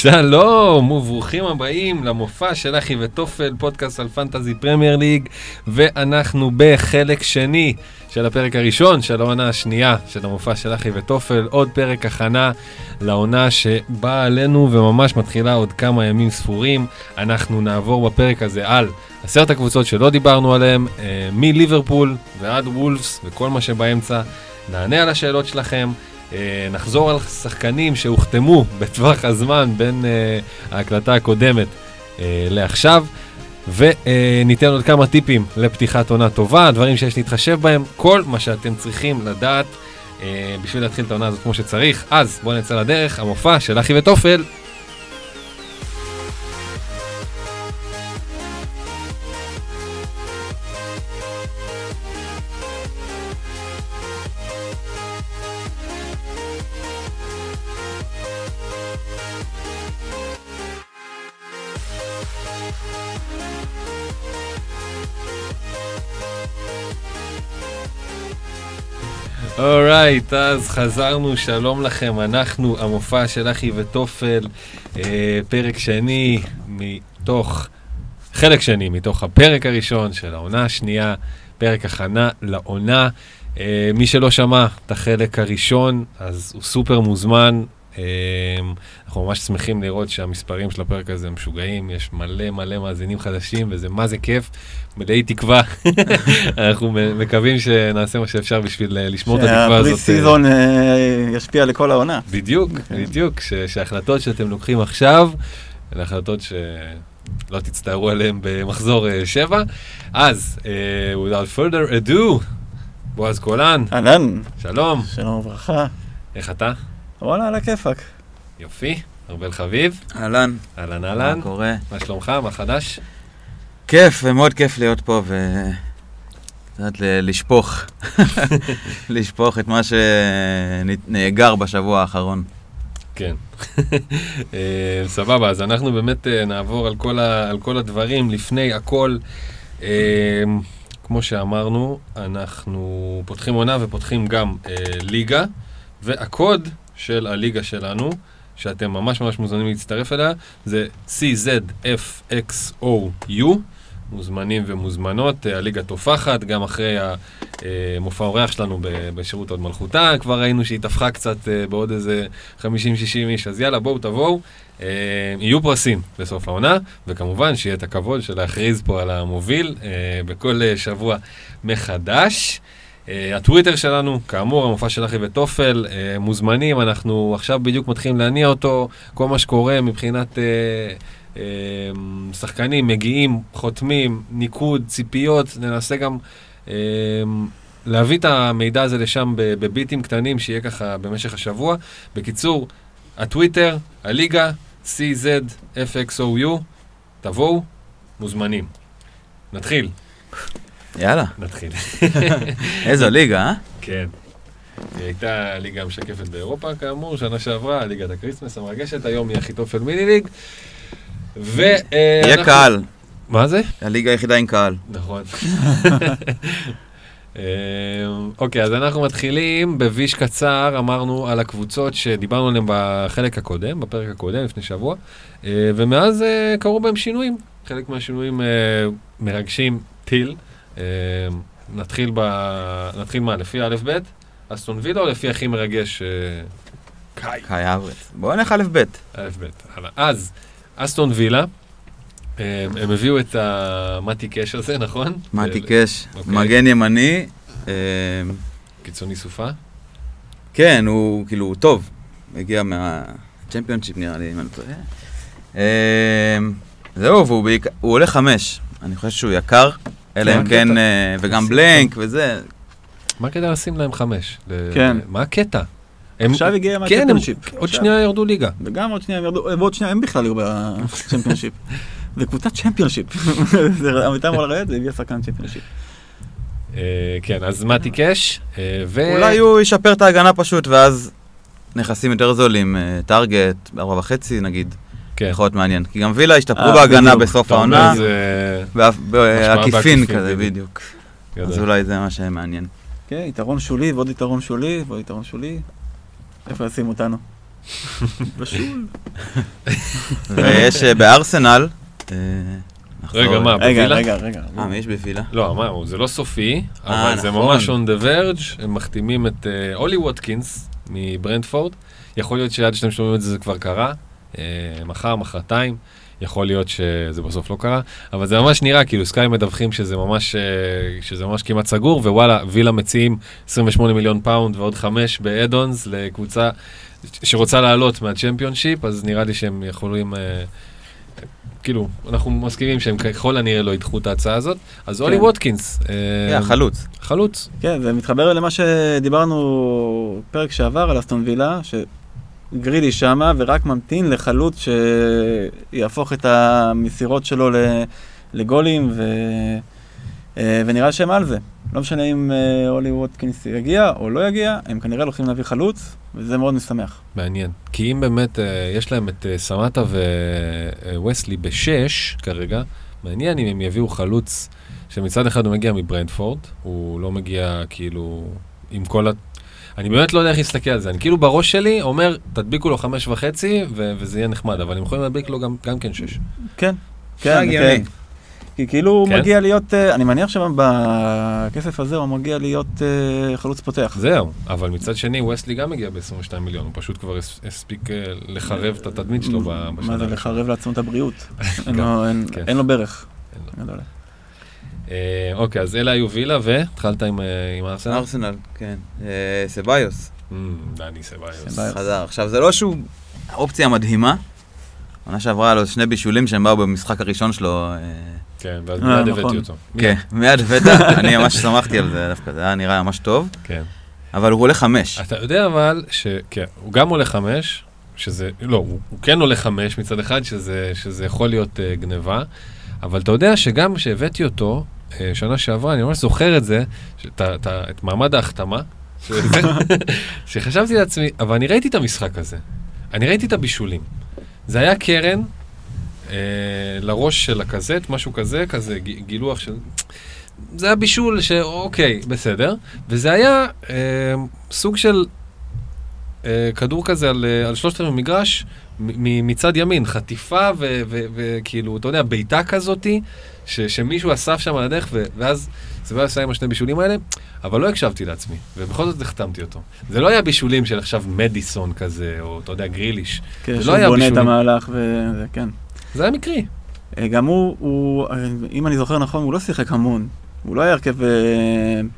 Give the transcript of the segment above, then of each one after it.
שלום וברוכים הבאים למופע של אחי וטופל, פודקאסט על פנטזי פרמייר ליג, ואנחנו בחלק שני של הפרק הראשון של העונה השנייה של המופע של אחי וטופל, עוד פרק הכנה לעונה שבאה עלינו וממש מתחילה עוד כמה ימים ספורים. אנחנו נעבור בפרק הזה על 10 הקבוצות שלא דיברנו עליהן, מליברפול ועד וולפס וכל מה שבאמצע. נענה על השאלות שלכם, נחזור על שחקנים שהוכתמו בטווח הזמן בין ההקלטה הקודמת לעכשיו, וניתן עוד כמה טיפים לפתיחת עונה טובה, דברים שיש להתחשב בהם, כל מה שאתם צריכים לדעת בשביל להתחיל את העונה הזאת כמו שצריך. אז בואו נצא לדרך, המופע של אחי וטופל. אורייט, אז חזרנו, שלום לכם, אנחנו המופע של אחי וטופל, פרק שני מתוך, חלק שני מתוך הפרק הראשון של העונה השנייה, פרק הכנה לעונה. מי שלא שמע את החלק הראשון, אז הוא סופר מוזמן. אנחנו ממש שמחים לראות שהמספרים של הפרק הזה משוגעים, יש מלא מלא מאזינים חדשים וזה מה זה כיף, מלאי תקווה. אנחנו מקווים שנעשה מה שאפשר בשביל לשמור את התקווה הזאת. שהפריסיזון ישפיע לכל העונה. בדיוק, בדיוק, שההחלטות שאתם לוקחים עכשיו, אלה החלטות שלא תצטערו עליהן במחזור 7. אז, without further ado, בועז קולן. אהלן. שלום. שלום וברכה. איך אתה? וואלה, על הכיפק. יופי, ארבל חביב. אהלן. אהלן, אהלן. מה קורה? מה שלומך? מה חדש? כיף, ומאוד כיף להיות פה קצת לשפוך. לשפוך את מה שנאגר בשבוע האחרון. כן. סבבה, אז אנחנו באמת נעבור על כל הדברים. לפני הכל, כמו שאמרנו, אנחנו פותחים עונה ופותחים גם ליגה, והקוד של הליגה שלנו, שאתם ממש ממש מוזמנים להצטרף אליה, זה CZFXOU, מוזמנים ומוזמנות, הליגה תופחת, גם אחרי המופע אורח שלנו בשירות עוד מלכותה, כבר ראינו שהיא תפחה קצת בעוד איזה 50-60 איש, אז יאללה, בואו תבואו, יהיו פרסים בסוף העונה, וכמובן שיהיה את הכבוד של להכריז פה על המוביל בכל שבוע מחדש. הטוויטר שלנו, כאמור, המופע של אחי וטופל, מוזמנים, אנחנו עכשיו בדיוק מתחילים להניע אותו, כל מה שקורה מבחינת שחקנים, מגיעים, חותמים, ניקוד, ציפיות, ננסה גם להביא את המידע הזה לשם בביטים קטנים, שיהיה ככה במשך השבוע. בקיצור, הטוויטר, הליגה, CZFXOU, תבואו, מוזמנים. נתחיל. יאללה. נתחיל. איזו ליגה, אה? כן. היא הייתה ליגה משקפת באירופה, כאמור, שנה שעברה, ליגת הקריסמס המרגשת, היום היא הכי טופל מיני ליג. יהיה קהל. מה זה? הליגה היחידה עם קהל. נכון. אוקיי, אז אנחנו מתחילים בוויש קצר, אמרנו על הקבוצות שדיברנו עליהן בחלק הקודם, בפרק הקודם, לפני שבוע, ומאז קרו בהם שינויים. חלק מהשינויים מרגשים טיל, נתחיל מה? לפי א' ב'? אסטון וילה או לפי הכי מרגש? קאי האוורץ. בואו נלך א' ב'. א' ב'. אז, אסטון וילה, הם הביאו את המתי קש הזה, נכון? מתי קש, מגן ימני. קיצוני סופה? כן, הוא כאילו טוב. הגיע מהצ'מפיונשיפ נראה לי, אם אני טועה. זהו, והוא עולה 5. אני חושב שהוא יקר. אלא אם כן, וגם בלנק וזה. מה כדאי לשים להם 5? כן. מה הקטע? עכשיו הגיע מהצ'מפיונשיפ. עוד שנייה ירדו ליגה. וגם עוד שנייה ירדו, ועוד שנייה הם בכלל יהיו בצ'מפיונשיפ. זה קבוצת צ'מפיונשיפ. אמיתה מול הרעיית, זה הביא שחקן צ'מפיונשיפ. כן, אז מה תיקש? אולי הוא ישפר את ההגנה פשוט, ואז נכנסים יותר זולים, טארגט, 4.5 נגיד. יכול להיות מעניין, כי גם וילה השתפרו בהגנה בסוף העונה, בעקיפין כזה בדיוק, אז אולי זה מה שהם מעניין. כן, יתרון שולי ועוד יתרון שולי ועוד יתרון שולי, איפה ישים אותנו? בשול. ויש בארסנל... רגע, מה, בפילה? רגע. מי יש בפילה? לא, אמרו, זה לא סופי, אבל זה ממש on the verge. הם מחתימים את אולי ווטקינס מברנדפורד. יכול להיות שעד שאתם שומעים את זה, זה כבר קרה. מחר, מחרתיים. יכול להיות שזה בסוף לא קרה, אבל זה ממש נראה, כאילו סקאי מדווחים שזה ממש כמעט סגור, ווואלה, וילה מציעים 28 מיליון פאונד ועוד 5 באדונס לקבוצה שרוצה לעלות מהצ'מפיונשיפ, אז נראה לי שהם יכולים, כאילו, אנחנו מסכימים שהם ככל הנראה לא ידחו את ההצעה הזאת, אז אולי ווטקינס. חלוץ. חלוץ. כן, זה מתחבר למה שדיברנו פרק שעבר על אסטון וילה, גרידי שמה, ורק ממתין לחלוץ שיהפוך את המסירות שלו לגולים, ונראה שהם על זה. לא משנה אם אולי ווטקינס יגיע או לא יגיע, הם כנראה הולכים להביא חלוץ, וזה מאוד משמח. מעניין. כי אם באמת יש להם את סמטה וווסלי בשש כרגע, מעניין אם הם יביאו חלוץ שמצד אחד הוא מגיע מברנדפורד, הוא לא מגיע כאילו עם כל אני באמת לא יודע איך להסתכל על זה. אני כאילו בראש שלי אומר, תדביקו לו 5.5, וזה יהיה נחמד, אבל הם יכולים להדביק לו גם כן 6. כן. כן. כי כאילו הוא מגיע להיות, אני מניח שבכסף הזה הוא מגיע להיות חלוץ פותח. זהו, אבל מצד שני, וויסלי גם מגיע ב-22 מיליון, הוא פשוט כבר הספיק לחרב את התדמית שלו בשנה. מה זה לחרב לעצמת הבריאות? אין לו ברך. אין לו. אוקיי, אז אלה היו וילה, והתחלת עם ארסנל? ארסנל, כן. סביוס. דני סביוס. חזר. עכשיו, זה לא שהוא אופציה מדהימה. עונה שעברה לו שני בישולים שהם באו במשחק הראשון שלו. כן, ואז מיד הבאתי אותו. כן, מיד הבאתי. אני ממש שמחתי על זה דווקא. זה היה נראה ממש טוב. כן. אבל הוא עולה 5. אתה יודע אבל שכן, הוא גם עולה 5, שזה, לא, הוא כן עולה 5 מצד אחד, שזה יכול להיות גניבה. אבל אתה יודע שגם כשהבאתי אותו, שנה שעברה, אני ממש זוכר את זה, את מעמד ההחתמה, שחשבתי לעצמי, אבל אני ראיתי את המשחק הזה. אני ראיתי את הבישולים. זה היה קרן, לראש של הקזט, משהו כזה, גילוח של... זה היה בישול שאוקיי, בסדר. וזה היה סוג של כדור כזה על 3,000 מגרש, מצד ימין, חטיפה וכאילו, אתה יודע, ביתה כזאתי, שמישהו אסף שם על הדרך, ואז זה בא לסיים השני בישולים האלה, אבל לא הקשבתי לעצמי, ובכל זאת החתמתי אותו. זה לא היה בישולים של עכשיו מדיסון כזה, או אתה יודע, גריליש. כן, שבונה את המהלך, וזה כן. זה היה מקרי. גם הוא, אם אני זוכר נכון, הוא לא שיחק המון. הוא לא היה הרכב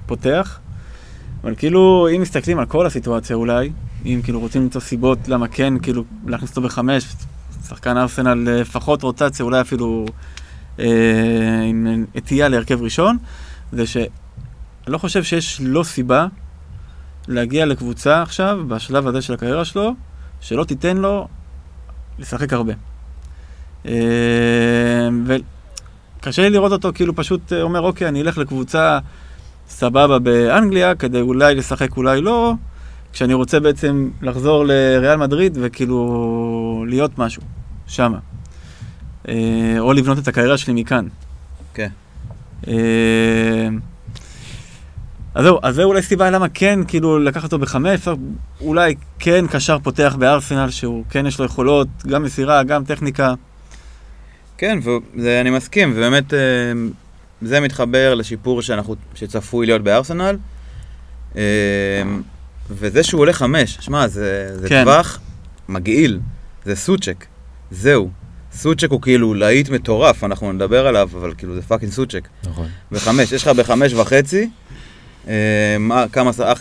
פותח, אבל כאילו, אם מסתכלים על כל הסיטואציה אולי, אם כאילו רוצים למצוא סיבות למה כן, כאילו להכניס אותו ב5, שחקן ארסנל לפחות רוטציה, אולי אפילו עם עטייה להרכב ראשון, זה שלא חושב שיש לו סיבה להגיע לקבוצה עכשיו, בשלב הזה של הקריירה שלו, שלא תיתן לו לשחק הרבה. וקשה לי לראות אותו כאילו פשוט אומר, אוקיי, אני אלך לקבוצה סבבה באנגליה, כדי אולי לשחק, אולי לא, כשאני רוצה בעצם לחזור לריאל מדריד וכאילו להיות משהו, שמה. או לבנות את הקריירה שלי מכאן. כן. אז זהו, אז זה אולי סיבה למה כן, כאילו לקחת אותו ב5, אולי כן קשר פותח בארסנל, שהוא כן יש לו יכולות, גם מסירה, גם טכניקה. כן, ואני מסכים, ובאמת... זה מתחבר לשיפור שצפוי להיות בארסנל, וזה שהוא עולה 5, שמע, זה טווח מגעיל, זה סוצ'ק, זהו. סוצ'ק הוא כאילו להיט מטורף, אנחנו נדבר עליו, אבל כאילו זה פאקינג סוצ'ק. נכון. ב5, יש לך ב5.5,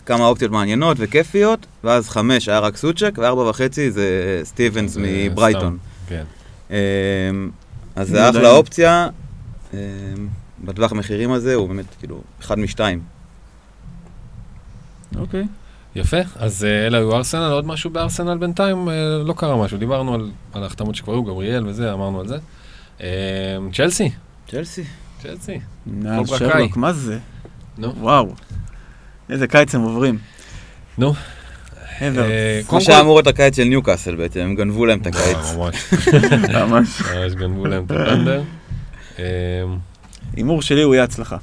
כמה אופציות מעניינות וכיפיות, ואז 5 היה רק סוצ'ק, ו4.5 זה סטיבנס מברייטון. כן. אז זה אחלה אופציה, בטווח המחירים הזה הוא באמת כאילו 1 מ-2. אוקיי. יפה, אז אלה היו ארסנל, עוד משהו בארסנל בינתיים, לא קרה משהו, דיברנו על ההחתמות שכבר היו, גבריאל וזה, אמרנו על זה. צ'לסי. נעל שרלוק, מה זה? נו. וואו, איזה קיץ הם עוברים. נו. כמו שאמור את הקיץ של ניוקאסל בעצם, הם גנבו להם את הקיץ. ממש. ממש גנבו להם את הפנדר. אימור שלי הוא יהיה הצלחה.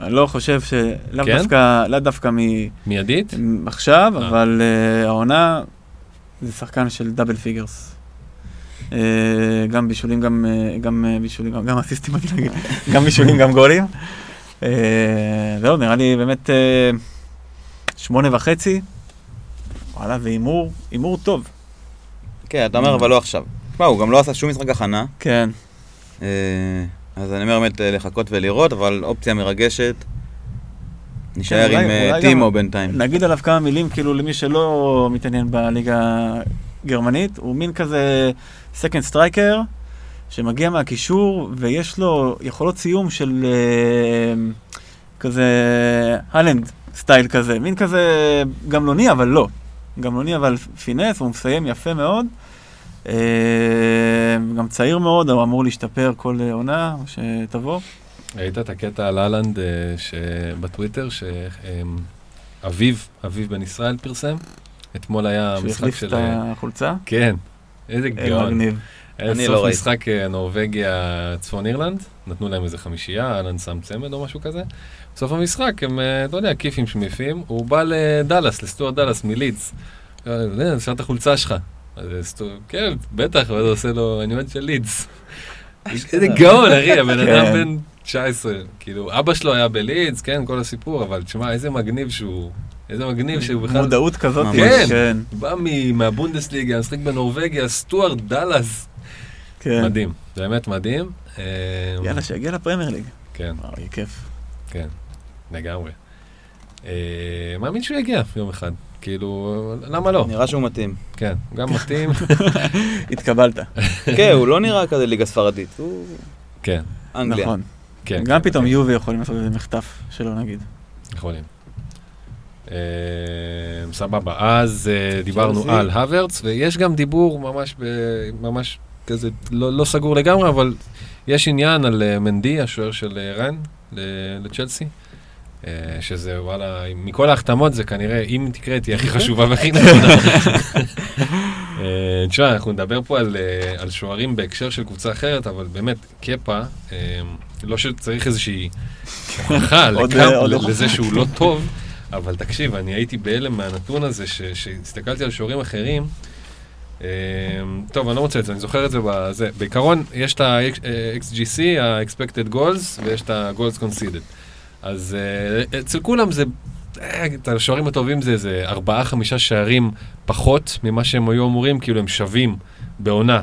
אני לא חושב שלא דווקא מיידית? עכשיו, אבל העונה זה שחקן של דאבל פיגרס. גם בישולים, גם אסיסטים, גם בישולים, גם גולים. זהו, נראה לי באמת 8.5. וואלה, ואימור, אימור טוב. כן, אתה אומר, אבל לא עכשיו. מה, הוא גם לא עשה שום משחק הכנה. כן. אז אני אומר באמת לחכות ולראות, אבל אופציה מרגשת. נשאר עם טימו בינתיים. נגיד עליו כמה מילים, כאילו למי שלא מתעניין בליגה גרמנית, הוא מין כזה סקנד סטרייקר, שמגיע מהקישור, ויש לו יכולות סיום של כזה הלנד סטייל כזה, מין כזה גמלוני, אבל לא. גמלוני, אבל פינס, הוא מסיים יפה מאוד. גם צעיר מאוד, הוא אמור להשתפר כל עונה שתבוא. ראית את הקטע על הלנד בטוויטר, שאביב בן ישראל פרסם? אתמול היה משחק של... שהחליף את החולצה? כן, איזה גאון. אני לא ראיתי. משחק נורווגיה צפון אירלנד, נתנו להם איזה 5, הלנד שם צמד או משהו כזה. בסוף המשחק הם, אתה יודע, כיפים שמיפים, הוא בא לדלס, לסטוארט דלס מלידס. זה שם את החולצה שלך. כן, בטח, וזה עושה לו, אני עומד של לידס. איזה גאון, אחי, הבן אדם בן 19, כאילו, אבא שלו היה בלידס, כן, כל הסיפור, אבל תשמע, איזה מגניב שהוא, איזה מגניב שהוא בכלל... מודעות כזאת, כן. בא מהבונדסליגה, משחק בנורווגיה, סטוארט דלס. מדהים, באמת מדהים. יאללה, שיגיע לפרמייר ליג. כן. וואו, כיף. כן, לגמרי. מאמין שהוא יגיע יום אחד. כאילו, למה לא? נראה שהוא מתאים. כן, גם מתאים. התקבלת. כן, הוא לא נראה כזה ליגה ספרדית, הוא... כן. אנגליה. נכון. גם פתאום יובי יכולים לעשות איזה מחטף שלא נגיד. יכולים. סבבה, אז דיברנו על הוורץ, ויש גם דיבור ממש כזה, לא סגור לגמרי, אבל יש עניין על מנדי, השוער של רן, לצ'לסי. שזה, וואלה, מכל ההחתמות זה כנראה, אם תקרא, תהיה הכי חשובה והכי נכונה. תשמע, אנחנו נדבר פה על שוערים בהקשר של קבוצה אחרת, אבל באמת, קפה, לא שצריך איזושהי הוכחה לזה שהוא לא טוב, אבל תקשיב, אני הייתי בהלם מהנתון הזה, שהסתכלתי על שוערים אחרים, טוב, אני לא רוצה את זה, אני זוכר את זה בזה. בעיקרון, יש את ה-XGC, ה-Expected Goals, ויש את ה-Goals Conceded. אז אצל כולם זה, את השוערים הטובים זה איזה 4-5 שערים פחות ממה שהם היו אמורים, כאילו הם שווים בעונה,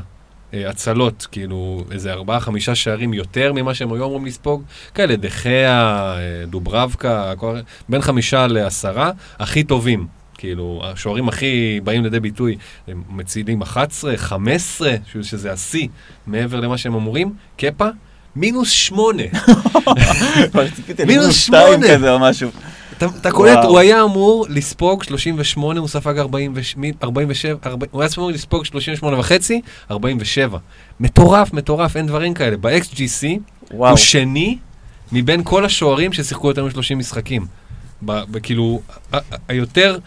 הצלות, כאילו איזה 4-5 שערים יותר ממה שהם היו אמורים לספוג, כאלה דחיה, דוברבקה, בין 5 ל-10, הכי טובים, כאילו השוערים הכי באים לידי ביטוי, הם מצילים 11, 15, שזה השיא מעבר למה שהם אמורים, קפה, -8. -2 כזה או משהו. אתה קולט, הוא היה אמור לספוג 38, הוא ספג 47, הוא היה אמור לספוג 38.5, 47. מטורף, אין דברים כאלה. ב-XGC הוא שני מבין כל השוערים ששיחקו יותר מ-30 משחקים. כאילו, היותר...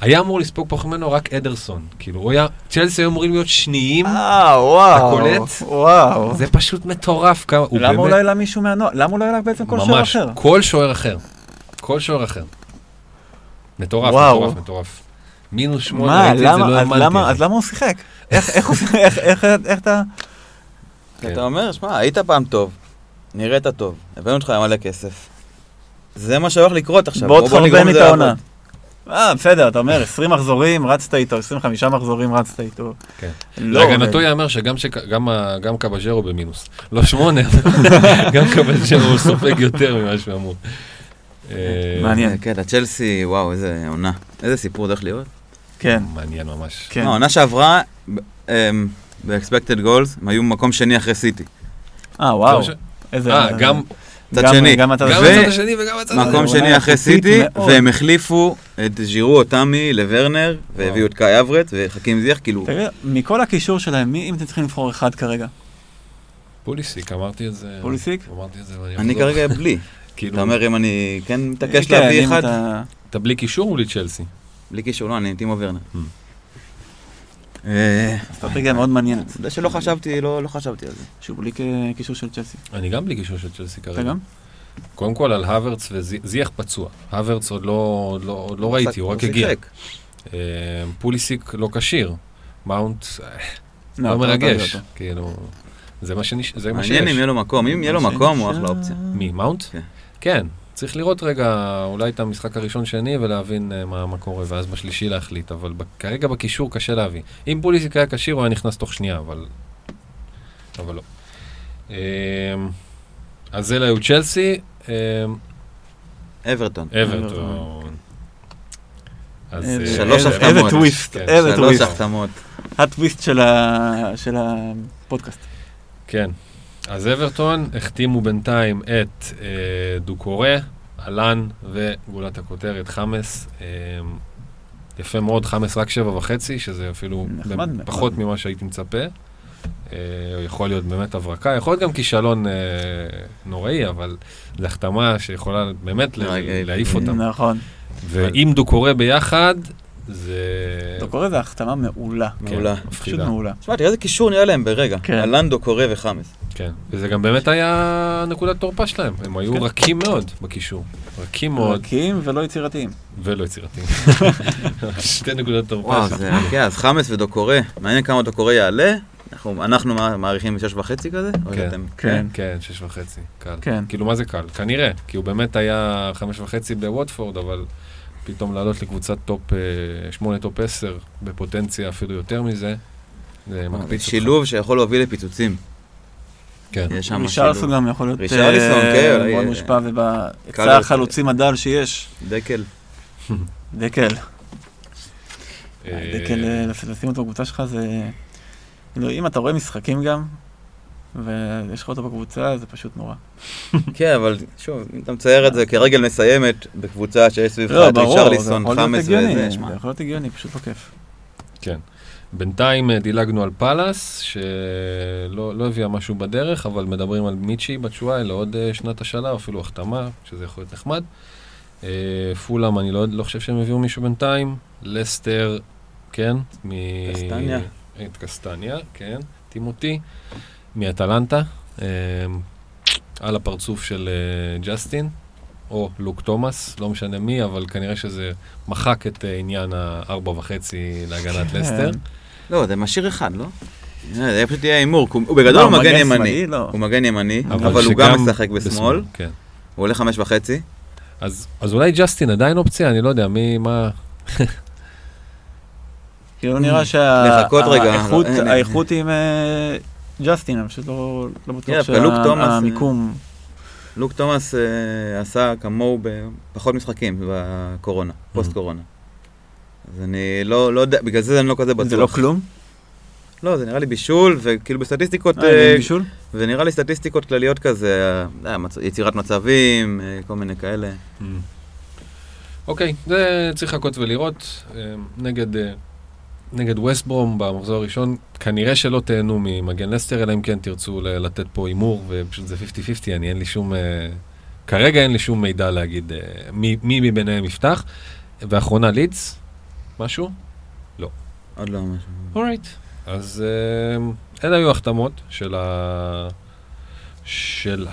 היה אמור לספוג פה ממנו רק אדרסון, כאילו, צ'לסי היו אמורים להיות שניים, הקולט, זה פשוט מטורף. למה הוא לא העלה מישהו מהנוער? למה הוא לא העלה בעצם כל שוער אחר? ממש, כל שוער אחר. מטורף. -8, ראיתי, זה לא האמנתי. אז למה הוא שיחק? איך אתה אומר, שמע, היית פעם טוב, נראית טוב, הבאנו אותך מלא כסף. זה מה שהולך לקרות עכשיו. בוא תחרבן את העונה. בסדר, אתה אומר, 20 מחזורים רצת איתו, 25 מחזורים רצת איתו. כן. להגנתו יאמר שגם קבג'רו במינוס. לא 8, גם קבג'רו סופג יותר ממה שאמור. מעניין. כן, הצ'לסי, וואו, איזה עונה. איזה סיפור דרך להיות. כן. מעניין ממש. העונה שעברה, ב-expected goals, הם היו במקום שני אחרי סיטי. וואו. גם... מקום שני אחרי סיטי, והם החליפו את ז'ירו אותמי לוורנר, והביאו את קאי אברט, וחכים זיח, כאילו... תראה, מכל הקישור שלהם, מי אם אתם צריכים לבחור אחד כרגע? פוליסיק, אמרתי את זה... פוליסיק? אני כרגע בלי. אתה אומר, אם אני כן מתעקש להביא אחד... אתה בלי קישור או בלי צ'לסי? בלי קישור, לא, אני עם טימו וורנר. אסטרטגיה מאוד מעניינת. זה שלא חשבתי, לא חשבתי על זה. שהוא בלי קישור של צ'לסי. אני גם בלי קישור של צ'לסי כרגע. אתה גם? קודם כל על הוורץ וזיח פצוע. הוורץ עוד לא ראיתי, הוא רק הגיע. פוליסיק לא קשיר. מאונט, לא מרגש, כאילו, זה מה שיש. מעניין אם יהיה לו מקום, אם יהיה לו מקום הוא אחלה אופציה. מי, מאונט? כן, צריך לראות רגע, אולי את המשחק הראשון שני, ולהבין מה קורה, ואז בשלישי להחליט, אבל כרגע בקישור קשה להביא. אם פוליסיק היה קשיר, הוא היה נכנס תוך שנייה, אבל לא. אז אלה היו צ'לסי. אברטון. אברטון. שלוש החתמות. הטוויסט של הפודקאסט. כן. אז אברטון החתימו בינתיים את דוקורא, אלן וגולת הכותרת, חמאס. יפה מאוד, חמאס רק 7.5, שזה אפילו פחות ממה שהייתי מצפה. יכול להיות באמת הברקה, יכול להיות גם כישלון נוראי, אבל זו החתמה שיכולה באמת להעיף אותם. נכון. ואם דוקורא ביחד, זה... דוקורא זה החתמה מעולה. מעולה. פשוט מעולה. תשמע, תראה איזה קישור נראה להם ברגע. אלן, דוקורא וחמאס. כן, וזה גם באמת היה נקודת תורפה שלהם. הם היו רכים מאוד בקישור. רכים מאוד. רכים ולא יצירתיים. שתי נקודת תורפה שלהם. כן, אז חמאס ודוקורא. מעניין כמה דוקורא יעלה. אנחנו מעריכים 6.5 כזה? כן, כן, 6.5, קל. כאילו מה זה קל? כנראה, כי הוא באמת היה 5.5 בווטפורד, אבל פתאום לעלות לקבוצת טופ 8, טופ 10, בפוטנציה אפילו יותר מזה, זה מקפיץ אותך. שילוב שיכול להוביל לפיצוצים. כן. רישרליסון גם יכול להיות... רישרליסון, כן. מאוד מושפע, ובהצעה החלוצים הדל שיש. דקל. דקל, לשים אותו בקבוצה שלך זה... אם אתה רואה משחקים גם, ויש לך אותו בקבוצה, זה פשוט נורא. כן, אבל שוב, אם אתה מצייר את זה כרגע מסיימת בקבוצה שיש סביבך את רישרליסון, חמאס וזה, זה יכול להיות הגיוני, פשוט לא כיף. כן. בינתיים דילגנו על פלאס, שלא הביאה משהו בדרך, אבל מדברים על מיצ'י בצ'ואי לעוד שנת השלב, אפילו החתמה, שזה יכול להיות נחמד. פולאם, אני לא חושב שהם הביאו מישהו בינתיים. לסטר, כן, קסטניה. את קסטניה, כן, טימותי, מאטלנטה, על הפרצוף של ג'סטין, או לוק תומאס, לא משנה מי, אבל כנראה שזה מחק את עניין ה4.5 להגנת לסטר. לא, זה משאיר אחד, לא? זה פשוט יהיה אימור, הוא בגדול הוא מגן ימני, הוא מגן ימני, אבל הוא גם משחק בשמאל, הוא עולה 5.5. אז אולי ג'סטין עדיין אופציה, אני לא יודע, מי, מה... כאילו נראה שהאיכות עם ג'סטין, אני פשוט לא בטוח שהמיקום. לוק תומאס עשה כמוהו בפחות משחקים בקורונה, פוסט קורונה. אז אני לא יודע, בגלל זה אני לא כזה בטוח. זה לא כלום? לא, זה נראה לי בישול, וכאילו בסטטיסטיקות... בישול? זה נראה לי סטטיסטיקות כלליות כזה, יצירת מצבים, כל מיני כאלה. אוקיי, זה צריך לחכות ולראות. נגד ווסטברום במחזור הראשון, כנראה שלא תהנו ממגן לסטר, אלא אם כן תרצו לתת פה אימור, ופשוט זה 50-50, אני אין לי שום, כרגע אין לי שום מידע להגיד מי מביניהם יפתח, ואחרונה לידס, משהו? לא. עוד לא משהו. אורייט. אז אלה היו החתמות של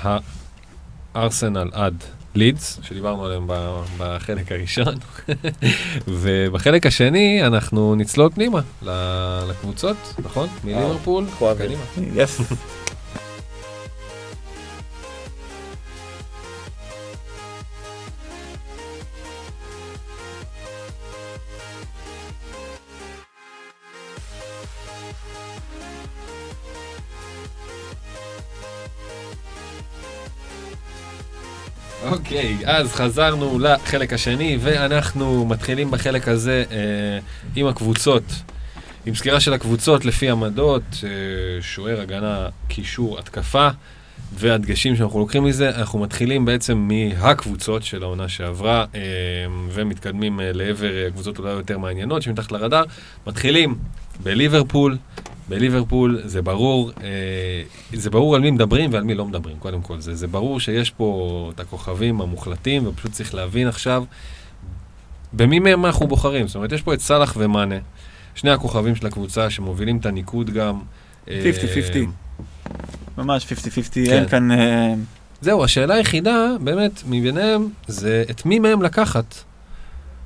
הארסנל עד לידס, שדיברנו עליהם בחלק הראשון, ובחלק השני אנחנו נצלול פנימה לקבוצות, נכון? מליברפול, קדימה. יס. אוקיי, אז חזרנו לחלק השני, ואנחנו מתחילים בחלק הזה עם הקבוצות, עם סקירה של הקבוצות לפי עמדות, שוער, הגנה, קישור, התקפה, והדגשים שאנחנו לוקחים מזה. אנחנו מתחילים בעצם מהקבוצות של העונה שעברה, ומתקדמים לעבר קבוצות אולי יותר מעניינות, שמתחת לרדאר. מתחילים בליברפול. בליברפול זה ברור על מי מדברים ועל מי לא מדברים, קודם כל. זה ברור שיש פה את הכוכבים המוחלטים, ופשוט צריך להבין עכשיו במי מהם אנחנו בוחרים. זאת אומרת, יש פה את סלח ומאנה, שני הכוכבים של הקבוצה שמובילים את הניקוד גם. 50-50. ממש 50-50, אין כאן... זהו, השאלה היחידה, באמת, מביניהם, זה את מי מהם לקחת,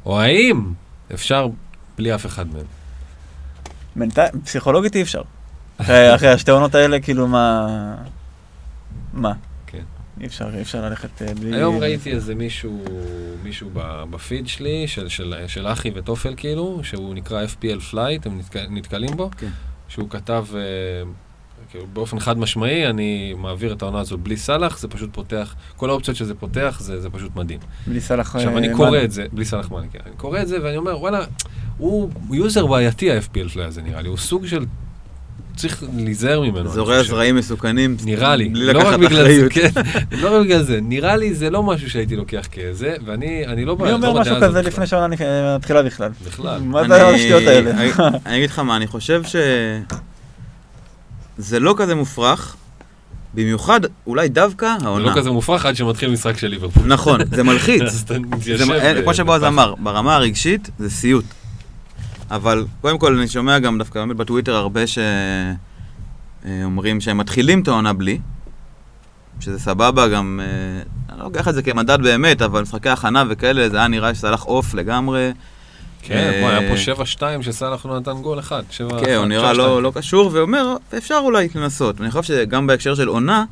או האם אפשר בלי אף אחד מהם. פסיכולוגית אי אפשר. אחרי השתי עונות האלה, כאילו מה... מה? כן. אי אפשר ללכת בלי... היום ראיתי איזה מישהו בפיד שלי, של אחי וטופל כאילו, שהוא נקרא FPL Flight, הם נתקלים בו, שהוא כתב... באופן חד משמעי, אני מעביר את העונה הזו בלי סלח, זה פשוט פותח, כל האופציות שזה פותח, זה פשוט מדהים. בלי סלח... עכשיו, אני קורא את זה, בלי סלח מניקה, אני קורא את זה ואני אומר, וואלה, הוא יוזר בעייתי ה-FPL שלה, זה נראה לי, הוא סוג של... צריך להיזהר ממנו. זורע זרעים מסוכנים, נראה לי, לא רק בגלל זה, נראה לי זה לא משהו שהייתי לוקח כזה, ואני לא... מי אומר משהו כזה לפני שעונה מתחילה בכלל? בכלל. מה זה השטויות האלה? אני אגיד לך מה, אני חושב ש... זה לא כזה מופרך, במיוחד, אולי דווקא העונה. זה לא כזה מופרך עד שמתחיל משחק של ליברפול. נכון, זה מלחיץ. כמו שבועז אמר, ברמה הרגשית זה סיוט. אבל קודם כל אני שומע גם דווקא בטוויטר הרבה שאומרים שהם מתחילים את העונה בלי, שזה סבבה גם, אני לא לוקח את זה כמדד באמת, אבל משחקי הכנה וכאלה, זה היה נראה שסלח אוף לגמרי. כן, היה פה 7-2 שסלח לא נתן גול אחד. כן, הוא נראה לא קשור, ואומר, אפשר אולי לנסות. אני חושב שגם בהקשר של עונה,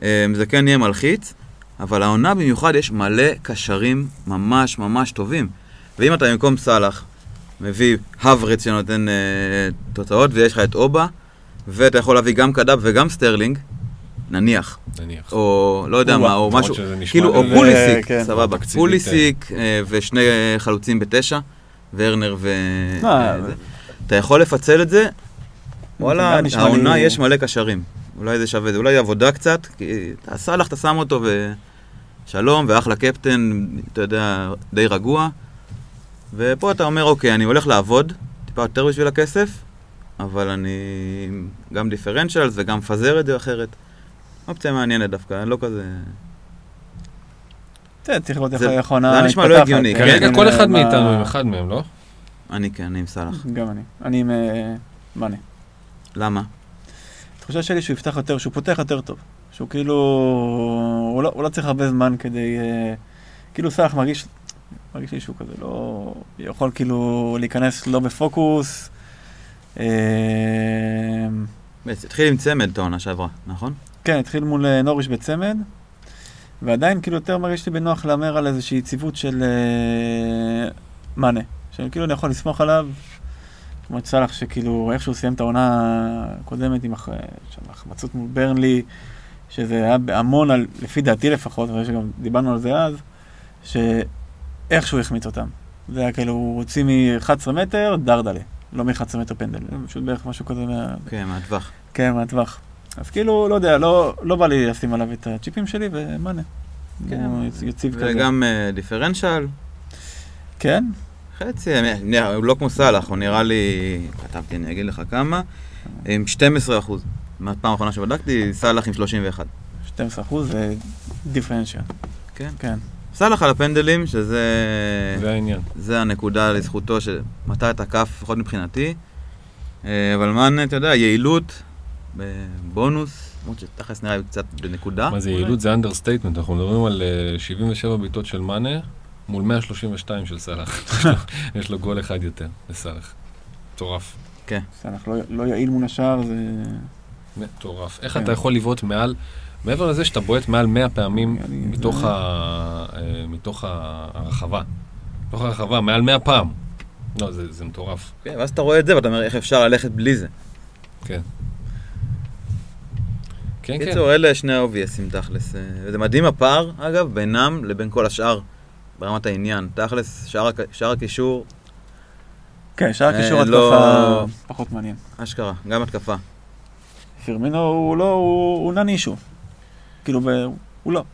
זה כן יהיה מלחיץ, אבל העונה במיוחד יש מלא קשרים ממש ממש טובים. ואם אתה במקום סלח, מביא הברץ שנותן תוצאות, ויש לך את אובה, ואתה יכול להביא גם קדאב וגם סטרלינג, נניח. או לא יודע מה, או משהו, כאילו, או פוליסיק, סבבה, פוליסיק ושני חלוצים בתשע. ורנר ו... אתה יכול לפצל את זה? וואלה, העונה יש מלא קשרים. אולי זה שווה, זה אולי עבודה קצת, כי אתה סלח, אתה שם אותו ושלום, ואחלה קפטן, אתה יודע, די רגוע. ופה אתה אומר, אוקיי, אני הולך לעבוד, טיפה יותר בשביל הכסף, אבל אני גם דיפרנציאל, וגם מפזר את זה אחרת. אופציה מעניינת דווקא, לא כזה... צריך להיות איך עונה... זה נשמע לא הגיוני. כרגע כל אחד מאיתנו עם אחד מהם, לא? אני כן, אני עם סלח. גם אני. אני עם... מנה. למה? התחושה שלי שהוא יפתח יותר, שהוא פותח יותר טוב. שהוא כאילו... הוא לא צריך הרבה זמן כדי... כאילו סלח מרגיש לי שהוא כזה לא... יכול כאילו להיכנס לא בפוקוס. התחיל עם צמד טעונה שעברה, נכון? כן, התחיל מול נוריש בצמד. ועדיין כאילו יותר מרגיש לי בנוח לאמר על איזושהי יציבות של מנה, שכאילו אני יכול לסמוך עליו, כמו את סלח שכאילו איכשהו סיים את העונה הקודמת עם החמצות מול ברנלי, שזה היה בהמון, לפי דעתי לפחות, אבל שגם דיברנו על זה אז, שאיכשהו החמיץ אותם. זה היה כאילו, הוא הוציא מ-11 מטר דרדלה, לא מ-11 מטר פנדל, פשוט בערך משהו כזה מה... כן, מהטווח. כן, מהטווח. אז כאילו, לא יודע, לא בא לי לשים עליו את הצ'יפים שלי, ומאנה. כן, יציב כזה. וגם דיפרנציאל. כן? חצי, הוא לא כמו סלח, הוא נראה לי, כתבתי, אני אגיד לך כמה, עם 12%. מהפעם האחרונה שבדקתי, סלח עם 31. 12% זה דיפרנציאל. כן. סלח על הפנדלים, שזה... זה העניין. זה הנקודה לזכותו, שמתי את הכף, לפחות מבחינתי. אבל מאנה, אתה יודע, יעילות, בבונוס, למרות שתכלס נראה קצת בנקודה. מה זה יעילות? זה אנדרסטייטמנט, אנחנו מדברים על 77 ביתות של מנה, מול 132 של סלח. יש לו גול אחד יותר, לסלח. מטורף. כן. סלח לא יעיל מול השאר, זה... מטורף. איך אתה יכול לבעוט מעל, מעבר לזה שאתה בועט מעל 100 פעמים מתוך הרחבה. מתוך הרחבה, מעל 100 פעם. לא, זה מטורף. כן, ואז אתה רואה את זה, ואתה אומר איך אפשר ללכת בלי זה. כן. קיצור, אלה שני האובייסים תכלס, וזה מדהים הפער, אגב, בינם לבין כל השאר, ברמת העניין, תכלס, שאר הקישור... כן, שאר הקישור התקפה פחות מעניין. אשכרה, גם התקפה. פירמינו הוא לא, הוא ננישו, כאילו, הוא לא.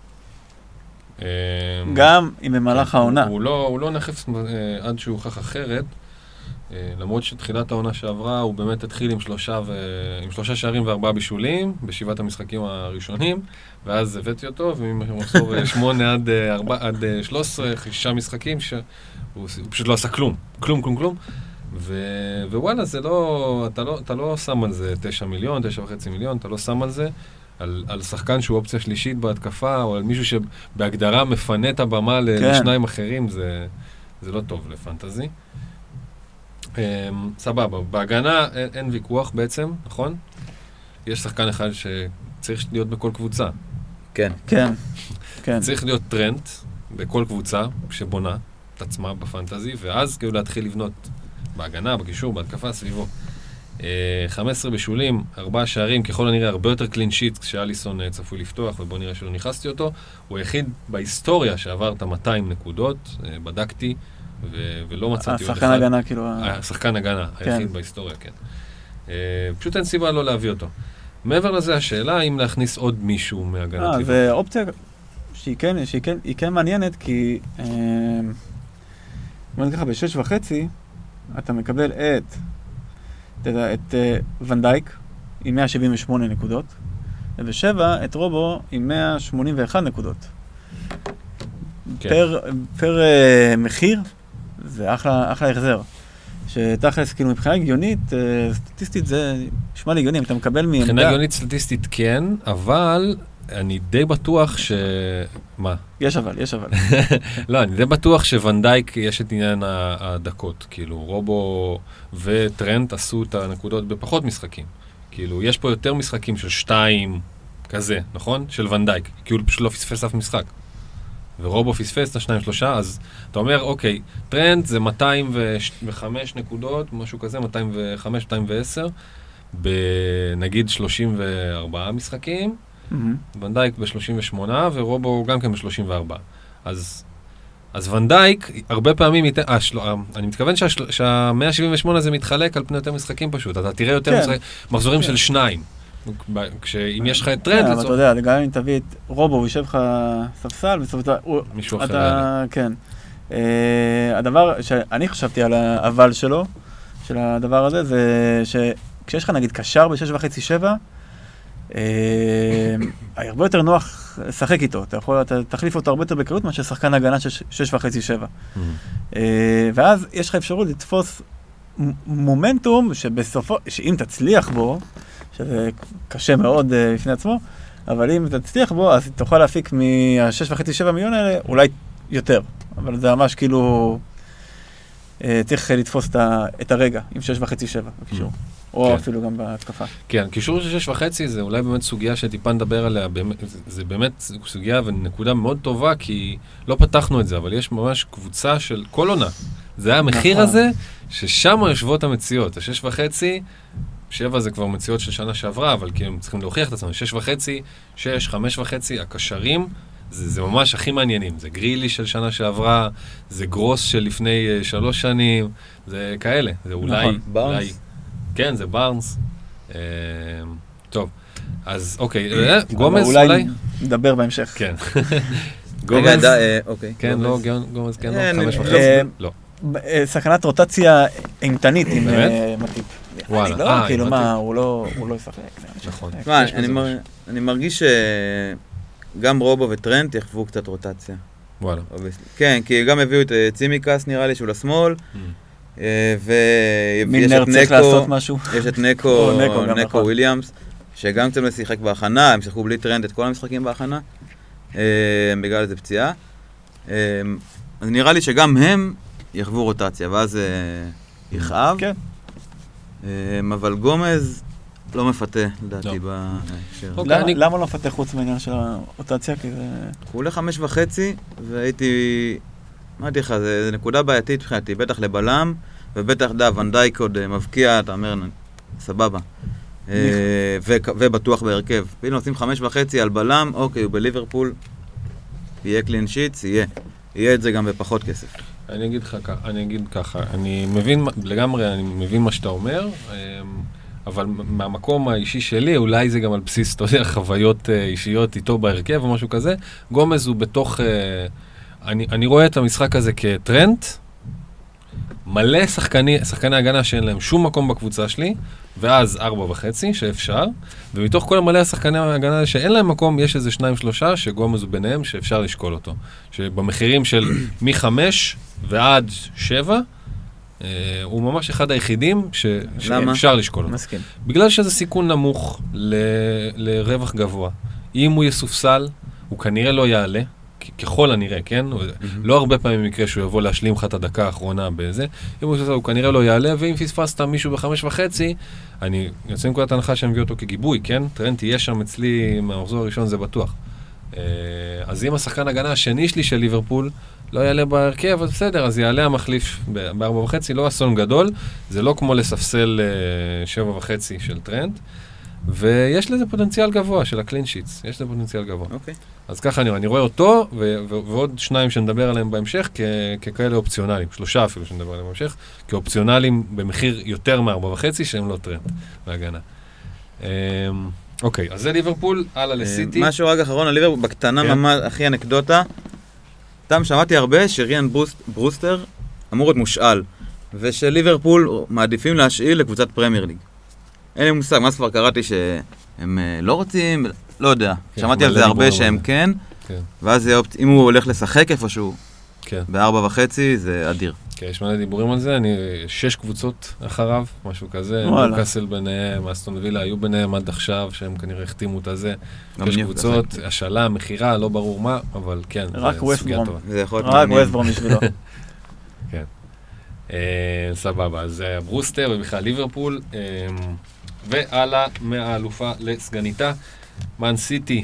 גם אם במהלך העונה. הוא לא נחף עד שהוא הוכח אחרת, למרות שתחילת העונה שעברה, הוא באמת התחיל עם 3 שערים ו4 בישולים, בשבעת המשחקים הראשונים, ואז הבאתי אותו, ומחזור 8 עד 13, 6 משחקים, שהוא פשוט לא עשה כלום, ווואלה, זה לא, אתה לא שם על זה 9 מיליון, 9.5 מיליון, אתה לא שם על זה, על שחקן שהוא אופציה שלישית בהתקפה, או על מישהו שבהגדרה מפנה את הבמה לשניים אחרים, זה לא טוב לפנטזי. סבבה, בהגנה אין ויכוח בעצם, נכון? יש שחקן אחד שצריך להיות בכל קבוצה. כן. כן. צריך להיות טרנד בכל קבוצה שבונה את עצמה בפנטזי, ואז כאילו להתחיל לבנות בהגנה, בקישור, בהתקפה, סביבו. 15 בישולים, 4 שערים, ככל הנראה הרבה יותר קלין שיט כשאליסון צפוי לפתוח, ובוא נראה שלא נכנסתי אותו. הוא היחיד בהיסטוריה שעבר את 200 נקודות, בדקתי, ולא מצאתי עוד אחד. השחקן הגנה, כאילו... השחקן הגנה, היחיד בהיסטוריה, כן. פשוט אין סיבה לא להביא אותו. מעבר לזה, השאלה אם להכניס עוד מישהו מהגנת ליבה. ואופציה שהיא כן מעניינת, כי... אומרת ככה, ב-6.5 אתה מקבל את ונדייק עם 178 נקודות, ובשבע את רובו עם 181 נקודות. פר מחיר, זה אחלה החזר. שתכלס, כאילו, מבחינה הגיונית, סטטיסטית זה נשמע לי הגיוני, אם אתה מקבל מעמדה... מבחינה הגיונית סטטיסטית כן, אבל אני די בטוח ש... מה? יש אבל. לא, אני די בטוח שוונדייק יש את עניין הדקות, כאילו, רובו וטרנט עשו את הנקודות בפחות משחקים. כאילו, יש פה יותר משחקים של 2 כזה, נכון? של ונדייק, כאילו פשוט לא פספס אף משחק. ורובו פספס את 2-3, אז אתה אומר, אוקיי, טרנד זה 205 נקודות, משהו כזה, 205, 210, בנגיד 34 משחקים, ונדייק ב-38, ורובו גם כן ב-34. אז ונדייק, הרבה פעמים, אני מתכוון שה-178 הזה מתחלק על פני יותר משחקים פשוט, אתה תראה יותר מחזורים של 2. כשאם יש לך את טרנד... אבל אתה יודע, גם אם תביא את רובו, הוא יושב לך ספסל, מישהו אחר. כן. הדבר שאני חשבתי על העבל שלו, של הדבר הזה, זה שכשיש לך נגיד קשר ב-6.5-7, הרבה יותר נוח לשחק איתו, אתה תחליף אותו הרבה יותר בקלות מאשר שחקן הגנה 6.5-7. ואז יש לך אפשרות לתפוס מומנטום שבסופו, שאם תצליח בו, שזה קשה מאוד בפני עצמו, אבל אם תצליח בו, אז תוכל להפיק מה-6.5-7 מיליון האלה, אולי יותר. אבל זה ממש כאילו, צריך לתפוס את הרגע, עם 6.5-7 בקישור. או אפילו גם בהתקפה. כן, קישור של 6.5 זה אולי באמת סוגיה שטיפה נדבר עליה, זה באמת סוגיה ונקודה מאוד טובה, כי לא פתחנו את זה, אבל יש ממש קבוצה של כל עונה. זה היה המחיר הזה, ששם יושבות המציאות, ה-6.5... 7 זה כבר מציאות של שנה שעברה, אבל כי הם צריכים להוכיח את עצמם, 6.5, 6, 5.5, הקשרים, זה ממש הכי מעניינים, זה גרילי של שנה שעברה, זה גרוס של לפני 3 שנים, זה כאלה, זה אולי... נכון, בארנס. כן, זה בארנס. טוב, אז אוקיי, גומז אולי... אולי נדבר בהמשך. כן. גומז, אוקיי. כן, לא, גומז, כן, לא, 5.5, לא. סכנת רוטציה אימתנית עם מטיפ. אני לא, כאילו מה, הוא לא יפחק. נכון. אני מרגיש שגם רובו וטרנט יחוו קצת רוטציה. וואלה. כן, כי גם הביאו את צימיקס, נראה לי, שהוא לשמאל, ויש את נקו, נקו וויליאמס, שגם קצת משחק בהכנה, הם שחקו בלי טרנט את כל המשחקים בהכנה, בגלל איזה פציעה. אז נראה לי שגם הם יחוו רוטציה, ואז יכאב. כן. אבל גומז לא מפתה, לדעתי, בהקשר. למה לא מפתה חוץ מהעניין של הרוטציה? כי זה... הוא ל-5.5, והייתי... מה הייתי לך, זה נקודה בעייתית מבחינתי, בטח לבלם, ובטח ונדייק עוד מבקיע, אתה אומר, סבבה. ובטוח בהרכב. ואם נוסעים 5.5 על בלם, אוקיי, הוא בליברפול, יהיה קלין שיט, יהיה את זה גם בפחות כסף. אני אגיד ככה, אני מבין לגמרי, אני מבין מה שאתה אומר, אבל מהמקום האישי שלי, אולי זה גם על בסיס, אתה יודע, חוויות אישיות איתו בהרכב או משהו כזה, גומז הוא בתוך, אני רואה את המשחק הזה כטרנד, מלא שחקני הגנה שאין להם שום מקום בקבוצה שלי, ואז 4.5 שאפשר, ומתוך כל המלא השחקני ההגנה שאין להם מקום, יש איזה 2-3 שגומז הוא ביניהם שאפשר לשקול אותו. שבמחירים של מ-5 ועד 7, הוא ממש אחד היחידים שאפשר לשקול אותו. מסכים. בגלל שזה סיכון נמוך לרווח גבוה. אם הוא יסופסל, הוא כנראה לא יעלה, ככל הנראה, כן? לא הרבה פעמים מקרה שהוא יבוא להשלים לך את הדקה האחרונה בזה, אם הוא כנראה לא יעלה, ואם פספסת מישהו ב5.5, אני יוצא מנקודת הנחה שאני מביא אותו כגיבוי, כן? טרנט יהיה שם אצלי מהמחזור הראשון, זה בטוח. אז אם השחקן הגנה השני שלי של ליברפול לא יעלה בהרכב, אז בסדר, אז יעלה המחליף ב4.5, לא אסון גדול, זה לא כמו לספסל 7.5 של טרנט, ויש לזה פוטנציאל גבוה של הקלין שיטס, יש לזה פוטנציאל גבוה. אוקיי. אז ככה אני רואה אותו, ועוד שניים שנדבר עליהם בהמשך, ככאלה אופציונליים, 3 אפילו שנדבר עליהם בהמשך, כאופציונליים במחיר יותר מ4.5, שהם לא טרנט בהגנה. אוקיי, אז זה ליברפול, הלאה לסיטי. משהו רק אחרון על ליברפול, בקטנה ממש, הכי אנקדוטה, תם שמעתי הרבה שריאן ברוסטר אמור להיות מושאל, ושליברפול מעדיפים להשאיל לקבוצת פרמייר ליג. אין לי מושג, מה כבר קראתי שהם לא רוצים, לא יודע. שמעתי על זה הרבה שהם כן, ואז אם הוא הולך לשחק איפשהו, ב4.5 זה אדיר. כן, יש מלא דיבורים על זה, 6 קבוצות אחריו, משהו כזה, קאסל ביניהם, אסטון וילה, היו ביניהם עד עכשיו, שהם כנראה החתימו את הזה, 6 קבוצות, השאלה, מחירה, לא ברור מה, אבל כן, זה סוגיה טובה. רק ווסטברום בשבילו. כן. סבבה, אז ברוסטר ובכלל ליברפול, ועלה מהאלופה לסגניתה, מן סיטי,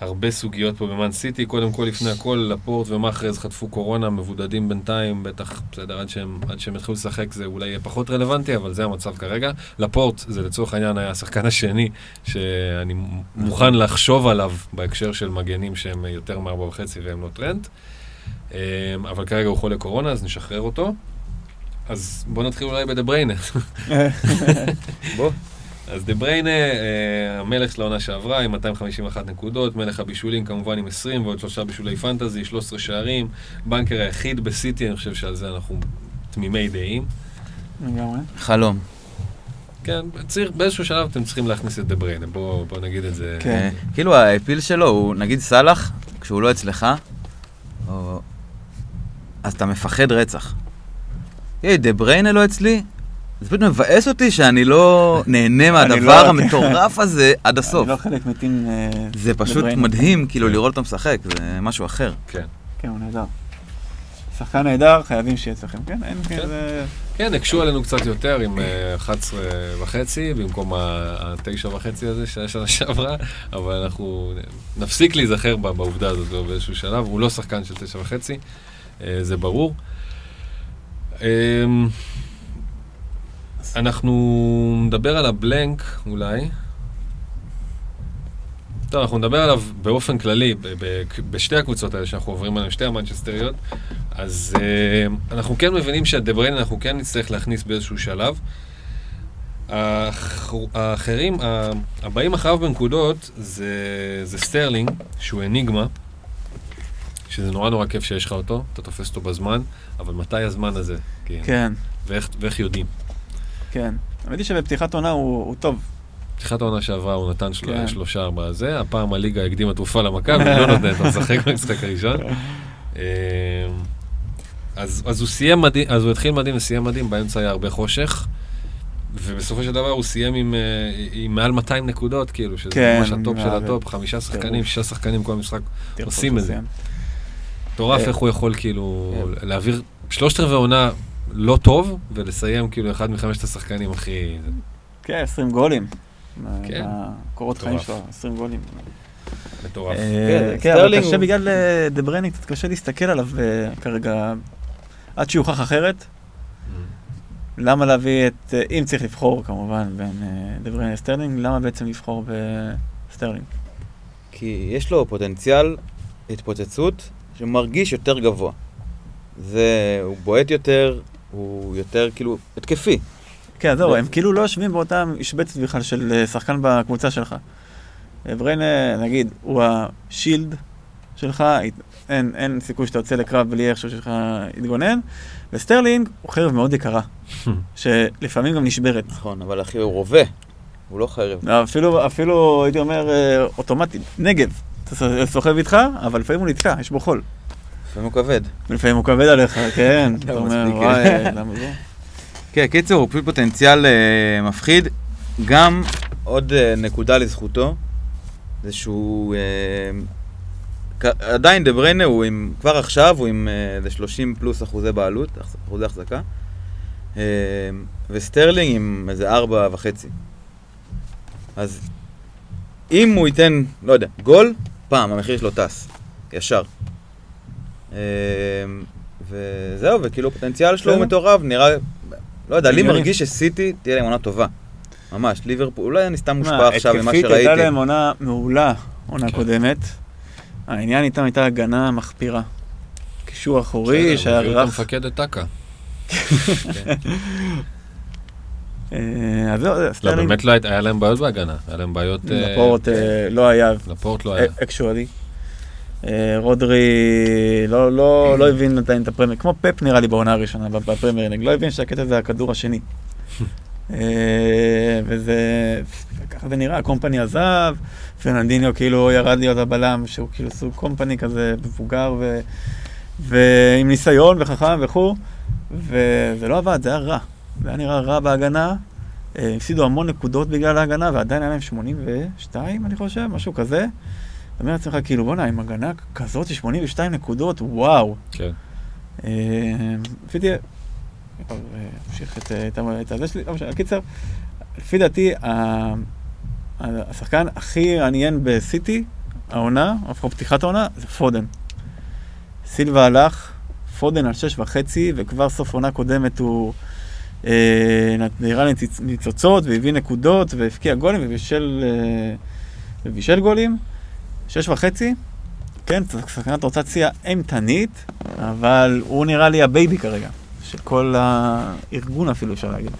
הרבה סוגיות פה במן סיטי, קודם כל לפני הכל, לפורט ומחרז חטפו קורונה, מבודדים בינתיים, בטח בסדר, עד שהם התחילו לשחק זה אולי יהיה פחות רלוונטי, אבל זה המצב כרגע. לפורט זה לצורך העניין היה השחקן השני, שאני מוכן לחשוב עליו בהקשר של מגנים שהם יותר מ4.5 והם לא טרנט, אבל כרגע הוא חולה קורונה, אז נשחרר אותו. אז בוא נתחיל אולי בדבריינה. בוא. אז דבריינה, המלך של העונה שעברה עם 251 נקודות, מלך הבישולים כמובן עם 20 ועוד 3 בישולי פנטזי, 13 שערים, בנקר היחיד בסיטי, אני חושב שעל זה אנחנו תמימי דעים. חלום. כן, באיזשהו שלב אתם צריכים להכניס את דבריינה, בוא נגיד את זה. כן. כאילו האפיל שלו הוא נגיד סלח, כשהוא לא אצלך, אז אתה מפחד רצח. דבריינה לא אצלי, זה פשוט מבאס אותי שאני לא נהנה מהדבר המטורף הזה עד הסוף. אני לא חלק מתאים לדבריינה. זה פשוט מדהים כאילו לראות אותם שחק, זה משהו אחר. כן. כן, הוא נהדר. שחקן נהדר, חייבים שיהיה אצלכם. כן, אין כזה... כן, הקשו עלינו קצת יותר עם 11.5, במקום ה9.5 הזה שהשנה שעברה, אבל אנחנו נפסיק להיזכר בעובדה הזאת באיזשהו שלב, הוא לא שחקן של 9.5, זה ברור. אנחנו נדבר על הבלנק אולי. טוב, אנחנו נדבר עליו באופן כללי, בשתי הקבוצות האלה שאנחנו עוברים עליהן, שתי המנצ'סטריות, אז אנחנו כן מבינים שהדבריין אנחנו כן נצטרך להכניס באיזשהו שלב. האחרים, הבאים אחריו בנקודות, זה סטרלינג, שהוא אניגמה, שזה נורא כיף שיש לך אותו, אתה תופס אותו בזמן, אבל מתי הזמן הזה? כן. ואיך יודעים? כן. האמת היא שבפתיחת עונה הוא טוב. פתיחת העונה שעברה הוא נתן 3-4 הזה, הפעם הליגה הקדימה התרופה למכה, ולא נותן את המשחק במשחק הראשון. אז הוא סיים מדהים, אז הוא התחיל מדהים וסיים מדהים, באמצע היה הרבה חושך, ובסופו של דבר הוא סיים עם מעל 200 נקודות, כאילו, שזה ממש הטופ של הטופ, 6 שחקנים כל המשחק עושים את זה. תורף איך הוא יכול כאילו להעביר 3/4 עונה לא טוב, ולסיים כאילו 1 מ5 השחקנים הכי... כן, 20 גולים. כן. הקורות חיים שלו, 20 גולים. מטורף. כן, אבל קשה בגלל דבריינה, קצת קשה להסתכל עליו כרגע, עד שיוכח אחרת. למה להביא את... אם צריך לבחור כמובן בין דבריינה לסטרלינג, למה בעצם לבחור בסטרלינג? כי יש לו פוטנציאל התפוצצות שמרגיש יותר גבוה. הוא בועט יותר, הוא יותר כאילו התקפי. כן, זהו, הם כאילו לא יושבים באותה משבצת בכלל של שחקן בקבוצה שלך. דבריינה, נגיד, הוא השילד שלך, אין סיכוי שאתה יוצא לקרב בלי איכשהו שלך יתגונן, וסטרלינג הוא חרב מאוד יקרה, שלפעמים גם נשברת. נכון, אבל אחי הוא רובה, הוא לא חרב. אפילו, הייתי אומר, אוטומטית, נגב, אתה סוחב איתך, אבל לפעמים הוא נתקע, יש בו חול. לפעמים הוא כבד עליך, כן. אתה אומר, וואי, למה זה? כן, קיצור, הוא פשוט פוטנציאל מפחיד. גם עוד נקודה לזכותו, זה שהוא... עדיין דה בריינה הוא עם, כבר עכשיו הוא עם 30+ אחוזי בעלות, אחוזי החזקה, וסטרלינג עם איזה 4.5. אז אם הוא ייתן, לא יודע, גול, פעם, המחיר שלו טס, ישר. וזהו, וכאילו הפוטנציאל שלו הוא מטורף, נראה, לא יודע, לי מרגיש שסיטי תהיה להם עונה טובה. ממש, ליברפול, אולי אני סתם מושפע עכשיו ממה שראיתי. התקפית הייתה להם עונה מעולה, עונה קודמת. העניין איתם הייתה הגנה מחפירה. קישור אחורי, שהיה רף. הוא מפקד את טאקה. לא, באמת לא היה להם בעיות בהגנה. היה להם בעיות... לפורט לא היה. לפורט לא היה. אקשואלי. רודרי לא הבין את הפרמייר, כמו פפ נראה לי בעונה הראשונה, בפרמייר ליג, לא הבין שהקטע זה הכדור השני. וזה... ככה זה נראה, קומפני עזב, פרננדיניו כאילו ירד להיות הבלם, שהוא כאילו סוג קומפני כזה מבוגר ועם ניסיון וחכם וכו', וזה לא עבד, זה היה רע. זה היה נראה רע בהגנה, הפסידו המון נקודות בגלל ההגנה, ועדיין היה להם 82, אני חושב, משהו כזה. אומר לעצמך, כאילו, בוא נה, עם הגנה כזאת, 82 נקודות, וואו. כן. לפי דעתי, אני אמשיך את הזה שלי, הקיצר, לפי דעתי, השחקן הכי עניין בסיטי, העונה, או פתיחת העונה, זה פודן. סילבה הלך, פודן על 6.5, וכבר סוף עונה קודמת הוא נראה ניצוצות, והביא נקודות, והפקיע גולים, ובישל גולים. 6.5, כן, סכנת רוטציה אימתנית, אבל הוא נראה לי הבייבי כרגע, של כל הארגון אפילו אפשר להגיד.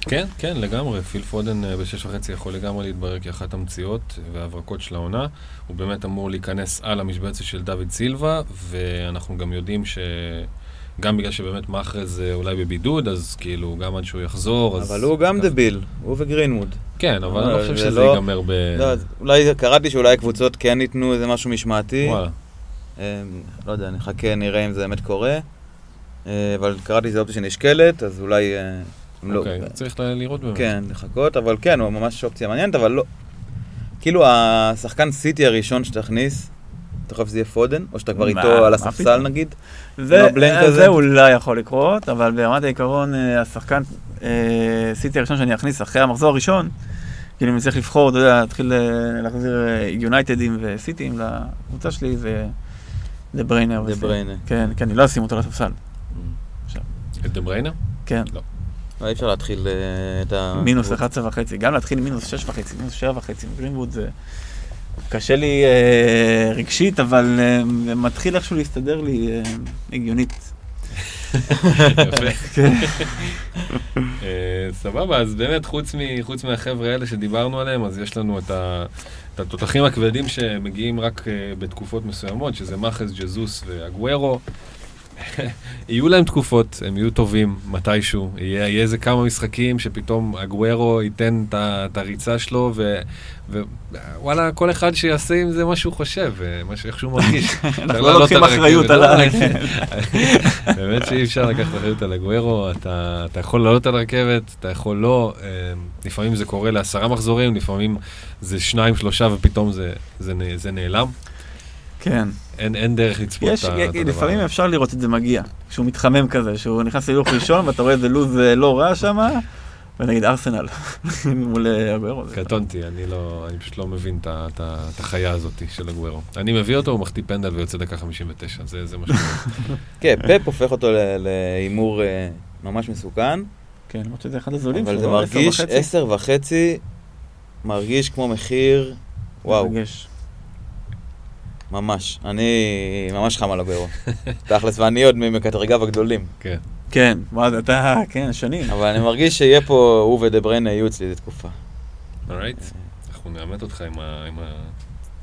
כן, כן, לגמרי. פיל פודן ב6.5 יכול לגמרי להתברר כאחת המציאות והברקות של העונה. הוא באמת אמור להיכנס על המשבצת של דוד סילבה, ואנחנו גם יודעים ש... גם בגלל שבאמת מאחרז אולי בבידוד, אז כאילו גם עד שהוא יחזור, אבל הוא גם דביל, הוא וגרינווד. כן, אבל אני לא חושב שזה ייגמר ב... אולי קראתי שאולי הקבוצות כן ניתנו איזה משהו משמעתי. וואלה. לא יודע, נחכה, נראה אם זה באמת קורה. אבל קראתי שזה אופציה שנשקלת, אז אולי... אוקיי, צריך לראות באמת. כן, לחכות, אבל כן, הוא ממש אופציה מעניינת, אבל לא... כאילו, השחקן סיטי הראשון שתכניס, אתה חושב שזה יהיה פודן, או שאתה כבר איתו על הספסל נגיד? זה אולי יכול לקרות, אבל ברמת העיקרון, השחקן סיטי הראשון שאני אכניס אחרי המחזור הראשון, כאילו אם צריך לבחור, אתה יודע, להתחיל להחזיר יונייטדים וסיטים לקבוצה שלי, זה דה בריינר. דה בריינר. כן, אני לא אשים אותו על הספסל. את דה בריינר? כן. לא. לא, אי אפשר להתחיל את ה... מינוס 11.5, גם להתחיל מינוס 6.5, מינוס 7.5, גרינווד זה... קשה לי רגשית, אבל מתחיל איכשהו להסתדר לי הגיונית. יפה. סבבה, אז באמת חוץ מהחבר'ה האלה שדיברנו עליהם, אז יש לנו את התותחים הכבדים שמגיעים רק בתקופות מסוימות, שזה מחז, ג'זוס ואגוורו. יהיו להם תקופות, הם יהיו טובים מתישהו, יהיה איזה כמה משחקים שפתאום אגוורו ייתן את הריצה שלו, ווואלה, כל אחד שיעשה עם זה מה שהוא חושב, איך שהוא מרגיש. אנחנו לא לוקחים אחריות על הרכבת. באמת שאי אפשר לקחת אחריות על אגוורו, אתה יכול לעלות על הרכבת, אתה יכול לא, לפעמים זה קורה ל10 מחזורים, לפעמים זה 2-3 ופתאום זה נעלם. כן. אין דרך לצפות את הדבר. לפעמים אפשר לראות את זה מגיע, כשהוא מתחמם כזה, שהוא נכנס ללוח ראשון, ואתה רואה איזה לוז לא רע שם, ונגיד ארסנל, מול אגוורו. קטונתי, אני פשוט לא מבין את החיה הזאת של אגוורו. אני מביא אותו, הוא מחטיא פנדל ויוצא דקה 59, זה משהו. כן, פפ הופך אותו להימור ממש מסוכן. כן, למרות שזה אחד הזולים. אבל זה מרגיש 10.5, מרגיש כמו מחיר, וואו. ממש, אני ממש חם על אגוורו. תכלס, ואני עוד ממקטרגיו הגדולים. כן. כן, אתה, כן, שנים. אבל אני מרגיש שיהיה פה, הוא ודה בריינה יהיו אצלי איזו תקופה. אורייט, אנחנו נעמת אותך עם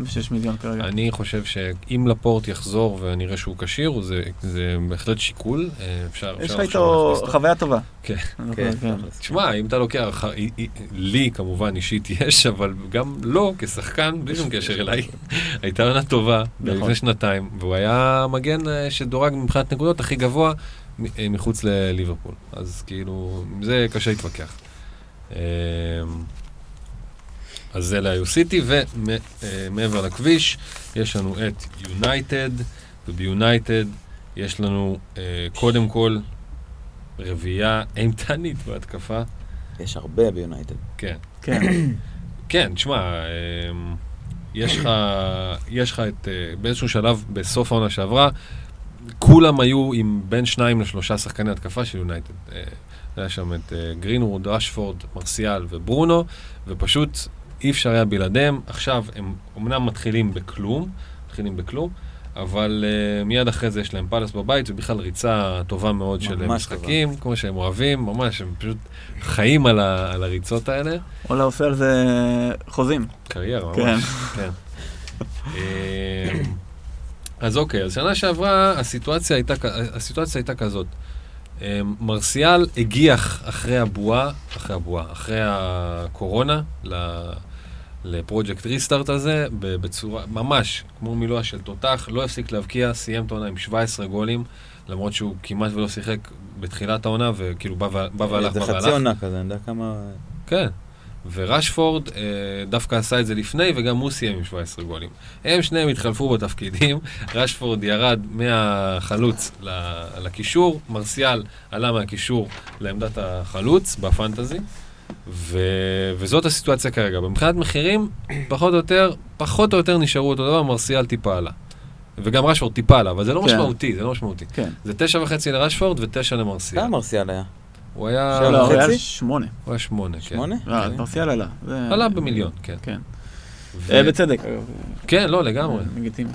ב6 מיליון כרגע. אני חושב שאם לפורט יחזור ונראה שהוא קשיר, זה בהחלט שיקול. יש לך איתו חוויה טובה. כן. תשמע, אם אתה לוקח, לי כמובן אישית יש, אבל גם לא, כשחקן, בלי שום קשר אליי, הייתה עונה טובה, לפני 2 שנתיים, והוא היה מגן שדורג מבחינת נקודות הכי גבוה מחוץ לליברפול. אז כאילו, זה קשה להתווכח. אז אלה היו סיטי, ומעבר לכביש יש לנו את יונייטד, וביונייטד יש לנו קודם כל רביעייה אימתנית בהתקפה. יש הרבה ביונייטד. כן. כן. כן, תשמע, יש לך את, באיזשהו שלב בסוף העונה שעברה, כולם היו עם בין 2 ל3 שחקני התקפה של יונייטד. היה שם את גרינרוד, אשפורד, מרסיאל וברונו, ופשוט אי אפשר היה בלעדיהם. עכשיו הם אמנם מתחילים בכלום, אבל מיד אחרי זה יש להם פלס בבית, ובכלל ריצה טובה מאוד של משחקים, טובה. כמו שהם אוהבים, ממש, הם פשוט חיים על הריצות האלה. אולה עושה על זה חוזים. קריירה, ממש, כן. אז אוקיי, אז שנה שעברה הסיטואציה הייתה כזאת. מרסיאל הגיח אחרי הקורונה לפרוג'קט ריסטארט הזה, בצורה ממש כמו מילואה של תותח, לא הפסיק להבקיע, סיים את העונה עם 17 גולים, למרות שהוא כמעט ולא שיחק בתחילת העונה, וכאילו בא והלך. זה חצי עונה כזה, אני יודע כמה... כן, ורשפורד דווקא עשה את זה לפני, וגם הוא סיים עם 17 גולים. הם שניהם התחלפו בתפקידים, רשפורד ירד מהחלוץ לקישור, מרסיאל עלה מהקישור לעמדת החלוץ בפנטזי, וזאת הסיטואציה כרגע. במחינת מחירים, פחות או יותר נשארו אותו דבר, מרסיאל טיפה עלה. וגם רשפורד טיפה עלה, אבל זה לא משמעותי, זה לא משמעותי. זה 9.5 לרשפורד ו9 למרסיאל. כמה מרסיאל היה? הוא היה 8. הוא היה 8, כן. 8? לא, מרסיאל עלה. עלה במיליון, כן. בצדק. כן, לא, לגמרי. נגידים.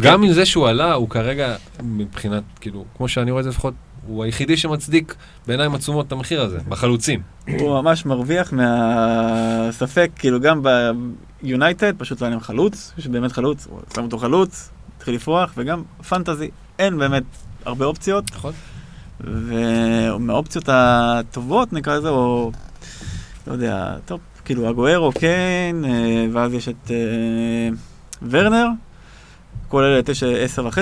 גם עם זה שהוא עלה, הוא כרגע, מבחינת, כאילו, כמו שאני רואה את זה לפחות, הוא היחידי שמצדיק בעיניים עצומות את המחיר הזה, בחלוצים. הוא ממש מרוויח מהספק, כאילו גם ביונייטד, פשוט היה להם חלוץ, יש באמת חלוץ, הוא שם אותו חלוץ, התחיל לפרוח, וגם פנטזי, אין באמת הרבה אופציות. נכון. ומהאופציות הטובות נקרא זה, או לא יודע, טוב, כאילו אגוארו, כן, ואז יש את ורנר, כל אלה 10.5,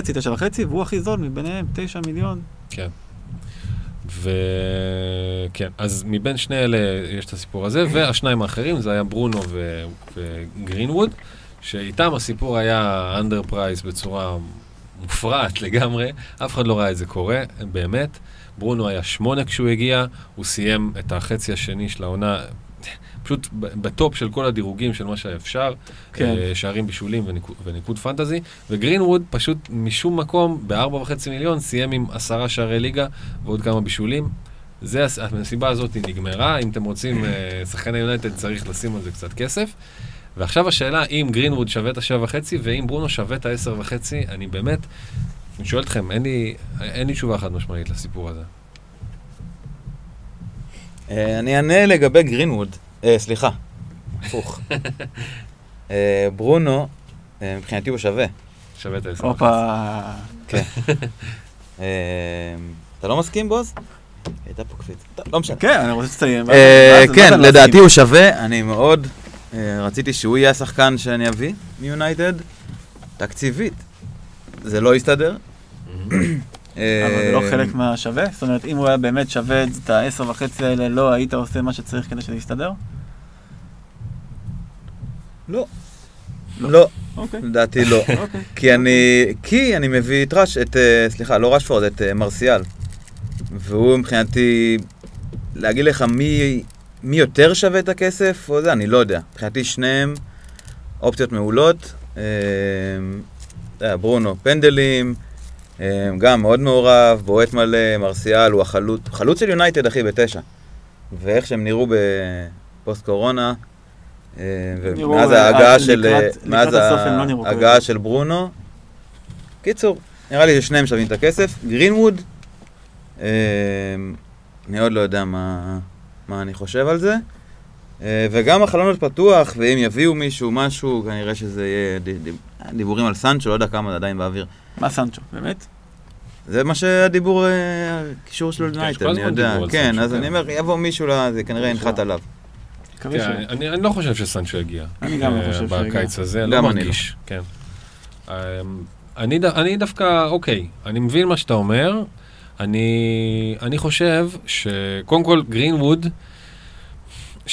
והוא הכי זול מביניהם, 9 מיליון. כן. וכן, אז מבין שני אלה יש את הסיפור הזה, והשניים האחרים, זה היה ברונו וגרינווד, שאיתם הסיפור היה אנדר פרייס בצורה... מופרט לגמרי, אף אחד לא ראה את זה קורה, באמת. ברונו היה 8 כשהוא הגיע, הוא סיים את החצי השני של העונה, פשוט בטופ של כל הדירוגים של מה שאפשר, שערים בישולים וניקוד פנטזי, וגרינווד פשוט משום מקום, ב4.5 מיליון, סיים עם 10 שערי ליגה ועוד כמה בישולים. המסיבה הזאת היא נגמרה, אם אתם רוצים, שחקן היונייטד צריך לשים על זה קצת כסף. ועכשיו השאלה, אם גרינווד שווה את 7.5, ואם ברונו שווה את 10.5, אני באמת, אני שואל אתכם, אין לי תשובה חד משמעית לסיפור הזה. אני אענה לגבי גרינווד, סליחה, הפוך. ברונו, מבחינתי הוא שווה. שווה את 10.5. אופה. כן. אתה לא מסכים, בוז? הייתה פה קפיץ. לא משנה. כן, אני רוצה לסיים. כן, לדעתי הוא שווה, אני מאוד... רציתי שהוא יהיה השחקן שאני אביא מיונייטד, תקציבית. זה לא יסתדר. אבל זה לא חלק מהשווה? זאת אומרת, אם הוא היה באמת שווה את ה10.5 האלה, לא היית עושה מה שצריך כדי שזה יסתדר? לא. לא. לדעתי לא. כי אני מביא את רשפורד, את מרסיאל. והוא מבחינתי, להגיד לך מי יותר שווה את הכסף, או זה, אני לא יודע. מבחינתי שניהם אופציות מעולות, ברונו פנדלים, גם מאוד מעורב, בועט מלא, מרסיאל, הוא החלוץ של יונייטד, אחי, ב9. ואיך שהם נראו בפוסט קורונה, ומאז ההגעה של ברונו. קיצור, נראה לי ששניהם שווים את הכסף. גרינווד, אני עוד לא יודע מה אני חושב על זה. וגם החלון עוד פתוח, ואם יביאו מישהו, משהו, כנראה שזה יהיה דיבורים על סנצ'ו, לא יודע כמה, זה עדיין באוויר. מה סנצ'ו, באמת? זה מה שהדיבור, הקישור שלו לנייטל, אני יודע. כן, אז אני אומר, יבוא מישהו, זה כנראה ינחת עליו. אני לא חושב שסנצ'ו יגיע. אני גם לא חושב שיגיע. בקיץ הזה, לא מרגיש. אני דווקא, אוקיי, אני מבין מה שאתה אומר. אני חושב שקודם כל, גרינווד, 7.5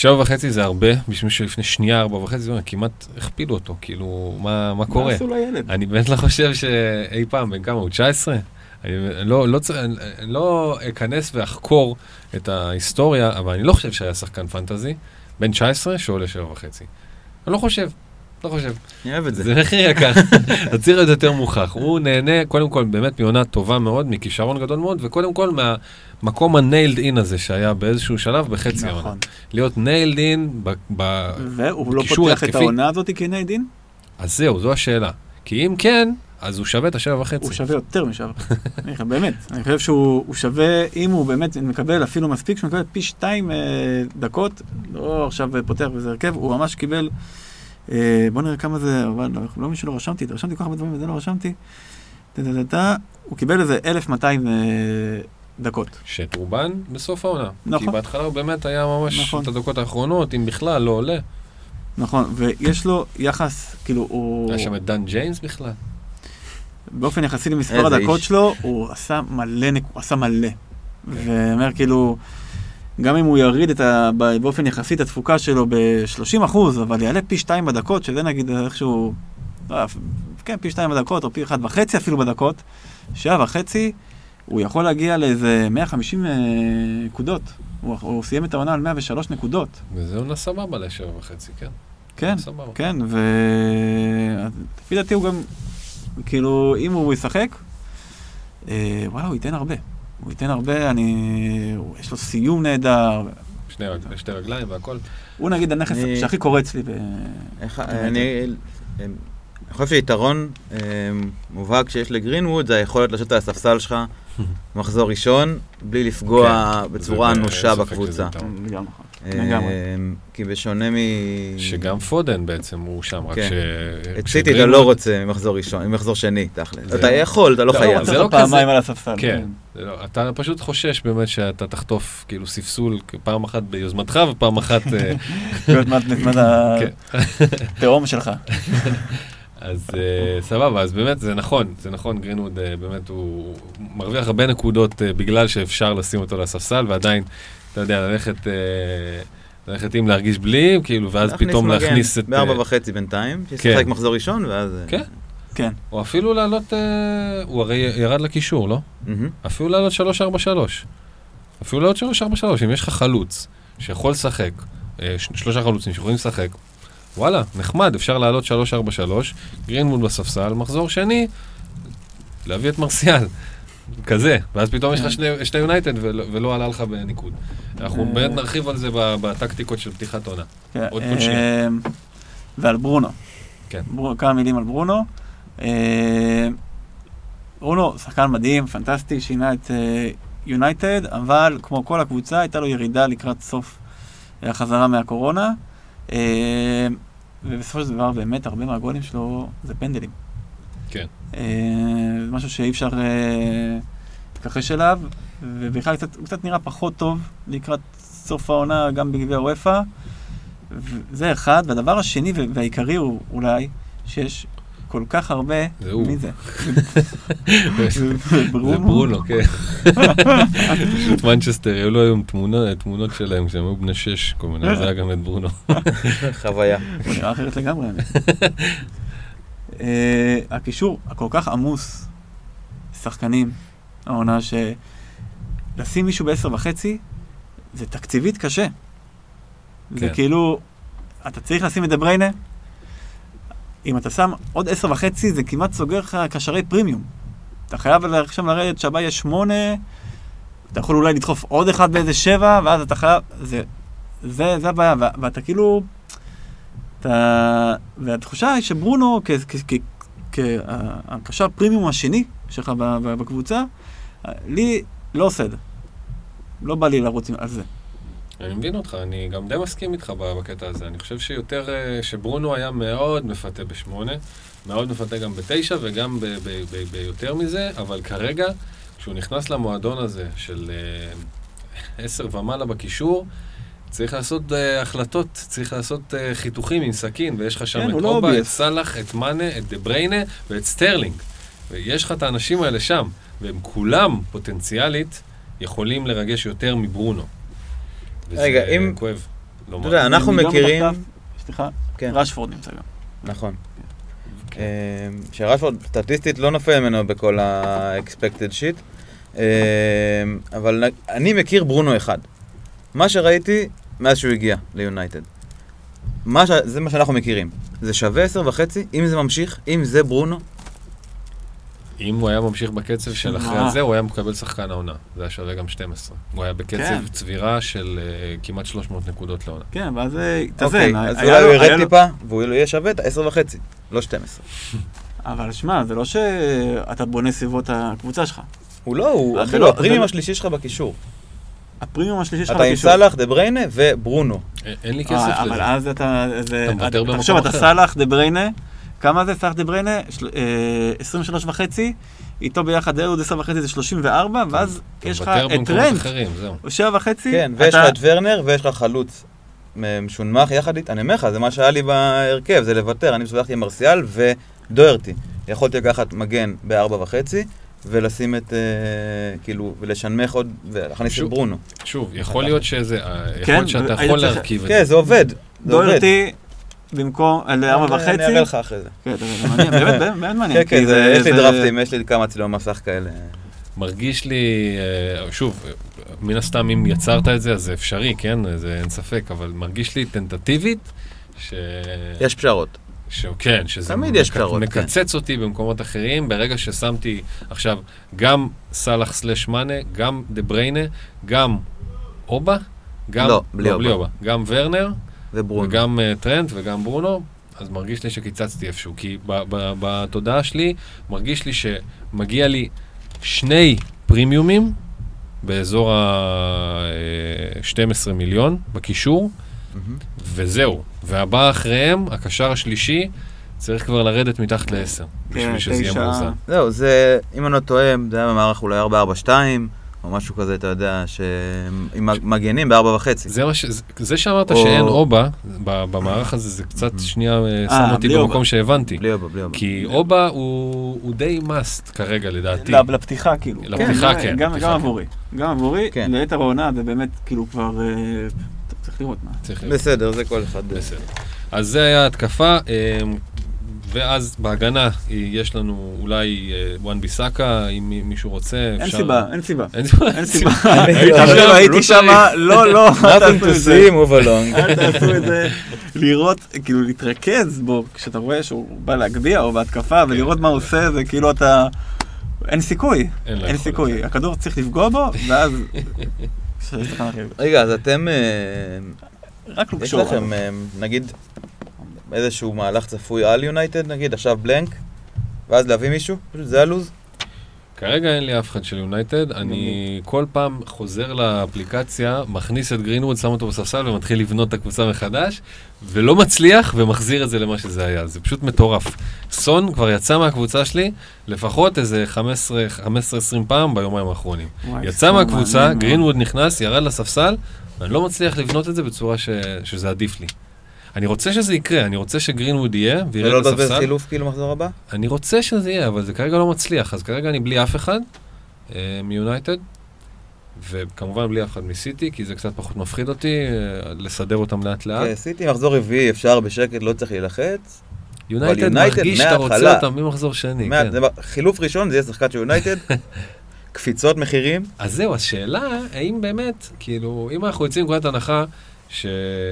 זה הרבה, בשביל שלפני שנייה 4.5, כמעט הכפילו אותו, כאילו, מה קורה? מה עשו לילד? אני באמת לא חושב שאי פעם, בין כמה, הוא 19? אני לא אכנס ואחקור את ההיסטוריה, אבל אני לא חושב שהיה שחקן פנטזי, בין 19 שעולה 7.5. אני לא חושב. אני אוהב את זה. זה מחיר יקר. זה צריך להיות יותר מוכח. הוא נהנה, קודם כל, באמת מיונה טובה מאוד, מכישרון גדול מאוד, וקודם כל מהמקום הניילד אין הזה שהיה באיזשהו שלב בחצי העונה. נכון. להיות ניילד אין והוא לא פותח את העונה הזאת כניילד אין? אז זהו, זו השאלה. כי אם כן, אז הוא שווה את 7.5. הוא שווה יותר מ7.5. באמת. אני חושב שהוא שווה, אם הוא באמת מקבל אפילו מספיק, שהוא מקבל פי 2 דקות, לא עכשיו פותח וזה הרכב, הוא ממש קיבל בוא נראה כמה זה, אבל לא מי שלא רשמתי כל כך בדברים וזה לא רשמתי, הוא קיבל איזה 1,200 דקות. שתרובן בסוף העונה. נכון. כי בהתחלה הוא באמת היה ממש את הדקות האחרונות, אם בכלל לא עולה. נכון, ויש לו יחס, כאילו הוא... היה שם את דן ג'יימס בכלל. באופן יחסי למספר הדקות שלו, הוא עשה מלא, ואומר כאילו... גם אם הוא יריד באופן יחסית התפוקה שלו ב-30%, אבל יעלה פי 2 בדקות, שזה נגיד איכשהו, כן, פי 2 בדקות, או פי 1.5 אפילו בדקות, 7.5, הוא יכול להגיע לאיזה 150 נקודות. הוא סיים את העונה על 103 נקודות. וזה עונה סבבה ל-7.5, כן? כן, כן, ולפי דעתי הוא גם, כאילו, אם הוא ישחק, וואלה, הוא ייתן הרבה. הוא ייתן הרבה, יש לו סיום נהדר. שתי רגליים והכל. הוא נגיד הנכס שהכי קורץ לי. אני חושב שיתרון מובהק שיש לגרינווד, זה היכולת לשבת על הספסל שלך, מחזור ראשון, בלי לפגוע בצורה אנושה בקבוצה. כי בשונה שגם פודן בעצם הוא שם, רק את סיטי אתה לא רוצה ממחזור ראשון, ממחזור שני, תכל'ס. אתה יכול, אתה לא חייב. זה לא פעמיים על הספסל. כן, אתה פשוט חושש באמת שאתה תחטוף כאילו ספסול פעם אחת ביוזמתך ופעם אחת... ביוזמת התאום שלך. אז סבבה, אז באמת זה נכון, גרינווד באמת הוא מרוויח הרבה נקודות בגלל שאפשר לשים אותו לספסל, ועדיין אתה יודע, ללכת אם להרגיש בלי, כאילו, ואז פתאום להכניס את... 4.5 בינתיים, שישחק מחזור ראשון, ואז... כן. או אפילו לעלות... הוא הרי ירד לקישור, לא? אפילו לעלות 3-4-3. אפילו לעלות 3-4-3. אם יש לך חלוץ שיכול לשחק, 3 חלוצים שיכולים לשחק, וואלה, נחמד, אפשר לעלות 3-4-3, גרינווד בספסל, מחזור שני, להביא את מרסיאל. כזה, ואז פתאום יש לך שני יונייטד ולא עלה לך בניקוד. אנחנו באמת נרחיב על זה בטקטיקות של פתיחת עונה. עוד כל שנייה. ועל ברונו. כן. כמה מילים על ברונו. ברונו, שחקן מדהים, פנטסטי, שינה את יונייטד, אבל כמו כל הקבוצה, הייתה לו ירידה לקראת סוף החזרה מהקורונה, ובסופו של דבר באמת הרבה מהגולים שלו זה פנדלים. כן. משהו שאי אפשר להתכחש אליו, ובכלל הוא קצת נראה פחות טוב לקראת סוף העונה גם בגביע הוופא, זה אחד, והדבר השני והעיקרי הוא אולי שיש כל כך הרבה, מי זה? זה ברונו, כן. פשוט מנצ'סטר, היו לו היום תמונות שלהם, כשהם היו בני 6, כל מיני, זה היה גם את ברונו. חוויה. הוא נראה אחרת לגמרי. הקישור הכל כך עמוס שחקנים העונה שלשים מישהו ב10.5 זה תקציבית קשה, זה כאילו אתה צריך לשים את הבריינה, אם אתה שם עוד 10.5 זה כמעט סוגר לך קשרי פרימיום, אתה חייב עכשיו לרדת שהבא יהיה 8, אתה יכול אולי לדחוף עוד אחד באיזה 7 ואז אתה חייב, זה הבעיה, ואתה כאילו והתחושה היא שברונו כקשר פרימיום השני שלך בקבוצה, לי לא עושה את זה. לא בא לי לרוץ על זה. אני מבין אותך, אני גם די מסכים איתך בקטע הזה. אני חושב שיותר, שברונו היה מאוד מפתה ב8, מאוד מפתה גם ב9 וגם ביותר מזה, אבל כרגע, כשהוא נכנס למועדון הזה של 10 ומעלה בקישור, צריך לעשות החלטות, צריך לעשות חיתוכים עם סכין, ויש לך שם את רובה, את סלח, את מנה, את דבריינה ואת סטרלינג. ויש לך את האנשים האלה שם, והם כולם פוטנציאלית יכולים לרגש יותר מברונו. רגע, אם... כואב. אתה יודע, אנחנו מכירים... סליחה, רשפורד נמצא גם. נכון. שרשפורד סטטיסטית לא נופל ממנו בכל ה-expected shit, אבל אני מכיר ברונו אחד. מה שראיתי מאז שהוא הגיע ליונייטד. זה מה שאנחנו מכירים. זה שווה 10.5, אם זה ממשיך, אם זה ברונו. אם הוא היה ממשיך בקצב של אחרי זה, הוא היה מקבל שחקן העונה. זה היה שווה גם 12. הוא היה בקצב צבירה של כמעט 300 נקודות לעונה. כן, ואז זה התאזן. אז אולי הוא ירד טיפה, והוא יהיה שווה את 10.5, לא 12. אבל שמע, זה לא שאתה בונה סביבות הקבוצה שלך. הוא לא, הוא הפרימיום השלישי שלך בקישור. הפרימיום השלישי שלך בקישור. אתה עם סלח, דה בריינה וברונו. אין לי כסף לזה. אבל אז אתה... עכשיו, אתה סלח, דה בריינה, כמה זה? סלח דבריינה? 23.5, איתו ביחד אהוד 10.5 זה 34, ואז יש לך את רנט, 7.5. כן, ויש לך את ורנר ויש לך חלוץ משונמך יחד איתה. אני אומר לך, זה מה שהיה לי בהרכב, זה לוותר. אני מסודחתי עם מרסיאל ודוירתי. יכולתי לקחת מגן ב4.5 ולשים את, כאילו, ולשנמך עוד, ולהכניס את ברונו. שוב, יכול להיות שזה, יכול שאתה יכול להרכיב את זה. כן, זה עובד. דוירתי... במקום, ל-4.5. אני אראה לך אחרי זה. כן, זה מעניין, באמת מעניין. כן, יש לי דרפטים, יש לי כמה צילום מסך כאלה. מרגיש לי, שוב, מן הסתם אם יצרת את זה, אז זה אפשרי, כן? זה אין ספק, אבל מרגיש לי טנטטיבית, ש... יש פשרות. כן, שזה מקצץ אותי במקומות אחרים, ברגע ששמתי עכשיו גם סלח סלש מנה, גם דה בריינה, גם אובה, גם... לא, בלי אובה. גם ורנר. וגם טרנט וגם ברונו, אז מרגיש לי שקיצצתי איפשהו, כי בתודעה שלי מרגיש לי שמגיע לי שני פרימיומים באזור ה-12 מיליון בקישור, וזהו. והבא אחריהם, הקשר השלישי, צריך כבר לרדת מתחת ל-10, בשביל שזה יהיה מאוזן. זהו, זה, אם אני לא טועה, זה היה במערך אולי 4-4-2, או משהו כזה, אתה יודע, שמגיינים ב4.5. זה שאמרת שאין אובה, במערך הזה זה קצת שנייה שם אותי במקום שהבנתי. בלי אובה, בלי אובה. כי אובה הוא די מאסט כרגע, לדעתי. לפתיחה, כאילו. לפתיחה, כן. גם עבורי. גם עבורי, לעת הרעונה, זה באמת כאילו כבר... צריך לראות מה. בסדר, זה כל אחד. בסדר. אז זה היה התקפה, ואז בהגנה יש לנו אולי וואן ביסאקה, אם מישהו רוצה. אין סיבה, אין סיבה. אין סיבה. הייתי שם, לא. נאטים תוסעים, אובלונג. אל תעשו את זה. לראות, כאילו להתרכז בו, כשאתה רואה שהוא בא להגביע או בהתקפה, ולראות מה הוא עושה, זה כאילו אתה... אין סיכוי. אין סיכוי. הכדור צריך לפגוע בו, ואז... רגע, אז אתם... רק לוקשור. יש לכם, נגיד... איזשהו מהלך צפוי על יונייטד, נגיד, עכשיו בלנק, ואז להביא מישהו, פשוט זה הלוז. כרגע אין לי אף אחד של יונייטד, אני כל פעם חוזר לאפליקציה, מכניס את גרינווד, שם אותו בספסל ומתחיל לבנות את הקבוצה מחדש, ולא מצליח ומחזיר את זה למה שזה היה, זה פשוט מטורף. סון כבר יצא מהקבוצה שלי, לפחות איזה 15-20 פעם ביומיים האחרונים. יצא מהקבוצה, גרינווד נכנס, ירד לספסל, ואני לא מצליח לבנות את זה בצורה שזה עדיף לי. אני רוצה שזה יקרה, אני רוצה שגרינווד יהיה, ולא לדבר חילוף כאילו מחזור הבא? אני רוצה שזה יהיה, אבל זה כרגע לא מצליח, אז כרגע אני בלי אף אחד מיונייטד, וכמובן בלי אף אחד מסיטי, כי זה קצת פחות מפחיד אותי, לסדר אותם לאט לאט. סיטי מחזור רביעי, אפשר בשקט, לא צריך להילחץ. יונייטד מרגיש שאתה רוצה אותם ממחזור שני, כן. חילוף ראשון זה יהיה שחקת של יונייטד, קפיצות מחירים. אז זהו, השאלה, האם באמת, כאילו, אם אנחנו יוצאים נקודת הנחה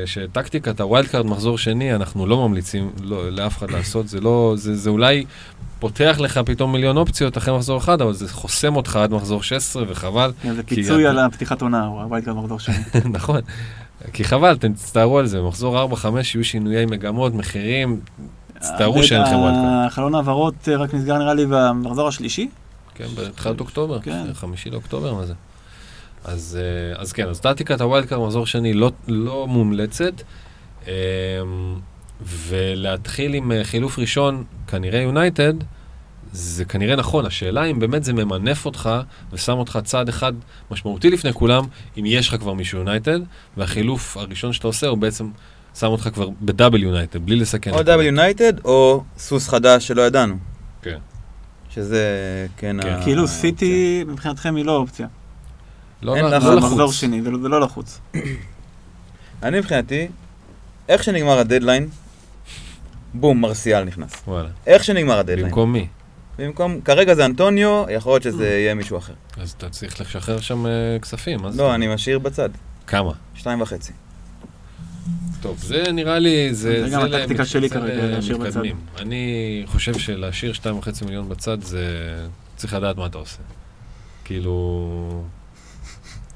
שטקטיקת הווילד קארד מחזור שני, אנחנו לא ממליצים לאף אחד לעשות, זה אולי פותח לך פתאום מיליון אופציות אחרי מחזור אחד, אבל זה חוסם אותך עד מחזור 16, וחבל. זה פיצוי על הפתיחת עונה, הווילד קארד מחזור שני. נכון, כי חבל, אתם תצטערו על זה, מחזור 4-5 יהיו שינויי מגמות, מחירים, תצטערו שאין לכם ווילד קארד. החלון העברות רק נסגר נראה לי במחזור השלישי? כן, ב-1 אוקטובר, 5 לאוקטובר, מה זה? אז כן, אז טקטיקת הווילדקארד במחזור שני לא מומלצת, ולהתחיל עם חילוף ראשון, כנראה יונייטד, זה כנראה נכון. השאלה אם באמת זה ממנף אותך ושם אותך צעד אחד משמעותי לפני כולם, אם יש לך כבר מישהו יונייטד, והחילוף הראשון שאתה עושה הוא בעצם שם אותך כבר בדאבל יונייטד, בלי לסכן. או דאבל יונייטד, או סוס חדש שלא ידענו. כן. שזה כן... כאילו סיטי מבחינתכם היא לא אופציה. לא לחזור שני ולא לחוץ. אני מבחינתי, איך שנגמר הדדליין, בום, מרסיאל נכנס. איך שנגמר הדדליין. במקום מי? במקום, כרגע זה אנטוניו, יכול להיות שזה יהיה מישהו אחר. אז אתה צריך לשחרר שם כספים. לא, אני משאיר בצד. כמה? 2.5. טוב, זה נראה לי, זה גם הטקטיקה שלי כרגע, להשאיר בצד. אני חושב שלהשאיר 2.5 מיליון בצד, זה צריך לדעת מה אתה עושה. כאילו...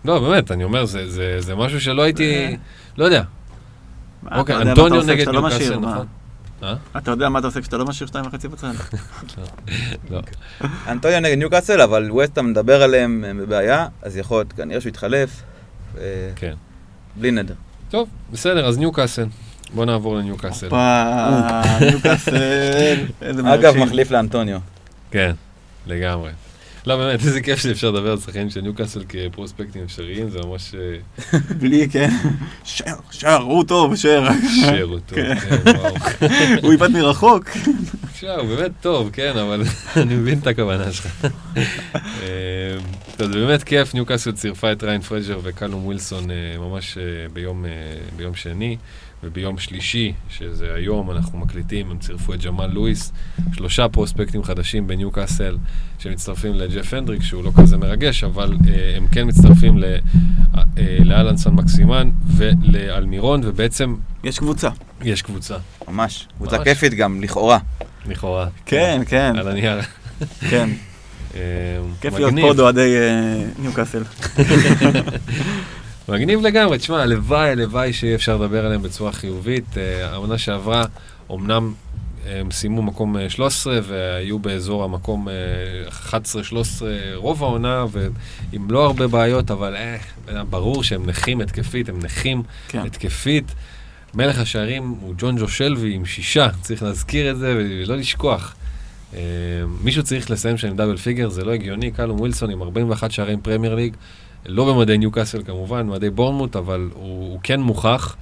לא, באמת, אני אומר, זה משהו שלא הייתי... לא יודע. אוקיי, אנטוניו נגד ניוקאסל, נכון? אתה יודע מה אתה עושה כשאתה לא משאיר 2.5 בצד? לא. אנטוניו נגד ניוקאסל, אבל ווסטהאם מדבר עליהם בבעיה, אז יכול להיות, כנראה שהוא יתחלף. כן. בלי נדר. טוב, בסדר, אז ניוקאסל. בוא נעבור לניוקאסל. ניוקאסל. אגב, מחליף לאנטוניו. כן, לגמרי. לא, באמת, איזה כיף שאפשר לדבר על שחקנים של ניוקאסל כפרוספקטים אפשריים, זה ממש... בלי, כן. שער, הוא טוב. כן, וואו. הוא איבד מרחוק. שער, הוא באמת טוב, כן, אבל אני מבין את הכוונה שלך. טוב, זה באמת כיף, ניוקאסל צירפה את ריין פרג'ר וקלום ווילסון ממש ביום שני, וביום שלישי, שזה היום, אנחנו מקליטים, הם צירפו את ג'מאל לואיס, 3 פרוספקטים חדשים בניוקאסל, שמצטרפים לג'ף הנדריק, שהוא לא כזה מרגש, אבל הם כן מצטרפים לאלן סן מקסימן ולאלמירון, ובעצם... יש קבוצה. ממש. קבוצה כיפית גם, לכאורה. כן. על הנייר. כן. כיף להיות פוד אוהדי ניוקאסל. מגניב לגמרי, תשמע, הלוואי שאי אפשר לדבר עליהם בצורה חיובית. העונה שעברה, אמנם הם סיימו מקום 13, והיו באזור המקום 11-13 רוב העונה, ועם לא הרבה בעיות, אבל ברור שהם נחים התקפית, מלך השערים הוא ג'ון ג'ו שלוי עם 6, צריך להזכיר את זה ולא לשכוח. מישהו צריך לסיים שם עם דאבל פיגר, זה לא הגיוני, קלום ווילסון עם 41 שערים פרמייר ליג, לא במדי ניוקאסל כמובן, במדי בורנמוט, אבל הוא כן מוכח.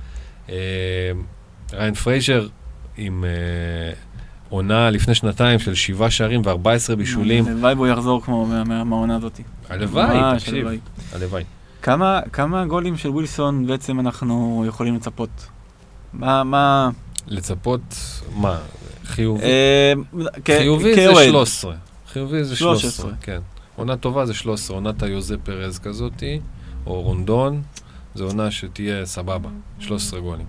ריין פרייזר עם עונה לפני שנתיים של 7 שערים ו14 בישולים. הלוואי בו יחזור כמו מהעונה הזאת. הלוואי, תקשיב. הלוואי. כמה גולים של ווילסון בעצם אנחנו יכולים לצפות? מה? לצפות? מה? חיובי? חיובי זה 13. כן. עונה טובה זה 13, עונת היוזה פרז כזאת, או רונדון, זה עונה שתהיה סבבה, 13 גולים.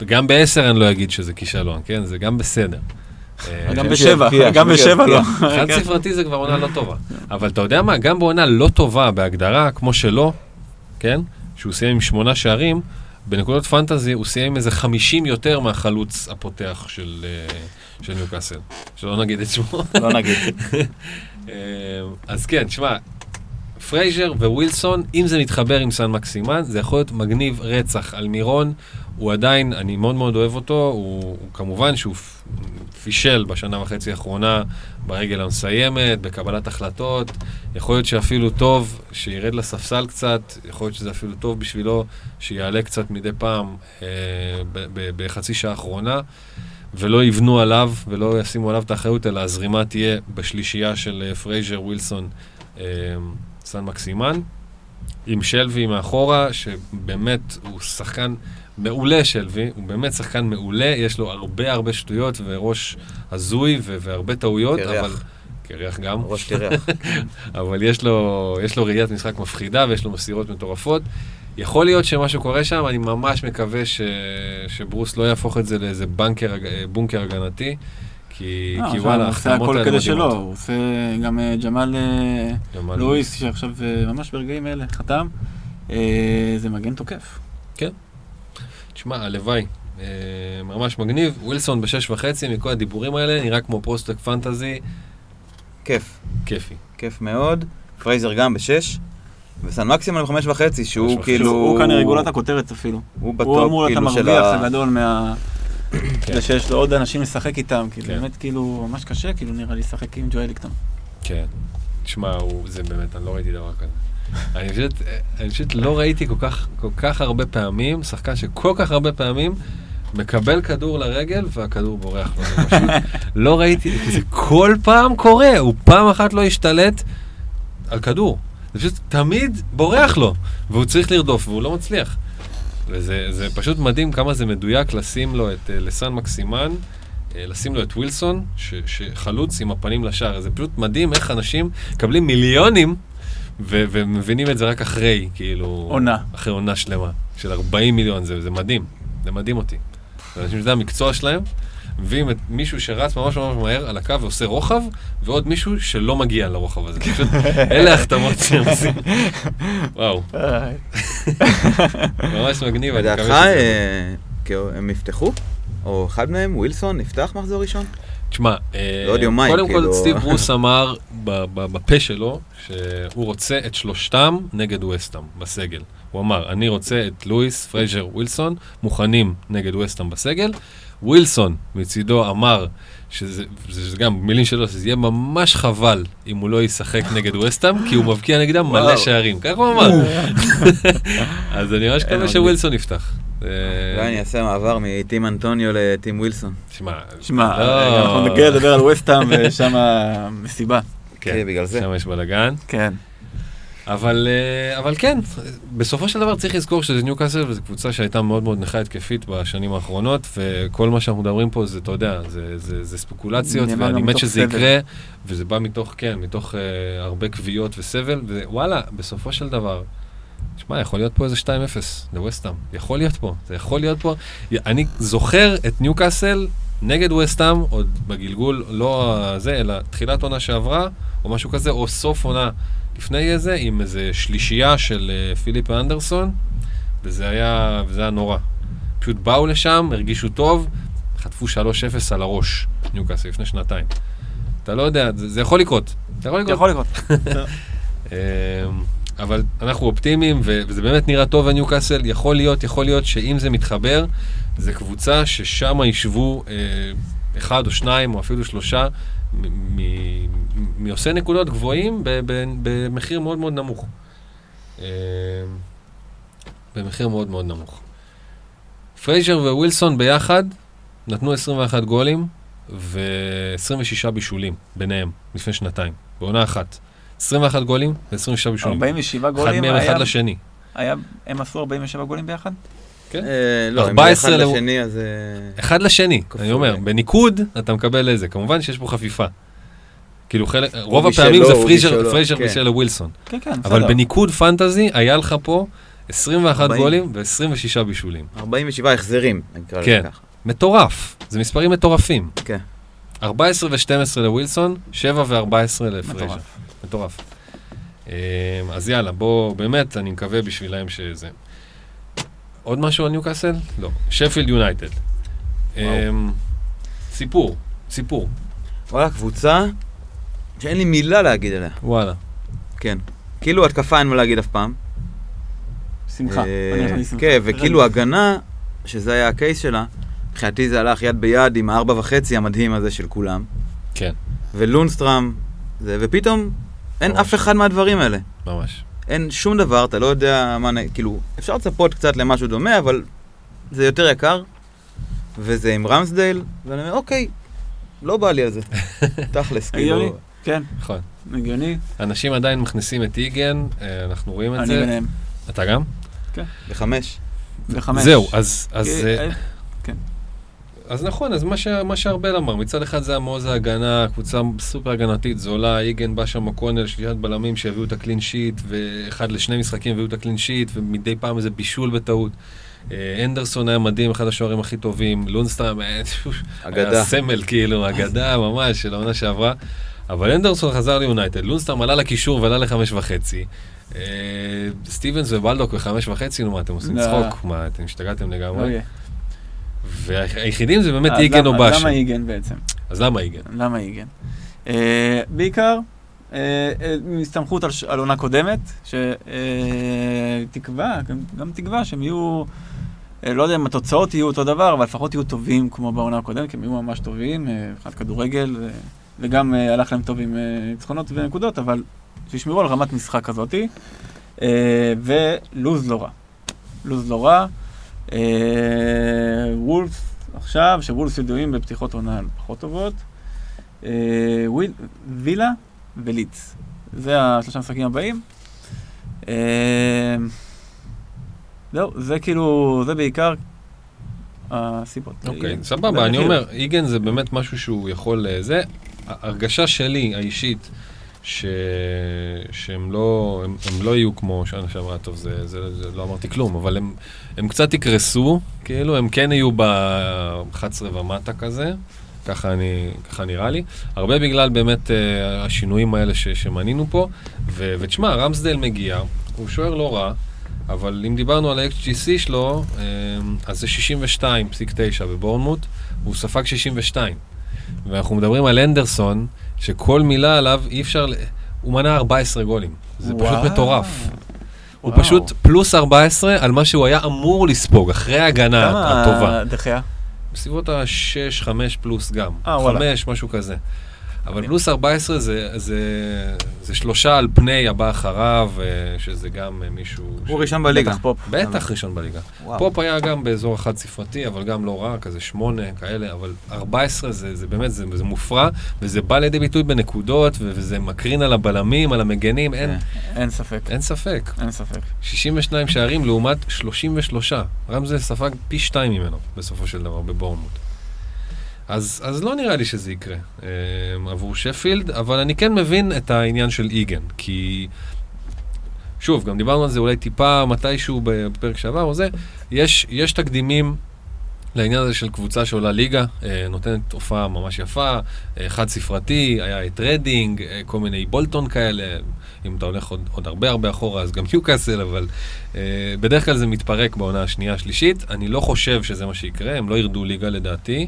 וגם ב-10 אני לא אגיד שזה כישלון, כן? זה גם בסדר. גם ב-7 לא. חד ספרתי זה כבר עונה לא טובה. אבל אתה יודע מה, גם בעונה לא טובה בהגדרה, כמו שלו, כן? שהוא סיים עם 8 שערים, בנקודות פנטזי הוא סיים איזה 50 יותר מהחלוץ הפותח של ניוקאסל. שלא נגיד את שמו. לא נגיד. אז כן, תשמע, פרייזר ווילסון, אם זה מתחבר עם סן מקסימן, זה יכול להיות מגניב רצח. אלמירון, הוא עדיין, אני מאוד מאוד אוהב אותו, הוא כמובן שהוא פישל בשנה וחצי האחרונה, ברגל המסיימת, בקבלת החלטות, יכול להיות שאפילו טוב שירד לספסל קצת, יכול להיות שזה אפילו טוב בשבילו שיעלה קצת מדי פעם בחצי שעה האחרונה, ולא יבנו עליו, ולא ישימו עליו את האחריות, אלא הזרימה תהיה בשלישייה של פרייזר, ווילסון, סן מקסימן, עם שלוי מאחורה, שבאמת הוא שחקן מעולה, שלוי, הוא באמת שחקן מעולה, יש לו הרבה שטויות וראש הזוי והרבה טעויות, אבל... קרח גם. ראש קרח. אבל יש לו ראיית משחק מפחידה, ויש לו מסירות מטורפות, יכול להיות שמשהו קורה שם, אני ממש מקווה שברוס לא יהפוך את זה לאיזה בונקר הגנתי, כי וואלה, החתמות האלה מדהימות. הוא עושה גם ג'מאל לואיס, שעכשיו ממש ברגעים האלה חתם, זה מגן תוקף. כן. תשמע, הלוואי, ממש מגניב, ווילסון ב6.5, מכל הדיבורים האלה, נראה כמו פרוספקט פנטזי. כיף. כיפי. כיף מאוד, פרייזר גם ב6. וסן מקסימום עם 5.5, שהוא כאילו... הוא כאן רגולת הכותרת אפילו. הוא אמור להיות המרוויח הגדול מה... זה שיש לו עוד אנשים לשחק איתם, כי באמת כאילו ממש קשה, כאילו נראה לי לשחק עם ג'ו אליקטון. כן, תשמע, זה באמת, אני לא ראיתי דבר כזה. אני פשוט לא ראיתי כל כך הרבה פעמים, שחקן שכל כך הרבה פעמים מקבל כדור לרגל והכדור בורח. לא ראיתי, זה כל פעם קורה, הוא פעם אחת לא השתלט על כדור. זה פשוט תמיד בורח לו, והוא צריך לרדוף, והוא לא מצליח. וזה פשוט מדהים כמה זה מדויק לשים לו את לסן מקסימן, לשים לו את ווילסון, שחלוץ עם הפנים לשער. זה פשוט מדהים איך אנשים מקבלים מיליונים, ומבינים את זה רק אחרי, כאילו... עונה. אחרי עונה שלמה, של 40 מיליון, זה מדהים. זה מדהים אותי. אנשים שזה המקצוע שלהם, מביאים את מישהו שרץ ממש ממש מהר על הקו ועושה רוחב, ועוד מישהו שלא מגיע לרוחב הזה. אלה החתמות שהם עושים. וואו. ממש מגניב. בדעתך הם יפתחו? או אחד מהם, ווילסון, יפתח מחזור ראשון? תשמע, קודם כל סטיב ברוס אמר בפה שלו שהוא רוצה את שלושתם נגד ווסטהאם בסגל. הוא אמר, אני רוצה את לואיס, פרייזר, ווילסון, מוכנים נגד ווסטהאם בסגל. ווילסון מצידו אמר, שזה גם מילים שלו, שזה יהיה ממש חבל אם הוא לא ישחק נגד ווסטהאם, כי הוא מבקיע נגדם מלא שערים. כך הוא אמר. אז אני ממש מקווה שווילסון יפתח. ואני אעשה מעבר מטים אנטוניו לטים ווילסון. שמע, אנחנו נגיע לדבר על ווסטהאם ושם המסיבה. כן, בגלל זה. שם יש בלגן. כן. אבל כן, בסופו של דבר צריך לזכור שזה ניוקאסל, וזו קבוצה שהייתה מאוד מאוד נכה התקפית בשנים האחרונות, וכל מה שאנחנו מדברים פה זה, אתה יודע, זה ספקולציות, ואני מת שזה יקרה, וזה בא מתוך, כן, מתוך הרבה קביעות וסבל, ווואלה, בסופו של דבר, תשמע, יכול להיות פה איזה 2-0 לווסטהאם, יכול להיות פה, זה יכול להיות פה, אני זוכר את ניוקאסל נגד ווסטהאם, עוד בגלגול, לא זה, אלא תחילת עונה שעברה, או משהו כזה, או סוף עונה, לפני זה, עם איזה שלישייה של פיליפ אנדרסון, וזה היה נורא. פשוט באו לשם, הרגישו טוב, חטפו 3-0 על הראש, ניוקאסל, לפני שנתיים. אתה לא יודע, זה יכול לקרות. זה יכול לקרות. אבל אנחנו אופטימיים, וזה באמת נראה טוב הניוקאסל. יכול להיות שאם זה מתחבר, זה קבוצה ששם יישבו אחד או שניים, או אפילו שלושה, מעושה נקודות גבוהים במחיר מאוד מאוד נמוך. במחיר מאוד מאוד נמוך. פרייזר ווילסון ביחד נתנו 21 גולים ו-26 בישולים ביניהם לפני שנתיים, בעונה אחת. 21 גולים ו-26 בישולים. 47 גולים. אחד מהם אחד לשני. הם עשו 47 גולים ביחד? כן? לא, 14 לשני, אז... אחד לשני, אני אומר, בניקוד אתה מקבל איזה, כמובן שיש פה חפיפה. כאילו רוב הפעמים זה פרייזר בישל לווילסון. כן, כן, בסדר. אבל בניקוד פנטזי היה לך פה 21 גולים ו-26 בישולים. 47 החזרים, אני אקרא לזה ככה. מטורף, זה מספרים מטורפים. כן. 14 ו-12 לווילסון, 7 ו-14 לפרייזר. מטורף. אז יאללה, בוא, באמת, אני מקווה בשבילהם שזה... עוד משהו על ניוקאסל? לא. שפילד יונייטד. סיפור. וואלה, קבוצה שאין לי מילה להגיד עליה. וואלה. כן. כאילו התקפה אין מה להגיד אף פעם. שמחה. כן, וכאילו הגנה, שזה היה הקייס שלה, מבחינתי זה הלך יד ביד עם 4.5 המדהים הזה של כולם. כן. ולונסטרם, ופתאום אין אף אחד מהדברים האלה. ממש. אין שום דבר, אתה לא יודע מה, כאילו, אפשר לצפות קצת למשהו דומה, אבל זה יותר יקר, וזה עם רמסדייל, ואני אומר, אוקיי, לא בא לי על זה. תכלס, כאילו... הגיוני, כן. נכון. הגיוני. אנשים עדיין מכניסים את איגן, אנחנו רואים את זה. אני ביניהם. אתה גם? כן. ב-5. זהו, אז... כן. אז נכון, אז מה שארבל אמר, מצד אחד זה המוז ההגנה, קבוצה סופר הגנתית, זולה, איגן בא שם מקונל, שלישת בלמים שהביאו את הקלין שיט, ואחד לשני משחקים הביאו את הקלין שיט, ומדי פעם איזה בישול בטעות. אנדרסון היה מדהים, אחד השוערים הכי טובים, לונסטרם היה סמל, כאילו, אגדה ממש של העונה שעברה, אבל אנדרסון חזר ליונייטד, לונסטרם עלה לקישור ועלה ל-5.5, סטיבנס ובלדוק ב-5.5, נו מה, אתם עושים צחוק, מה, אתם השתגעתם לגמרי? והיחידים זה באמת איגן או באשם. למה איגן בעצם? אז למה איגן? בעיקר, מסתמכות על עונה קודמת, שתקווה, גם תקווה שהם יהיו, לא יודע אם התוצאות יהיו אותו דבר, אבל לפחות יהיו טובים כמו בעונה הקודמת, כי הם יהיו ממש טובים, אחד כדורגל, וגם הלך להם טוב עם ניצחונות ונקודות, אבל שישמרו על רמת משחק כזאת, ולוז לא רע. לוז לא רע, וולפס עכשיו, שוולפס ידועים בפתיחות עונה פחות טובות, וילה וליץ. זה השלושה המשחקים הבאים. זהו, זה כאילו, זה בעיקר הסיפות. אוקיי, סבבה, אני אומר, איגן זה באמת משהו שהוא יכול, זה הרגשה שלי האישית, שהם לא יהיו כמו שאני שאמרה, טוב, זה לא אמרתי כלום, אבל הם קצת יקרסו, כאילו, הם כן יהיו ב-11 ומטה כזה, ככה נראה לי, הרבה בגלל באמת השינויים האלה שמנינו פה, ותשמע, רמסדל מגיע, הוא שוער לא רע, אבל אם דיברנו על ה-XGC שלו, אז זה 62.9 בבורנמוט, הוא ספק 62, ואנחנו מדברים על אנדרסון, שכל מילה עליו אי אפשר, הוא מנה 14 גולים, זה פשוט מטורף. הוא פשוט פלוס 14 על מה שהוא היה אמור לספוג, אחרי ההגנה הטובה. כמה דחייה? בסביבות ה-6, 5 פלוס גם. 5, משהו כזה. אבל פלוס 14 זה 3 על פני הבא אחריו, שזה גם מישהו... הוא ראשון בליגה. בטח ראשון בליגה. פופ היה גם באזור חד ספרתי, אבל גם לא רע, כזה 8 כאלה, אבל 14 זה באמת, זה מופרע, וזה בא לידי ביטוי בנקודות, וזה מקרין על הבלמים, על המגנים, אין ספק. אין ספק. 62 שערים לעומת 33. רמזל ספג פי 2 ממנו, בסופו של דבר, בבורנמוט. אז לא נראה לי שזה יקרה עבור שפילד, אבל אני כן מבין את העניין של איגן, כי שוב, גם דיברנו על זה אולי טיפה מתישהו בפרק שעבר או זה, יש תקדימים לעניין הזה של קבוצה שעולה ליגה, נותנת הופעה ממש יפה, חד ספרתי, היה את רדינג, כל מיני בולטון כאלה, אם אתה הולך עוד הרבה הרבה אחורה, אז גם ניוקאסל, אבל בדרך כלל זה מתפרק בעונה השנייה השלישית, אני לא חושב שזה מה שיקרה, הם לא ירדו ליגה לדעתי,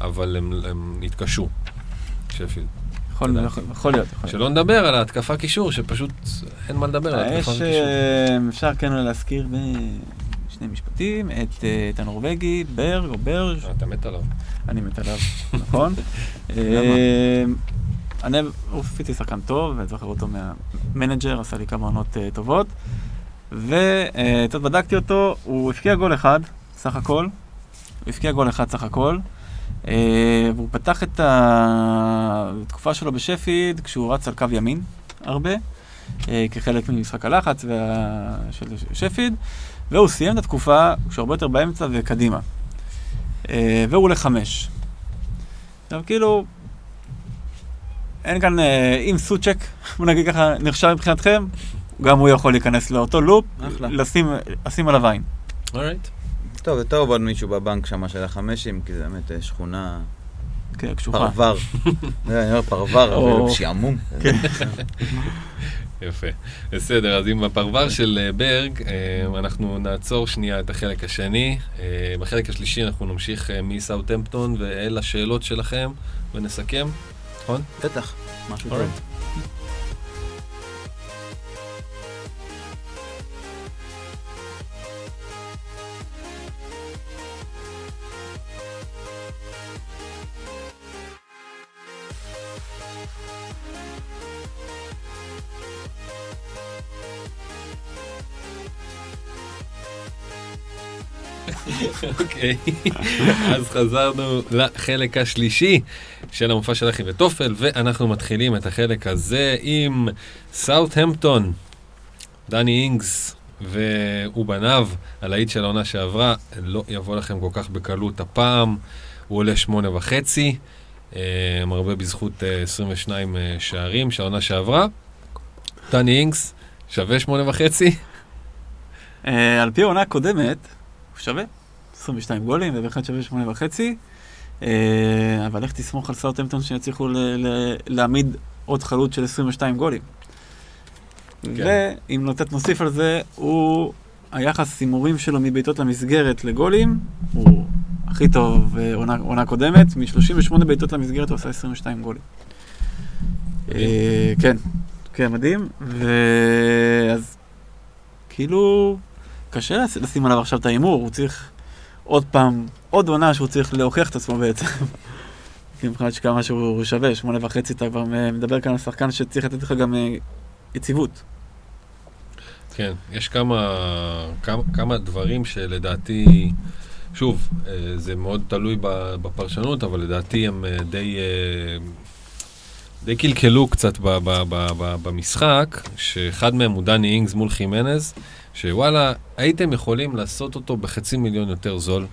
אבל הם התקשו, שפילד. יכול להיות. שלא נדבר על ההתקפה קישור, שפשוט אין מה לדבר על ההתקפה קישור. אפשר כן להזכיר בשני משפטים, את הנורווגי, ברג או ברג. אתה מת עליו. אני מת עליו, נכון. למה? הוא פיתי שחקן טוב, ואני זוכר אותו מהמנג'ר, עשה לי כמה עונות טובות, וקצת בדקתי אותו, הוא הפקיע גול אחד, סך הכל. הוא הפקיע גול אחד, סך הכל. והוא פתח את התקופה שלו בשפילד כשהוא רץ על קו ימין הרבה, כחלק ממשחק הלחץ של שפילד, והוא סיים את התקופה כשהוא הרבה יותר באמצע וקדימה, והוא עולה 5. עכשיו כאילו, אין כאן, אם סוצ'ק, בוא נגיד ככה, נרשם מבחינתכם, גם הוא יכול להיכנס לאותו לופ, לשים עליו עין. אורייט. טוב, יותר עובד מישהו בבנק שם של ה-5, כי זה באמת שכונה... כן, קשוחה. פרוור. אני אומר פרוור, אבל שעמום. יפה. בסדר, אז עם הפרוור של ברג, אנחנו נעצור שנייה את החלק השני. בחלק השלישי אנחנו נמשיך מסאוטהמפטון ואל השאלות שלכם, ונסכם. נכון? בטח, משהו טוב. אוקיי, אז חזרנו לחלק השלישי של המופע של אחי וטופל, ואנחנו מתחילים את החלק הזה עם סאות'המפטון, דני אינגס והוא בניו, הלהיט של העונה שעברה, לא יבוא לכם כל כך בקלות הפעם, הוא עולה 8.5, הרבה בזכות 22 שערים של העונה שעברה, דני אינגס שווה 8.5. על פי העונה הקודמת, הוא שווה 22 גולים, ובכלל שווה 8.5, אבל איך תסמוך על סאות'המפטון שיצליחו להעמיד עוד חלוץ של 22 גולים. ואם נותנת נוסיף על זה, הוא, היחס הימורים שלו מבעיטות למסגרת לגולים, הוא הכי טוב עונה קודמת, מ-38 בעיטות למסגרת הוא עשה 22 גולים. כן, כן, מדהים. ואז כאילו קשה לשים עליו עכשיו את האימור, הוא צריך עוד פעם, עוד עונה שהוא צריך להוכיח את עצמו בעצם. כי מבחינת שכמה שהוא שווה, 8.5, אתה כבר מדבר כאן על שחקן שצריך לתת לך גם יציבות. כן, יש כמה דברים שלדעתי, שוב, זה מאוד תלוי בפרשנות, אבל לדעתי הם די קלקלו קצת במשחק, שאחד מהם הוא דני אינגס מול חימנז, שוואלה, הייתם יכולים לעשות אותו ב5 מיליון יותר זול,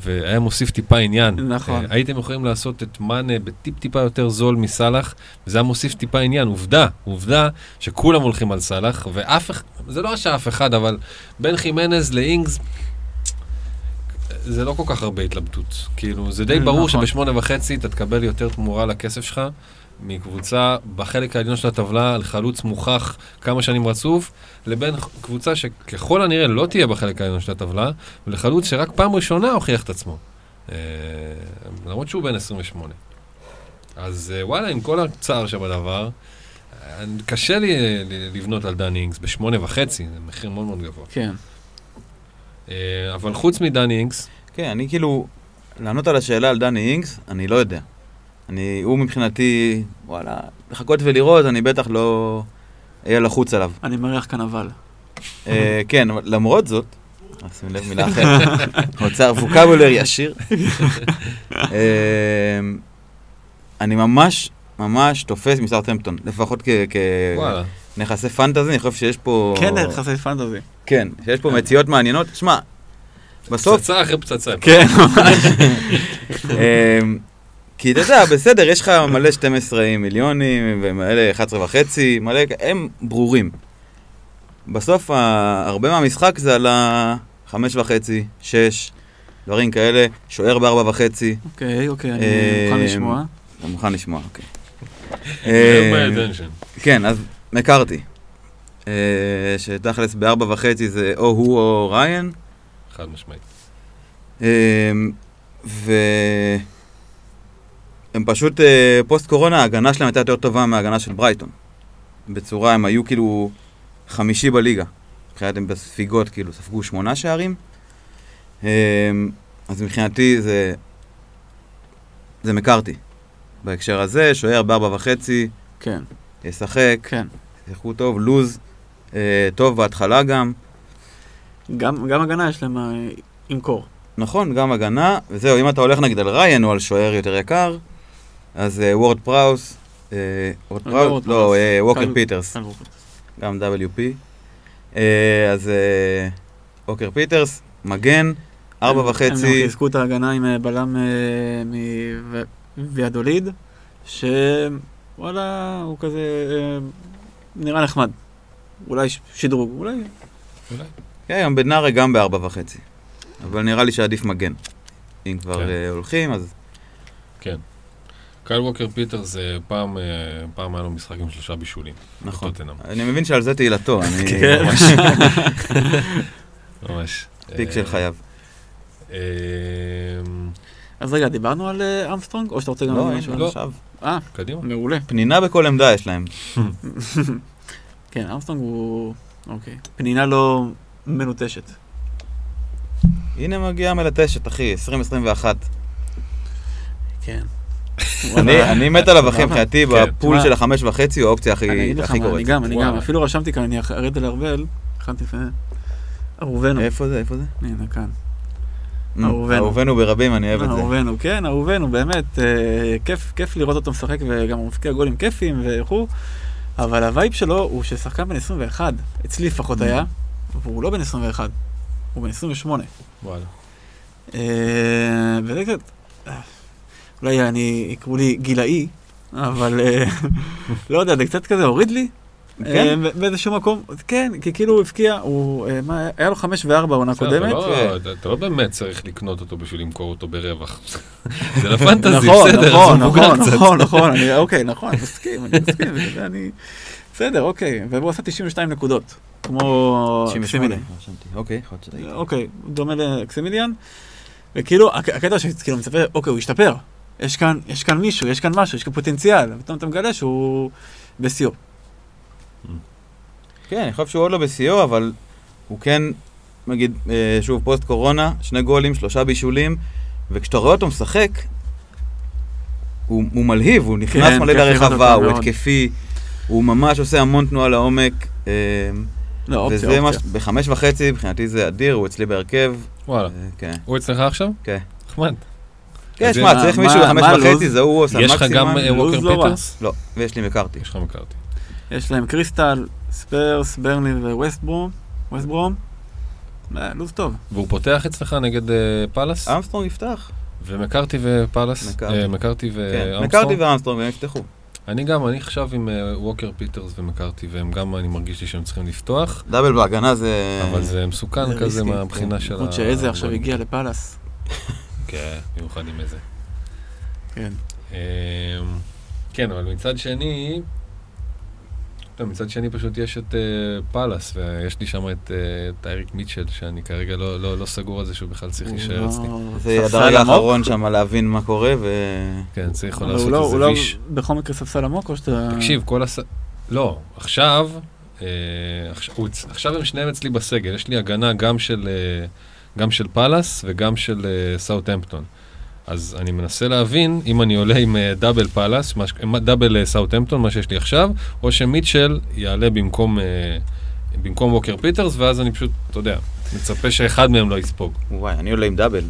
והיה מוסיף טיפה עניין. נכון. הייתם יכולים לעשות את מנה בטיפה יותר זול מסלח, וזה היה מוסיף טיפה עניין. עובדה שכולם הולכים על סלח, זה לא שאף אחד, אבל בין חימנז לאינגס, זה לא כל כך הרבה התלבטות. כאילו, זה די ברור שב8.5 אתה תקבל יותר תמורה לכסף שלך, מקבוצה בחלק העליון של הטבלה על חלוץ מוכח כמה שנים רצוף, לבין קבוצה שככל הנראה לא תהיה בחלק העליון של הטבלה, ולחלוץ שרק פעם ראשונה הוכיח את עצמו. למרות שהוא בן 28. אז וואלה, עם כל הצער שבדבר, קשה לי לבנות על דני אינגס ב8.5, זה מחיר מאוד מאוד גבוה. כן. אבל חוץ מדני אינגס... כן, אני כאילו, לענות על השאלה על דני אינגס, אני לא יודע. הוא מבחינתי, וואלה, לחכות ולראות, אני בטח לא אהיה לחוץ עליו. אני מריח כאן אבל. כן, למרות זאת, שים לב מילה אחרת, הוצר ווקבולרי עשיר. אני ממש, ממש תופס מסאות'המפטון, לפחות כנכסי פנטזי, אני חושב שיש פה... כן, נכסי פנטזי. כן, שיש פה מציאות מעניינות. שמע, בסוף... פצצה אחרי פצצה. כן, ממש. כי אתה יודע, בסדר, יש לך מלא 12 מיליונים, ומלא 11.5, מלא, הם ברורים. בסוף, הרבה מהמשחק זה על ה5.5, 6, דברים כאלה, שוער ב4.5. אוקיי, אני מוכן לשמוע. אני מוכן לשמוע, אוקיי. כן, אז מכרתי. שתכלס ב4.5 זה או הוא או ריין. חד משמעית. הם פשוט, פוסט קורונה, ההגנה שלהם הייתה יותר טובה מההגנה של ברייטון. בצורה, הם היו כאילו 5 בליגה. מבחינת הם בספיגות, כאילו, ספגו 8 שערים. אז מבחינתי זה מקרתי. בהקשר הזה, שוער ב4.5. כן. ישחק. כן. ישחקו טוב, לוז. טוב בהתחלה גם. גם הגנה יש להם עם קור. נכון, גם הגנה. וזהו, אם אתה הולך נגד על ריין או על שוער יותר יקר, אז וורד פראוס, לא, ווקר פיטרס, גם WP, אז ווקר פיטרס, מגן, 4.5. הם חיזקו את ההגנה עם בלם מויאדוליד, שוואלה, הוא כזה נראה נחמד. אולי שדרוג, אולי. כן, בנארה גם ב4.5. אבל נראה לי שעדיף מגן. אם כבר הולכים, אז... כן. קייל ווקר פיטר זה פעם היה לו משחק עם 3 בישולים. נכון. אני מבין שעל זה תהילתו, אני ממש... ממש. פיק של חייו. אז רגע, דיברנו על אמסטרונג, או שאתה רוצה גם... לא, עכשיו. קדימה. מעולה. פנינה בכל עמדה יש להם. כן, אמסטרונג הוא... אוקיי. פנינה לא מנוטשת. הנה מגיעה מלטשת, אחי, 2021. כן. אני מת עליו, אחי, מבחינתי, בפול של 5.5 הוא האופציה הכי קוראת. אני גם, אפילו רשמתי כאן, אני ארד אל ארבל, הכנתי לפני... אהובנו. איפה זה? הנה, כאן. אהובנו ברבים, אני אוהב את זה. אהובנו, באמת, כיף לראות אותו משחק, וגם הוא מפקיע גולים כיפים וכו', אבל הווייב שלו הוא ששחקן בן 21, אצלי לפחות היה, והוא לא בן 21. הוא בן 28. וואלה. וזה קצת, אולי אני יקראו לי גילאי, אבל לא יודע, זה קצת כזה הוריד לי. כן? באיזשהו מקום, כן, כי כאילו הוא הפקיע, היה לו 5.4 עונה קודמת. אתה לא באמת צריך לקנות אותו בשביל למכור אותו ברווח. זה לפנטזי, בסדר. נכון, אוקיי, נכון, אני מסכים, ואני... בסדר, אוקיי, והוא עשה 92 נקודות, כמו קסימיליאן. אוקיי, דומה לקסימיליאן, וכאילו, הקטע שכאילו מצפה, אוקיי, הוא השתפר, יש כאן מישהו, יש כאן משהו, יש כאן פוטנציאל, ופתאום אתה מגלה שהוא בסיוע. כן, אני חושב שהוא עוד לא בסיוע, אבל הוא כן, נגיד, שוב, פוסט קורונה, 2 גולים, 3 בישולים, וכשאתה רואה אותו משחק, הוא מלהיב, הוא נכנס מלא לרחבה, הוא התקפי, הוא ממש עושה המון תנועה לעומק, וזה מה, 5.5, מבחינתי זה אדיר, הוא אצלי בהרכב. וואלה, הוא אצלך עכשיו? כן. נחמד. כן, שמע, צריך מישהו 5.5, זה הוא עושה מקסימום. יש לך גם ווקר פיטרס? לא, ויש לי מקארתי. יש לך מקארתי. יש להם קריסטל, ספרס, ברנלי וווסטברום. לוז טוב. והוא פותח אצלך נגד פלס? אמסטרונג יפתח. ומקארתי ופלס? מקארתי ואמסטרונג? מקארתי ואמסטרונג, והם יפתחו. אני גם, אני חשב עם ווקר פיטרס ומקארתי, והם גם, אני מרגיש לי שהם צריכים לפתוח. דאבל בהגנה זה... אבל זה מסוכן כזה מהבחינה של... עוד שאיזה עכשיו הגיע לפלס. כן, מיוחד עם איזה. כן. כן, אבל מצד שני... לא, מצד שני פשוט יש את פלס, ויש לי שם את אייריק מיטשל, שאני כרגע לא סגור על זה שהוא בכלל צריך להישאר אצלי. זה הדרג האחרון שם להבין מה קורה, ו... כן, צריך יכול לעשות איזה ויש. הוא לא בכל מקרה ספסל עמוק, או שאתה... תקשיב, כל הס... לא, עכשיו... עכשיו הם שניהם אצלי בסגל, יש לי הגנה גם של פלס וגם של סאוטהמפטון. אז אני מנסה להבין, אם אני עולה עם דאבל פלס, דאבל סאוטהמפטון, מה שיש לי עכשיו, או שמיטשל יעלה במקום ווקר פיטרס, ואז אני פשוט, אתה יודע, מצפה שאחד מהם לא יספוג. וואי, אני עולה עם דאבל.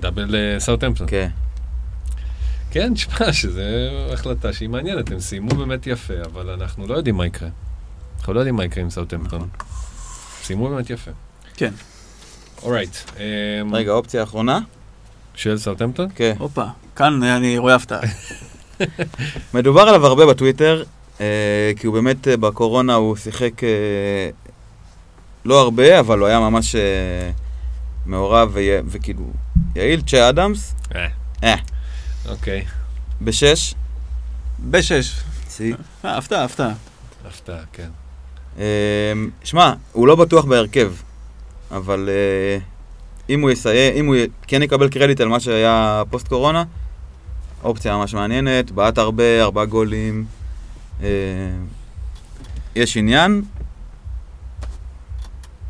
דאבל סאוטהמפטון. כן. כן, תשמע, שזו החלטה שהיא מעניינת, הם סיימו באמת יפה, אבל אנחנו לא יודעים מה יקרה. אנחנו לא יודעים מה יקרה עם סאוטהמפטון. סיימו באמת יפה. כן. אורייט. רגע, האופציה האחרונה? של סאוטהמפטון? כן. הופה, כאן אני רואה הפתעה. מדובר עליו הרבה בטוויטר, כי הוא באמת בקורונה הוא שיחק לא הרבה, אבל הוא היה ממש מעורב וכאילו יעיל, צ'י אדמס. אוקיי. ב6? ב6. הפתעה, כן. שמע, הוא לא בטוח בהרכב, אבל... אם הוא כן יקבל קרדיט על מה שהיה פוסט קורונה, אופציה ממש מעניינת, בעט הרבה, 4 גולים, יש עניין.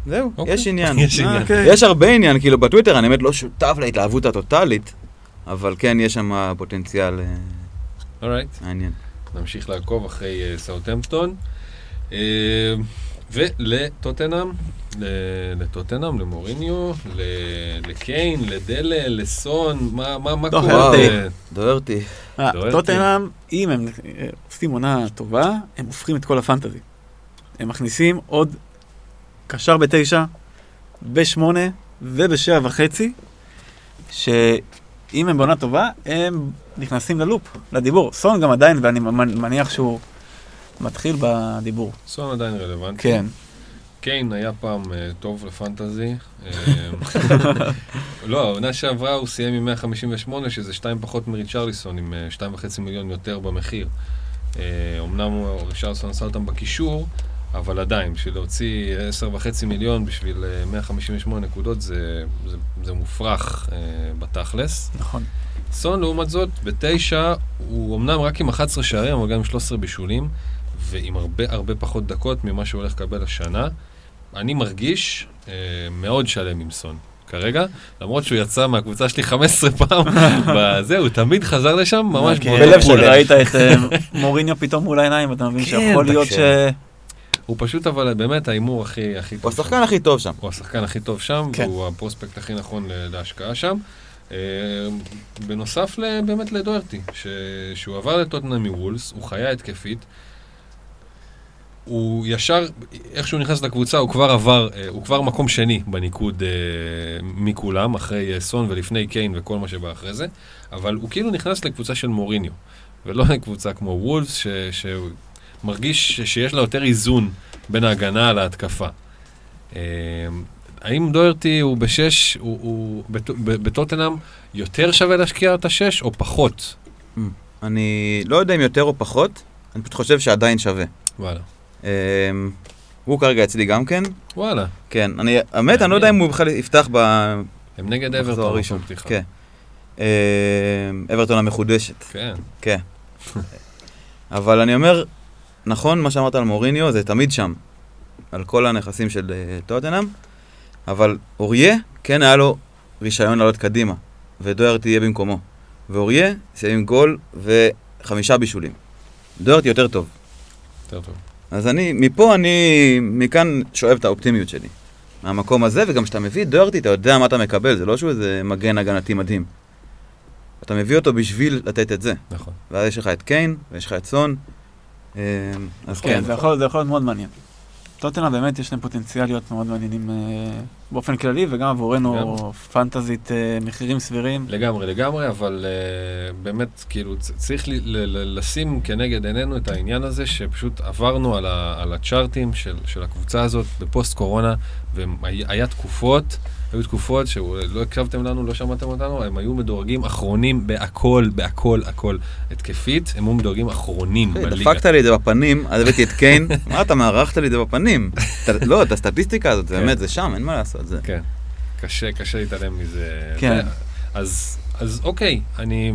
זהו, יש עניין. יש הרבה עניין, כאילו בטוויטר אני באמת לא שותף להתלהבות הטוטלית, אבל כן, יש שם פוטנציאל מעניין. נמשיך לעקוב אחרי סאוטהמפטון. ולטוטנאם, למוריניו, לקיין, לדלה, לסון, מה קורה? דוהרתי. טוטנאם, אם הם עושים עונה טובה, הם הופכים את כל הפנטזי. הם מכניסים עוד קשר ב9, ב8 וב7.5, שאם הם בעונה טובה, הם נכנסים ללופ, לדיבור. סון גם עדיין, ואני מניח שהוא... מתחיל בדיבור. סון עדיין רלוונטי. כן. קיין היה פעם טוב לפנטזי. לא, העונה שעברה הוא סיים עם 158, שזה 2 פחות מריצ'רליסון, עם 2.5 מיליון יותר במחיר. אמנם ריצ'רליסון עשה אותם בקישור, אבל עדיין, בשביל להוציא 10.5 מיליון בשביל 158 נקודות, זה מופרך בתכלס. נכון. סון, לעומת זאת, ב9, הוא אמנם רק עם 11 שערים, אבל גם עם 13 בישולים, ועם הרבה פחות דקות ממה שהוא הולך לקבל השנה. אני מרגיש מאוד שלם עם סון כרגע, למרות שהוא יצא מהקבוצה שלי 15 פעם, זהו, תמיד חזר לשם, ממש בלב שלם. ראית את מוריניו פתאום מול העיניים, אתה מבין שיכול להיות ש... הוא פשוט, אבל באמת, האימור הכי טוב. הוא השחקן הכי טוב שם. הוא השחקן הכי טוב שם, והוא הפרוספקט הכי נכון להשקעה שם. בנוסף באמת לדוארטי, שהוא עבר לטוטנהאם מוולס, הוא חיה התקפית, הוא ישר, איך שהוא נכנס לקבוצה, הוא כבר מקום שני בניקוד מכולם, אחרי סון ולפני קיין וכל מה שבא אחרי זה, אבל הוא כאילו נכנס לקבוצה של מוריניו, ולא לקבוצה כמו וולס, שמרגיש שיש לה יותר איזון בין ההגנה על ההתקפה. האם דוארטי הוא ב6, הוא בטוטנהאם יותר שווה להשקיע את ה6 או פחות? אני לא יודע אם יותר או פחות, אני פשוט חושב שעדיין שווה. וואלה. הוא כרגע אצלי גם כן. וואלה. כן, האמת, אני לא יודע אם הוא בכלל יפתח במחזור הראשון. הם נגד עבר פרופו פתיחה. כן. אברטון המחודשת. כן. כן. אבל אני אומר, נכון מה שאמרת על מוריניו, זה תמיד שם, על כל הנכסים של טוטנהאם, אבל אוריה, כן היה לו רישיון לעלות קדימה, ודויארטי יהיה במקומו. ואוריה, סיים עם גול ו5 בישולים. דויארטי יותר טוב. יותר טוב. אז אני, מפה אני, מכאן שואב את האופטימיות שלי. מהמקום הזה, וגם שאתה מביא דויארטי, אתה יודע מה אתה מקבל, זה לא שהוא איזה מגן הגנתי מדהים. אתה מביא אותו בשביל לתת את זה. נכון. ואז יש לך את קיין, ויש לך את סון. אז כן. זה יכול להיות מאוד מעניין. טוטנהאם באמת יש להם פוטנציאליות מאוד מעניינים באופן כללי, וגם עבורנו פנטזית מחירים סבירים. לגמרי, לגמרי, אבל באמת, כאילו, צריך לשים כנגד עינינו את העניין הזה, שפשוט עברנו על הצ'ארטים של הקבוצה הזאת בפוסט קורונה, והיה תקופות, היו תקופות שלא הקשבתם לנו, לא שמעתם אותנו, הם היו מדורגים אחרונים בהכל, בהכל, הכל. התקפית, הם היו מדורגים אחרונים בליגה. דפקת לי את זה בפנים, אז הבאתי את קיין, מה אתה מערכת לי את זה בפנים? לא, את הסטטיסטיקה הזאת, זה באמת, זה שם, אין מה לעשות, זה. כן, קשה, קשה להתעלם מזה. כן. אז אוקיי, אני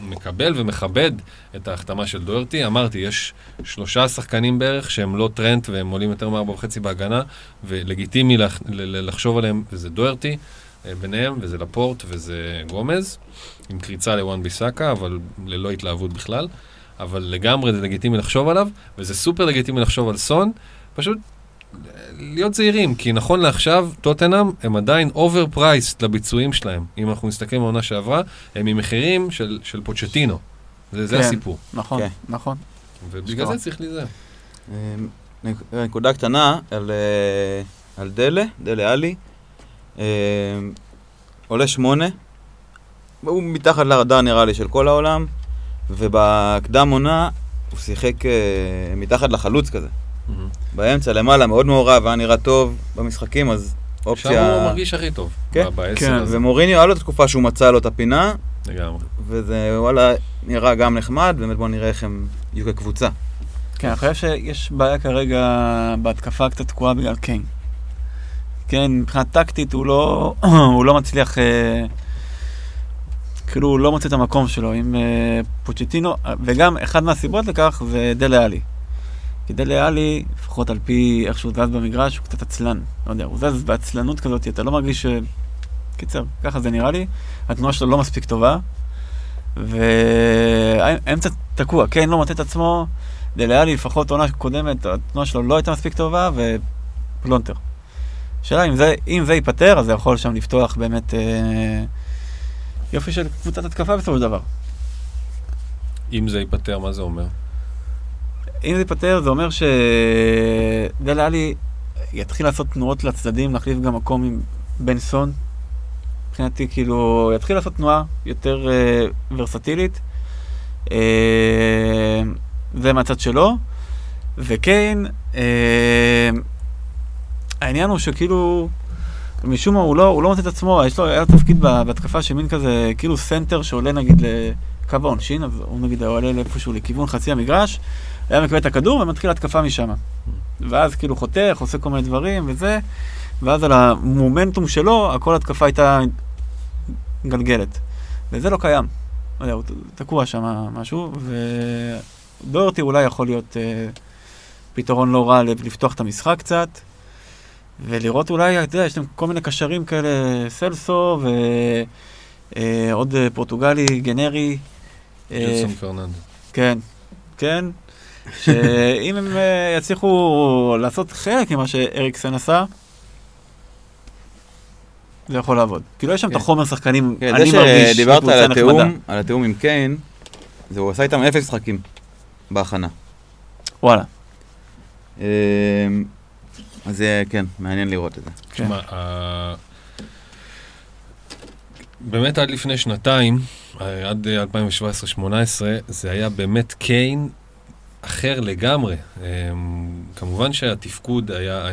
מקבל ומכבד את ההחתמה של דויארטי. אמרתי, יש 3 שחקנים בערך שהם לא טרנט והם עולים יותר מ4.5 בהגנה, ולגיטימי לחשוב עליהם, וזה דויארטי ביניהם, וזה לפורט, וזה גומז, עם קריצה לוואן ביסאקה, אבל ללא התלהבות בכלל. אבל לגמרי זה לגיטימי לחשוב עליו, וזה סופר לגיטימי לחשוב על סון. פשוט להיות זהירים, כי נכון לעכשיו, טוטנהאם הם עדיין overpriced לביצועים שלהם. אם אנחנו נסתכל מהעונה שעברה, הם עם מחירים של פוצ'טינו. זה הסיפור. נכון, נכון. ובגלל זה צריך לזה. נקודה קטנה על דלה עלי. עולה 8. הוא מתחת לרדאר נראה לי של כל העולם, ובקדם עונה הוא שיחק מתחת לחלוץ כזה. באמצע למעלה, מאוד מעורב, היה נראה טוב במשחקים, אז אופציה... שם הוא מרגיש הכי טוב. כן, ומוריניו, היה לו תקופה שהוא מצא לו את הפינה, וזה וואלה, נראה גם נחמד, באמת בואו נראה איך הם יהיו כקבוצה. כן, אני חושב שיש בעיה כרגע בהתקפה קצת תקועה בגלל קיין. קיין, מבחינת טקטית, הוא לא מצליח... כאילו, הוא לא מוצא את המקום שלו עם פוצ'טינו, וגם אחד מהסיבות לכך זה דלה עלי. כי דלה עלי, לפחות על פי איך שהוא זז במגרש, הוא קצת עצלן. לא יודע, הוא זז בעצלנות כזאת, אתה לא מרגיש קיצר, ככה זה נראה לי. התנועה שלו לא מספיק טובה, והאמצע תקוע, כן, לא מוצא את עצמו. דלה עלי, לפחות עונה קודמת, התנועה שלו לא הייתה מספיק טובה, ופלונטר. שאלה, אם זה ייפטר, אז זה יכול שם לפתוח באמת יופי של קבוצת התקפה בסופו של דבר. אם זה ייפטר, מה זה אומר? אם זה פטר, זה אומר שדלה עלי יתחיל לעשות תנועות לצדדים, להחליף גם מקום עם בן סון. מבחינתי, כאילו, יתחיל לעשות תנועה יותר ורסטילית. זה מהצד שלו. וקיין, העניין הוא שכאילו, משום מה הוא לא מוצא את עצמו, יש לו תפקיד בהתקפה שמין כזה, כאילו סנטר שעולה נגיד לקו העונשין, אז הוא נגיד עולה לאיפשהו לכיוון חצי המגרש, היה מקבל את הכדור ומתחיל התקפה משם. ואז כאילו חותך, עושה כל מיני דברים וזה, ואז על המומנטום שלו, הכל התקפה הייתה גלגלת. וזה לא קיים. לא יודע, הוא תקוע שם משהו, ודויארטי אולי יכול להיות פתרון לא רע לפתוח את המשחק קצת, ולראות אולי, אתה יודע, יש להם כל מיני קשרים כאלה, סלסו, ועוד פורטוגלי, גנרי. ג'ילסון פרננדו. כן, כן. שאם הם יצליחו לעשות חלק ממה שאריקסן עשה, זה יכול לעבוד. כאילו יש שם את החומר שחקנים, אני מרגיש בקבוצה נחמדה. דיברת על התיאום עם קיין, הוא עשה איתם 0 משחקים בהכנה. וואלה. אז זה כן, מעניין לראות את זה. תשמע, באמת עד לפני שנתיים, עד 2017-2018, זה היה באמת קיין, אחר לגמרי. כמובן שהתפקוד היה,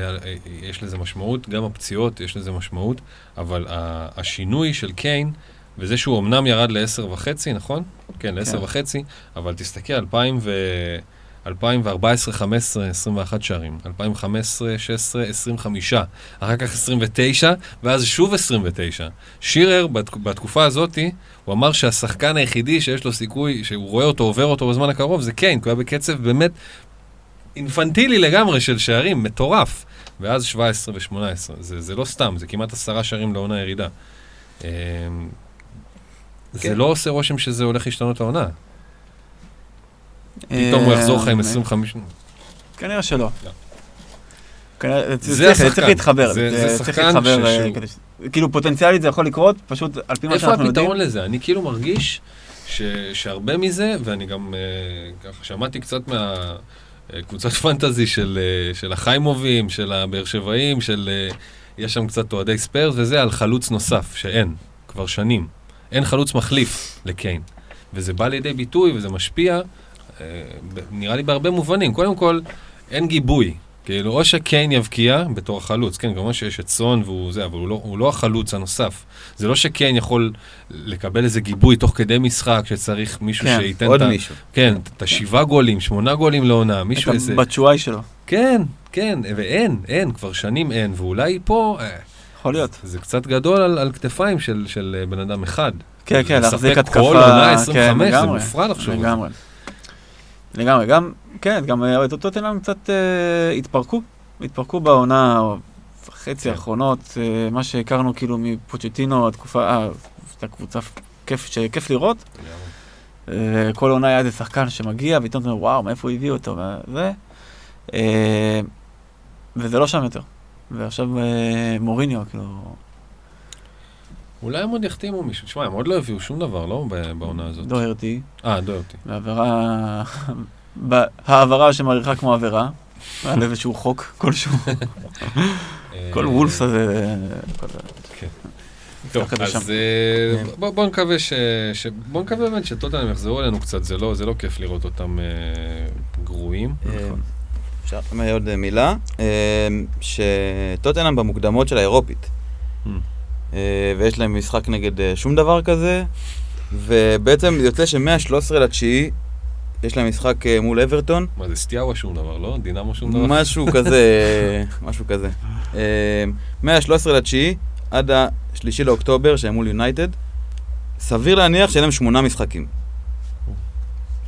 יש לזה משמעות, גם הפציעות יש לזה משמעות, אבל השינוי של קיין, וזה שהוא אמנם ירד ל-10.5, נכון? כן, ל-10.5, אבל תסתכל, 2000 ו... 2014, 15, 21 שערים. 2015, 16, 25. אחר כך 29, ואז שוב 29. שירר, בתקופה הזאת, הוא אמר שהשחקן היחידי שיש לו סיכוי, שהוא רואה אותו, עובר אותו בזמן הקרוב, זה קיין, כי הוא היה בקצב באמת אינפנטילי לגמרי של שערים, מטורף. ואז 17 ו-18. זה לא סתם, זה כמעט 10 שערים לעונה ירידה. זה לא עושה רושם שזה הולך להשתנות לעונה. פתאום הוא יחזור לך עם 25... כנראה שלא. זה השחקן. זה שחקן ש... כאילו פוטנציאלית זה יכול לקרות, פשוט על פי מה שאנחנו יודעים. איפה הפתרון לזה? אני כאילו מרגיש שהרבה מזה, ואני גם שמעתי קצת מה... קבוצת פנטזי של החיימובים, של הבאר שבעים, של... יש שם קצת תועדי ספיירס וזה, על חלוץ נוסף, שאין, כבר שנים. אין חלוץ מחליף לקיין. וזה בא לידי ביטוי וזה משפיע, נראה לי בהרבה מובנים. קודם כל, אין גיבוי. כאילו, או שקיין יבקיע בתור החלוץ. כן, כמובן שיש את סון והוא זה, אבל הוא לא החלוץ הנוסף. זה לא שקיין יכול לקבל איזה גיבוי תוך כדי משחק, שצריך מישהו שייתן... עוד מישהו. כן, את 7 גולים, 8 גולים לעונה, מישהו איזה... את הבצ'ואי שלו. כן, כן, ואין, אין, כבר שנים אין, ואולי פה... יכול להיות. זה קצת גדול על כתפיים של בן אדם אחד. כן, כן, להחזיק התקפה... כל עונה 25, זה מופרע לחשוב. לגמרי, גם, כן, גם טוטנהאם קצת התפרקו בעונה או חצי האחרונות, מה שהכרנו כאילו מפוצ'טינו, התקופה, הייתה קבוצה כיף לראות, כל עונה היה איזה שחקן שמגיע, ואיתנו אומר, וואו, מאיפה הוא הביא אותו, וזה לא שם יותר, ועכשיו מוריניו, כאילו... אולי הם עוד יחתימו מישהו. תשמע, הם עוד לא הביאו שום דבר, לא? בעונה הזאת. דוהרתי. דוהרתי. העברה... העברה שמעריכה כמו עברה. על איזשהו חוק, כלשהו. כל וולפס הזה... כן. טוב, אז בואו נקווה באמת שטוטנהאם יחזרו אלינו קצת. זה לא כיף לראות אותם גרועים. אפשר לומר עוד מילה. שטוטנהאם במוקדמות של האירופית. ויש להם משחק נגד שום דבר כזה, ובעצם יוצא ש-113/9 יש להם משחק מול אברטון. מה זה, סטיהו שום דבר, לא? דינמו שום דבר? משהו כזה, משהו כזה. 113/9 עד ה-3 לאוקטובר, שהם מול יונייטד, סביר להניח שיהיה להם 8 משחקים.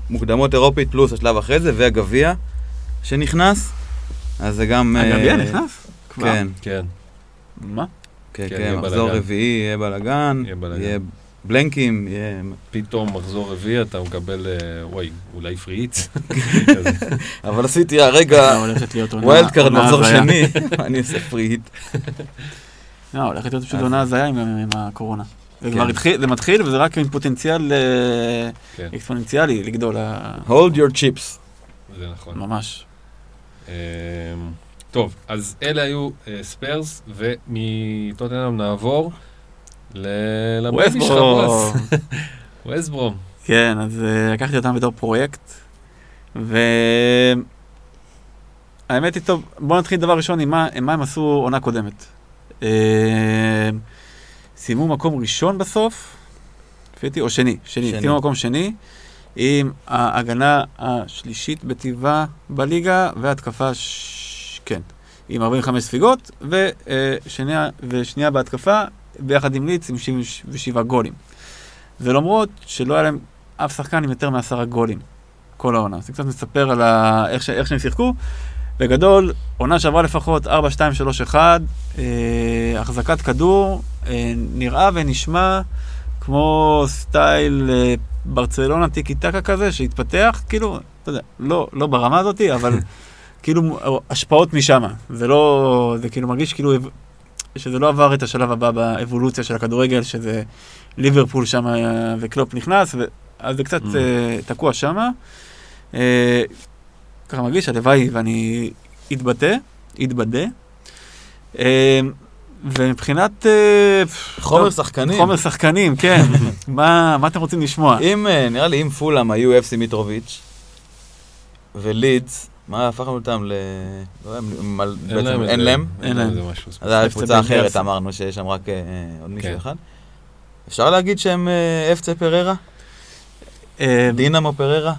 מוקדמות אירופית פלוס השלב אחרי זה, והגביע שנכנס, אז זה גם... הגביע נכנס? כן. כן. מה? כן, מחזור רביעי, יהיה בלגן, יהיה בלנקים, יהיה... פתאום מחזור רביעי, אתה מקבל, וואי, אולי פריץ. אבל עשיתי, הרגע, ווילד קארד מחזור שני, אני אעשה פריץ. לא, הולכת להיות פשוט עונה הזיה עם הקורונה. זה מתחיל, וזה רק עם פוטנציאל אקספוננציאלי לגדול. Hold your chips. זה נכון. ממש. טוב, אז אלה היו ספיירס, ומטוטנהאם נעבור לבייבי שלך בוס. ווסט ברום. כן, אז לקחתי אותם בתור פרויקט, והאמת היא, טוב, בואו נתחיל דבר ראשון עם מה הם עשו עונה קודמת. סיימו מקום ראשון בסוף, או שני, סיימו מקום שני, עם ההגנה השלישית בטבעה בליגה, והתקפה כן, עם 45 ספיגות, ושנייה בהתקפה, ביחד עם ליץ, עם 77 גולים. ולמרות שלא היה להם אף שחקן עם יותר מ10 גולים, כל העונה. זה קצת מספר על איך שהם שיחקו. בגדול, עונה שעברה לפחות 4-2-3-1, החזקת כדור, נראה ונשמע כמו סטייל ברצלונה טיקי-טקה כזה, שהתפתח, כאילו, אתה יודע, לא ברמה הזאת, אבל... כאילו, השפעות משם. זה לא, זה כאילו מרגיש כאילו שזה לא עבר את השלב הבא באבולוציה של הכדורגל, שזה ליברפול שם וקלופ נכנס, אז זה קצת תקוע שם. ככה מרגיש, הלוואי, ואני התבדה. ומבחינת... חומר שחקנים, כן. מה אתם רוצים לשמוע? נראה לי, אם פולאם היו אפסי מיטרוביץ' ולידס, מה, הפכנו אותם ל... אין להם? אין להם. אז הקבוצה אחרת, אמרנו שיש שם רק עוד מישהו אחד. אפשר להגיד שהם אפצה פררה? דינמו פררה?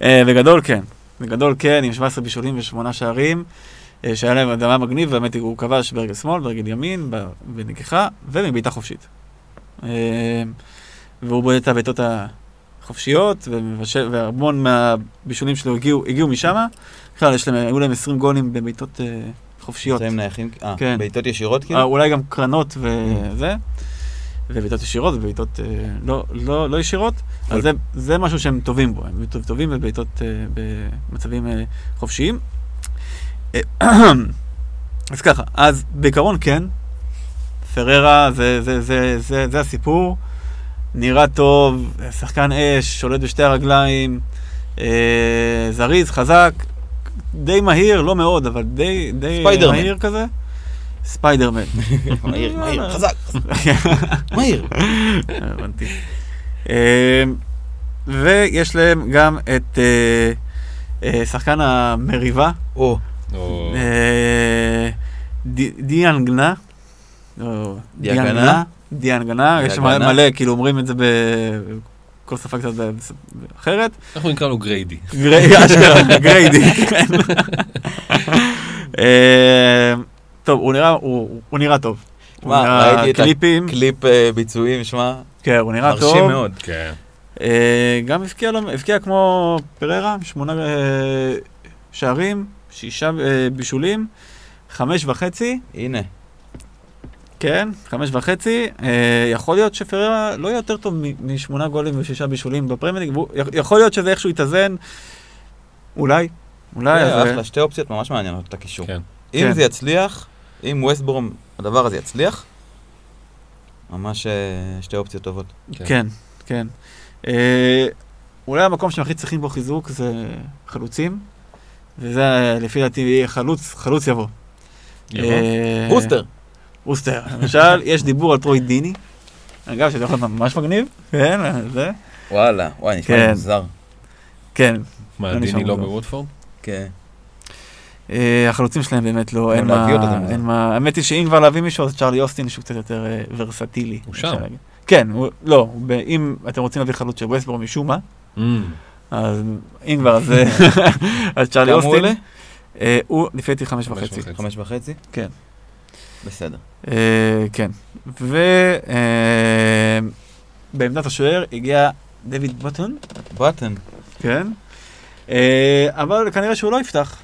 בגדול כן. בגדול כן, עם 17 בישולים ו8 שערים, שהיה להם אדמה מגניב, באמת הוא כבש ברגל שמאל, ברגל ימין, בנגיחה, ומביתה חופשית. והוא בועט את הביתות החופשיות, והרמון מהבישולים שלו הגיעו משם. בכלל, היו להם 20 גולים בביתות חופשיות. זה הם נייחים? ביתות ישירות כאילו? אולי גם קרנות וזה. וביתות ישירות וביתות לא ישירות, אז זה משהו שהם טובים בו, הם טובים בביתות במצבים חופשיים. אז ככה, אז בעיקרון כן, פררה זה הסיפור, נראה טוב, שחקן אש, שולט בשתי הרגליים, זריז, חזק, די מהיר, לא מאוד, אבל די מהיר כזה. ספיידרמן. מהיר, מהיר, חזק. מהיר. הבנתי. ויש להם גם את שחקן המריבה. או. דיאנגנה. דיאנגנה. דיאנגנה. יש מלא, כאילו אומרים את זה בכל שפה קצת אחרת. אנחנו נקרא לו גריידי. גריידי, כן. טוב, הוא נראה טוב. קליפים. קליפ ביצועים, שמע. כן, הוא נראה טוב. מרשים מאוד, כן. גם הבקיע כמו פררה, 8 שערים, 6 בישולים, 5.5. הנה. כן, 5.5. יכול להיות שפררה לא יותר טוב מ8 גולים ו6 בישולים בפרמייר ליג. יכול להיות שזה איכשהו יתאזן. אולי. אחלה, שתי אופציות ממש מעניינות את הקישור. כן. אם זה יצליח, אם ווסטברום הדבר הזה יצליח, ממש שתי אופציות טובות. כן, כן. אולי המקום שהם הכי צריכים בו חיזוק זה חלוצים, וזה לפי דעתי חלוץ יבוא. אוסטר. למשל, יש דיבור על טרוי דיני, אגב, שזה יכול להיות ממש מגניב. כן, זה. וואלה, וואי, נשמע לי מוזר. כן. מה, דיני לא בווטפורד? כן. החלוצים שלהם באמת לא, אין מה, האמת היא שאם כבר להביא מישהו, אז צ'רלי אוסטין שהוא קצת יותר ורסטילי. הוא שם. כן, לא, אם אתם רוצים להביא חלוץ של ווסטברום משום מה, אז אם כבר, אז צ'רלי אוסטין, הוא לפייתי 5.5. 5.5? כן. בסדר. כן. ובעמדת השוער הגיע דויד בוטון. בוטון. כן. אבל כנראה שהוא לא יפתח.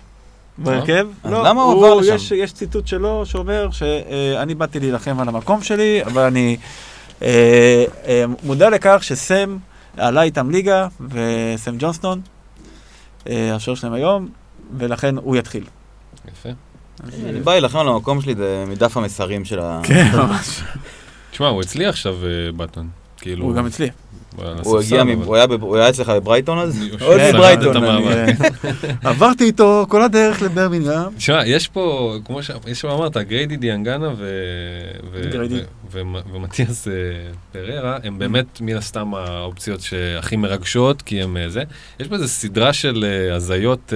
ברכב, לא, יש ציטוט שלו שאומר שאני באתי להילחם על המקום שלי, אבל אני מודע לכך שסם עלה איתם ליגה וסם ג'ונסטון, השוער שלהם היום, ולכן הוא יתחיל. יפה. אני בא להילחם על המקום שלי, זה מדף המסרים של ה... כן, ממש. תשמע, הוא אצלי עכשיו בטון. הוא גם אצלי. הוא היה אצלך בברייטון אז? עוד בברייטון. עברתי איתו כל הדרך לברמינגהאם. תשמע, יש פה, כמו שאמרת, גריידי דיאנגנה ומתיאס פררה, הם באמת מן הסתם האופציות שהכי מרגשות, כי הם זה. יש פה איזו סדרה של הזיות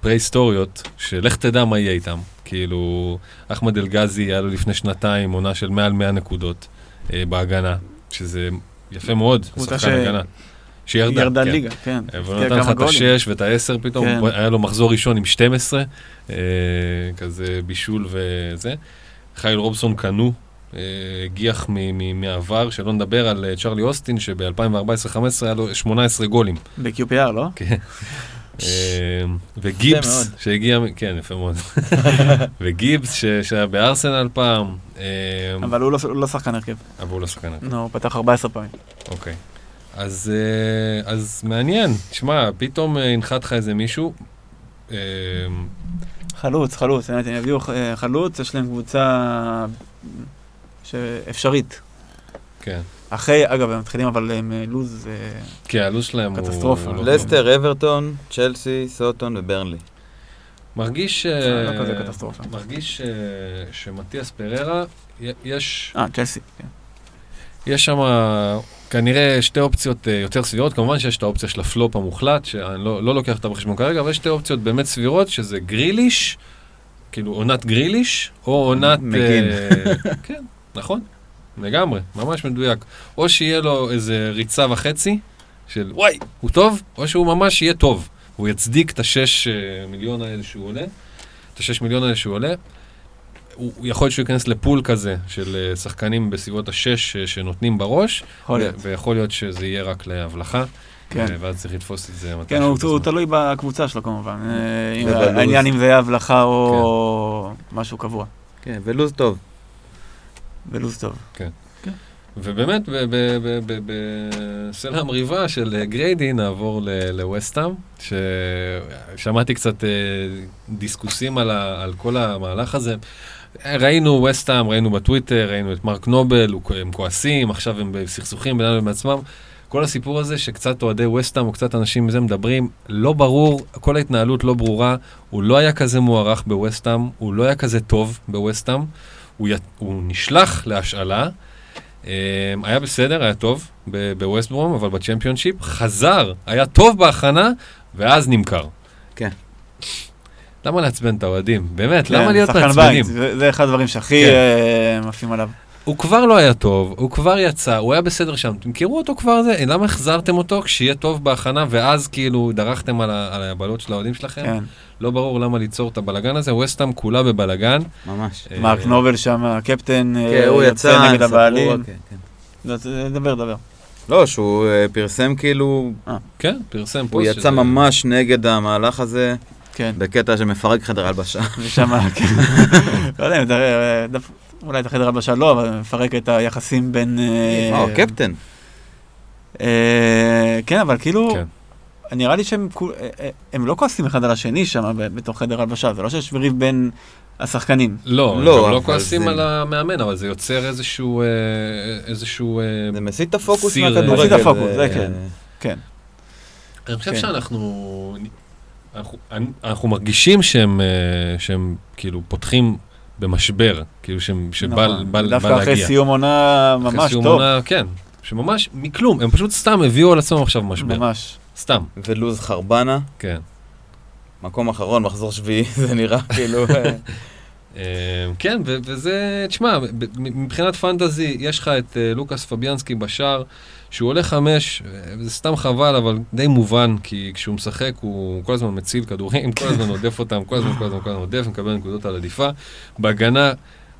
פרה-היסטוריות, שלך תדע מה יהיה איתם. כאילו, אחמד אלגזי היה לו לפני שנתיים עונה של 100 נקודות בהגנה, שזה... יפה מאוד, השחקן הגנה. שירדה ליגה, כן. אבל נתן לך את 6 ואת 10 פתאום, היה לו מחזור ראשון עם 12, כזה בישול וזה. חייל רובסון קנו, הגיח מהעבר, שלא נדבר על צ'רלי אוסטין, שב-2014-15 היה לו 18 גולים. ב-QPR, לא? כן. וגיבס, שהגיע, כן, יפה מאוד. וגיבס, שהיה בארסנל פעם. אבל הוא לא שחקן הרכב. אבל הוא לא שחקן הרכב. לא, הוא פתח 14 פעמים. אוקיי. אז מעניין. תשמע, פתאום הנחת לך איזה מישהו. חלוץ. הם יביאו חלוץ, יש להם קבוצה אפשרית. כן. אחרי, אגב, הם מתחילים, אבל הם לוז... כן, הלוז שלהם הוא... קטסטרופה. לסטר, אברטון, צ'לסי, סוטון וברנלי. מרגיש... זה לא כזה קטסטרופה. מרגיש שמתיאס פררה, יש... צ'לסי, כן. יש שם כנראה שתי אופציות יותר סבירות, כמובן שיש את האופציה של הפלופ המוחלט, שאני לא לוקח את הבחשמון כרגע, אבל יש שתי אופציות באמת סבירות, שזה גריליש, כאילו עונת גריליש, או עונת... מגין. כן, נכון. לגמרי, ממש מדויק. או שיהיה לו איזה ריצה וחצי, של וואי, הוא טוב, או שהוא ממש יהיה טוב. הוא יצדיק את ה6 מיליון האלה שהוא עולה, את ה6 מיליון האלה שהוא עולה, הוא יכול להיות שהוא ייכנס לפול כזה של שחקנים בסביבות ה6 שנותנים בראש, ויכול להיות שזה יהיה רק להבלחה, ואז צריך לתפוס את זה. כן, הוא תלוי בקבוצה שלו כמובן, העניין אם זה יהיה הבלחה או משהו קבוע. כן, ולוז טוב. ולוז טוב. כן. ובאמת בסלע המריבה של גריידי נעבור לווסטהאם, ששמעתי קצת דיסקוסים על כל המהלך הזה. ראינו ווסטהאם, ראינו בטוויטר, ראינו את מרק נובל, הם כועסים, עכשיו הם בסכסוכים בינם לבין עצמם. כל הסיפור הזה שקצת אוהדי ווסטהאם או קצת אנשים מזה מדברים, לא ברור, כל ההתנהלות לא ברורה, הוא לא היה כזה מוערך בווסטהאם, הוא לא היה כזה טוב בווסטהאם, הוא נשלח להשאלה, היה בסדר, היה טוב בווסט ברום, אבל בצ'מפיונשיפ חזר, היה טוב בהכנה, ואז נמכר. כן. למה לעצבן את האוהדים? באמת, למה להיות מעצבנים? זה אחד הדברים שהכי מפעים עליו. הוא כבר לא היה טוב, הוא כבר יצא, הוא היה בסדר שם. תמכרו אותו כבר זה, למה החזרתם אותו כשיהיה טוב בהכנה, ואז כאילו דרכתם על הבעלות של האוהדים שלכם? כן. לא ברור למה ליצור את הבלגן הזה, ווסטהאם כולה בבלגן. ממש. מרק נובל שם, הקפטן, הוא יצא נגד הבעלים. דבר. לא, שהוא פרסם כאילו... כן, פרסם. הוא יצא ממש נגד המהלך הזה, בקטע שמפרק חדר הלבשה. ושם, כן. לא יודע, אולי את החדר הלבשה לא, אבל מפרק את היחסים בין... הקפטן. כן, אבל כאילו... נראה לי שהם לא כועסים אחד על השני שם, בתוך חדר הלבשה, זה לא שיש ריב בין השחקנים. לא, הם לא כועסים על המאמן, אבל זה יוצר איזשהו... זה מסית את הפוקוס מהכדורגל. מסית את הפוקוס, זה כן. אני חושב שאנחנו מרגישים שהם כאילו פותחים במשבר, כאילו שבא להגיע. דווקא אחרי סיום עונה ממש טוב. כן, שממש מכלום, הם פשוט סתם הביאו על עצמם עכשיו משבר. ממש. סתם. ולוז חרבנה. כן. מקום אחרון, מחזור שביעי, זה נראה כאילו... כן, וזה... תשמע, מבחינת פנטזי, יש לך את לוקאס פביאנסקי בשער, שהוא עולה 5, זה סתם חבל, אבל די מובן, כי כשהוא משחק, הוא כל הזמן מציל כדורים, כל הזמן עודף אותם, כל הזמן עודף, מקבל נקודות על עדיפה. בהגנה,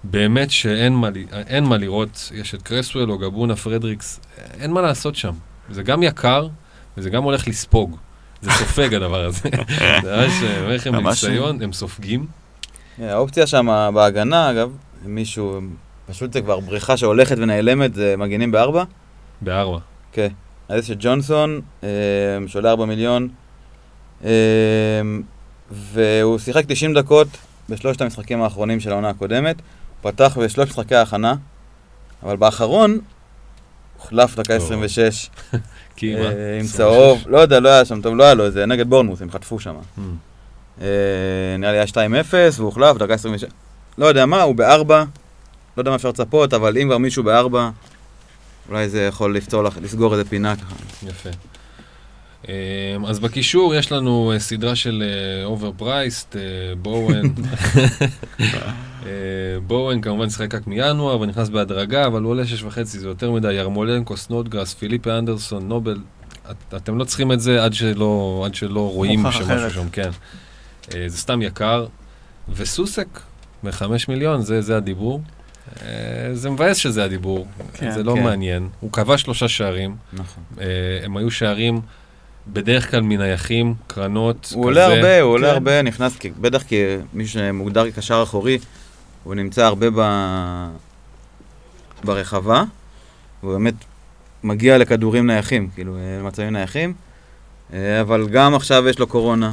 באמת שאין מה לראות, יש את קרסוול או גבונה פרדריקס, אין מה לעשות שם. זה גם יקר, וזה גם הולך לספוג. זה סופג הדבר הזה. זה ממש מניסיון, הם סופגים. האופציה שם בהגנה, אגב, מישהו, פשוט זה כבר בריחה שהולכת ונעלמת, זה מגינים ב4? ב4. כן. אז יש את ג'ונסון, שעולה 4 מיליון, והוא שיחק 90 דקות בשלושת המשחקים האחרונים של העונה הקודמת, הוא פתח בשלושת משחקי ההכנה, אבל באחרון, הוחלף דקה 26. עם צהוב, לא יודע, לא היה שם טוב, לא היה לו, זה נגד בורנמוס, הם חטפו שם. נראה לי היה 2-0, והוא הוחלף, דקה 26. לא יודע מה, הוא ב4, לא יודע מה אפשר לצפות, אבל אם כבר מישהו ב4, אולי זה יכול לסגור איזה פינה ככה. יפה. אז בקישור יש לנו סדרה של אוברפרייסט, בואוין כמובן שחק רק מינואר, אבל נכנס בהדרגה, אבל הוא עולה 6.5, זה יותר מדי, ירמולנקו, סנודגרס, פיליפה אנדרסון, נובל, אתם לא צריכים את זה עד שלא רואים שמשהו שם, כן. זה סתם יקר, וסוסק, ב5 מיליון, זה הדיבור. זה מבאס שזה הדיבור, זה לא מעניין. הוא קבע 3 שערים, הם היו שערים בדרך כלל מנייחים, קרנות, הוא עולה הרבה, נכנס, בטח כמי שמוגדר כקשר אחורי, הוא נמצא הרבה ברחבה, הוא באמת מגיע לכדורים נייחים, כאילו למצבים נייחים, אבל גם עכשיו יש לו קורונה,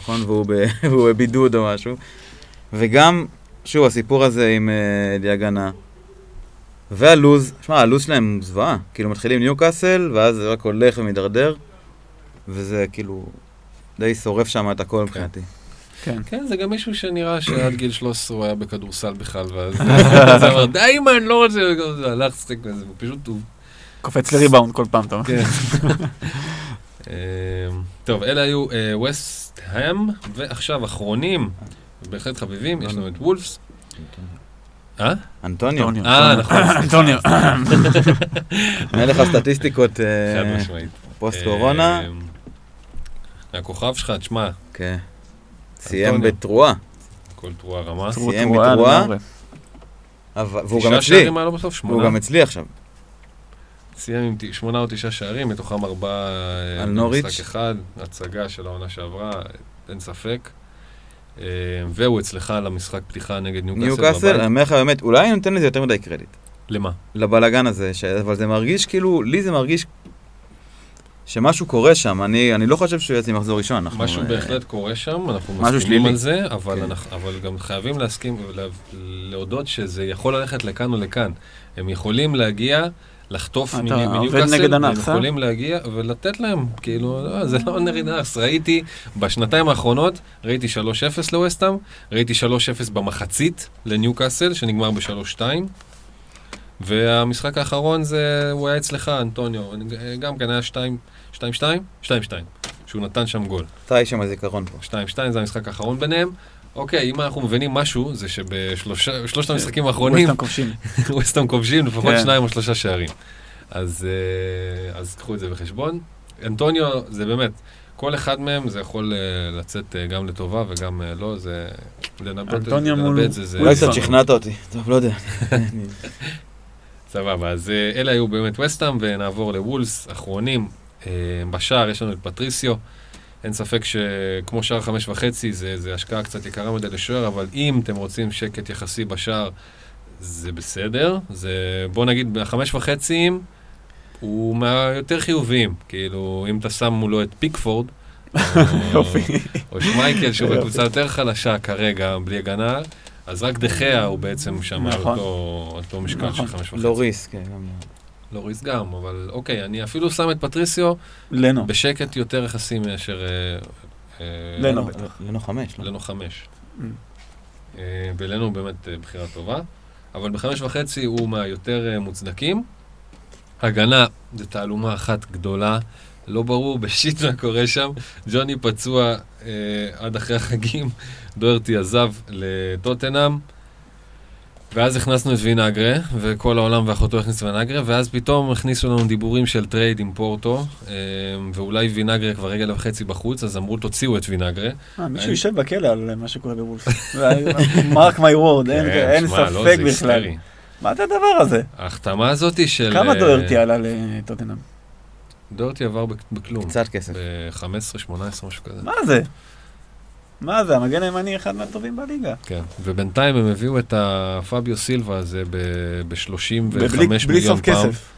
נכון? והוא בבידוד או משהו, וגם שוב, הסיפור הזה עם דיאגנה, והלוז, שמע, הלוז שלהם זוועה, כאילו מתחילים ניוקאסל, ואז זה רק הולך ומדרדר, וזה כאילו די שורף שם את הכל מבחינתי. כן, זה גם מישהו שנראה שעד גיל 13 הוא היה בכדורסל בכלל, ואז זה אמר, די מה, אני לא רוצה, הלך סטק וזה, פשוט הוא... קופץ לריבאונד כל פעם, אתה אומר. טוב, אלה היו ווסט-האם, ועכשיו אחרונים, בהחלט חביבים, יש לנו את וולפס. אנטוניו. נכון. אנטוניו. מלך הסטטיסטיקות. חד משמעית. פוסט קורונה. הכוכב שלך, תשמע. כן. סיים בתרועה. כל תרועה רמה. סיים בתרועה. והוא גם אצלי. והוא גם אצלי עכשיו. סיים עם 8 או 9 שערים, מתוכם 4 במשחק אחד. הצגה של העונה שעברה, אין ספק. והוא אצלך למשחק פתיחה נגד ניוקאסל. אני אומר לך באמת, אולי נותן לזה יותר מדי קרדיט. למה? לבלגן הזה, אבל זה מרגיש כאילו, לי זה מרגיש שמשהו קורה שם, אני לא חושב שהוא יצא מחזור ראשון. משהו בהחלט קורה שם, אנחנו מסכימים על זה, אבל גם חייבים להסכים, להודות שזה יכול ללכת לכאן או לכאן. הם יכולים להגיע, לחטוף מניוקאסל, הם יכולים להגיע ולתת להם, כאילו, זה לא נרינס. ראיתי, בשנתיים האחרונות, ראיתי 3-0 לווסטהאם, ראיתי 3-0 במחצית לניוקאסל, שנגמר ב-3-2, והמשחק האחרון זה, הוא היה אצלך, אנטוניו, גם כאן היה 2-2, שהוא נתן שם גול. אתה יש שם הזיכרון פה. 2-2 זה המשחק האחרון ביניהם. אוקיי, אם אנחנו מבינים משהו, זה שבשלושת המשחקים האחרונים... ווסטהאם כובשים. ווסטהאם כובשים, לפחות 2 או 3 שערים. אז קחו את זה בחשבון. אנטוניו, זה באמת, כל אחד מהם זה יכול לצאת גם לטובה וגם לא, זה... אנטוניו מול... אולי קצת שכנעת אותי, טוב, לא יודע. סבבה, אז אלה היו באמת ווסטהאם, ונעבור לוולס, אחרונים, בשער יש לנו את פטריסיו, אין ספק שכמו שער 5.5, זה השקעה קצת יקרה מדי לשוער, אבל אם אתם רוצים שקט יחסי בשער, זה בסדר, זה, בוא נגיד, ב5.5, הוא מהיותר חיוביים, כאילו, אם אתה שם מולו את פיקפורד, או שמייקל, שהוא בקבוצה יותר חלשה כרגע, בלי הגנה, אז רק דחיה הוא בעצם שמע אותו משקל של 5.5. לוריס, כן. לוריס גם, אבל אוקיי, אני אפילו שם את פטריסיו בשקט יותר יחסי מאשר... לנו בטח. לנו 5. לנו 5. ולנו הוא באמת בחירה טובה, אבל ב5.5 הוא מהיותר מוצדקים. הגנה זה תעלומה אחת גדולה, לא ברור, בשיט מה קורה שם. ג'וני פצוע עד אחרי החגים, דוארטי עזב לטוטנאם, ואז הכנסנו את וינאגרה, וכל העולם ואחותו הכניס וינאגרה, ואז פתאום הכניסו לנו דיבורים של טרייד עם פורטו, ואולי וינאגרה כבר רגע וחצי בחוץ, אז אמרו, תוציאו את וינאגרה. מישהו יושב בכלא על מה שקורה בוולס. מרק מי וורד, אין ספק בכלל. מה זה הדבר הזה? ההחתמה הזאת של... כמה דוארטי עלה לטוטנאם? דוארטי עבר בכלום. קצת כסף. ב-15, 18, משהו כזה. מה זה? מה זה? המגן הימני אחד מהטובים בליגה. כן, ובינתיים הם הביאו את הפאביו סילבה הזה ב-35 מיליון סוף פעם. כסף.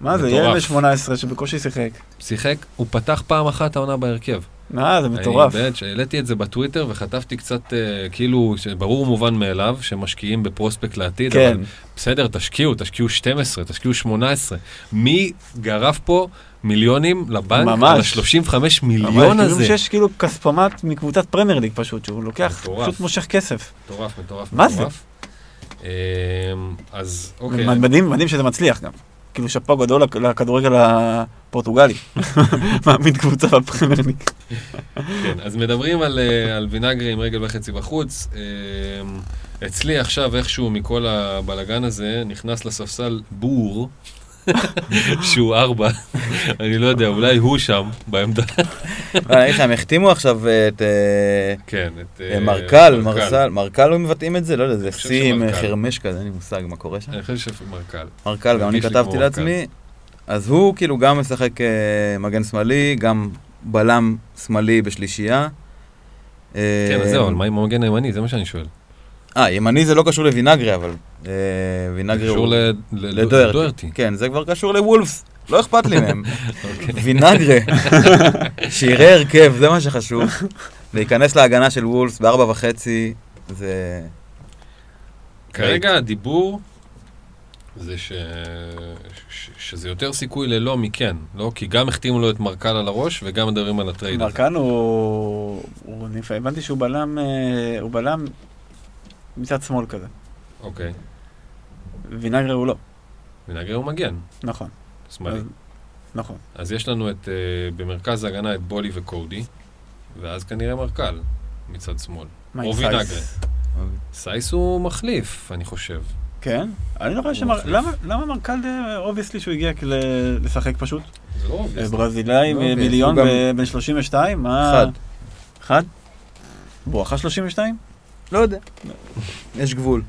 מה זה? ילד ב-18 שבקושי שיחק. שיחק, הוא פתח פעם אחת העונה בהרכב. מה, זה מטורף. העליתי את זה בטוויטר וחטפתי קצת, כאילו, ברור מובן מאליו, שמשקיעים בפרוספקט לעתיד, אבל בסדר, תשקיעו 12, תשקיעו 18. מי גרף פה מיליונים לבנק? ממש. על 35 מיליון הזה. כאילו שיש כאילו כספמת מקבוצת פרמייר ליג פשוט, שהוא לוקח, פשוט מושך כסף. מטורף, מטורף, מטורף. מה זה? אז, אוקיי. מדהים שזה מצליח גם. כאילו שפה גדול לכדורגל הפורטוגלי, מעמיד קבוצה בפרמיירליג. כן, אז מדברים על וינאגרה עם רגל וחצי בחוץ. אצלי עכשיו איכשהו מכל הבלגן הזה נכנס לספסל בור, שהוא 4, אני לא יודע, אולי הוא שם בעמדה. הם החתימו עכשיו את מרקל, הוא מבטאים את זה, לא יודע, זה סים חרמש כזה, אין לי מושג מה קורה שם. אני חושב שמרקל, גם אני כתבתי לעצמי, אז הוא כאילו גם משחק מגן שמאלי, גם בלם שמאלי בשלישייה. כן, אז זהו, אבל מה עם המגן הימני? זה מה שאני שואל. ימני זה לא קשור לוינאגרה, אבל וינאגרה הוא... קשור לדוארטי. כן, זה כבר קשור לוולפס, לא אכפת לי מהם. וינאגרה, שירי הרכב, זה מה שחשוב. להיכנס להגנה של וולפס ב4.5, זה... כרגע הדיבור זה שזה יותר סיכוי ללא מכן, לא? כי גם החתימו לו את מרקל על הראש, וגם מדברים על הטרייד הזה. מרקל הוא... הבנתי שהוא בלם... מצד שמאל כזה. אוקיי. וינאגרה הוא לא. וינאגרה הוא מגן. נכון. שמאלי. נכון. אז יש לנו במרכז ההגנה את בולי וקודי, ואז כנראה מרקל מצד שמאל. או וינאגרה. סייס הוא מחליף, אני חושב. כן? אני לא חושב למה מרקל, אובייסלי שהוא הגיע לשחק פשוט? ברזילאי מיליון בין 32? מה? אחד. בואכה 32? לא יודע. יש גבול.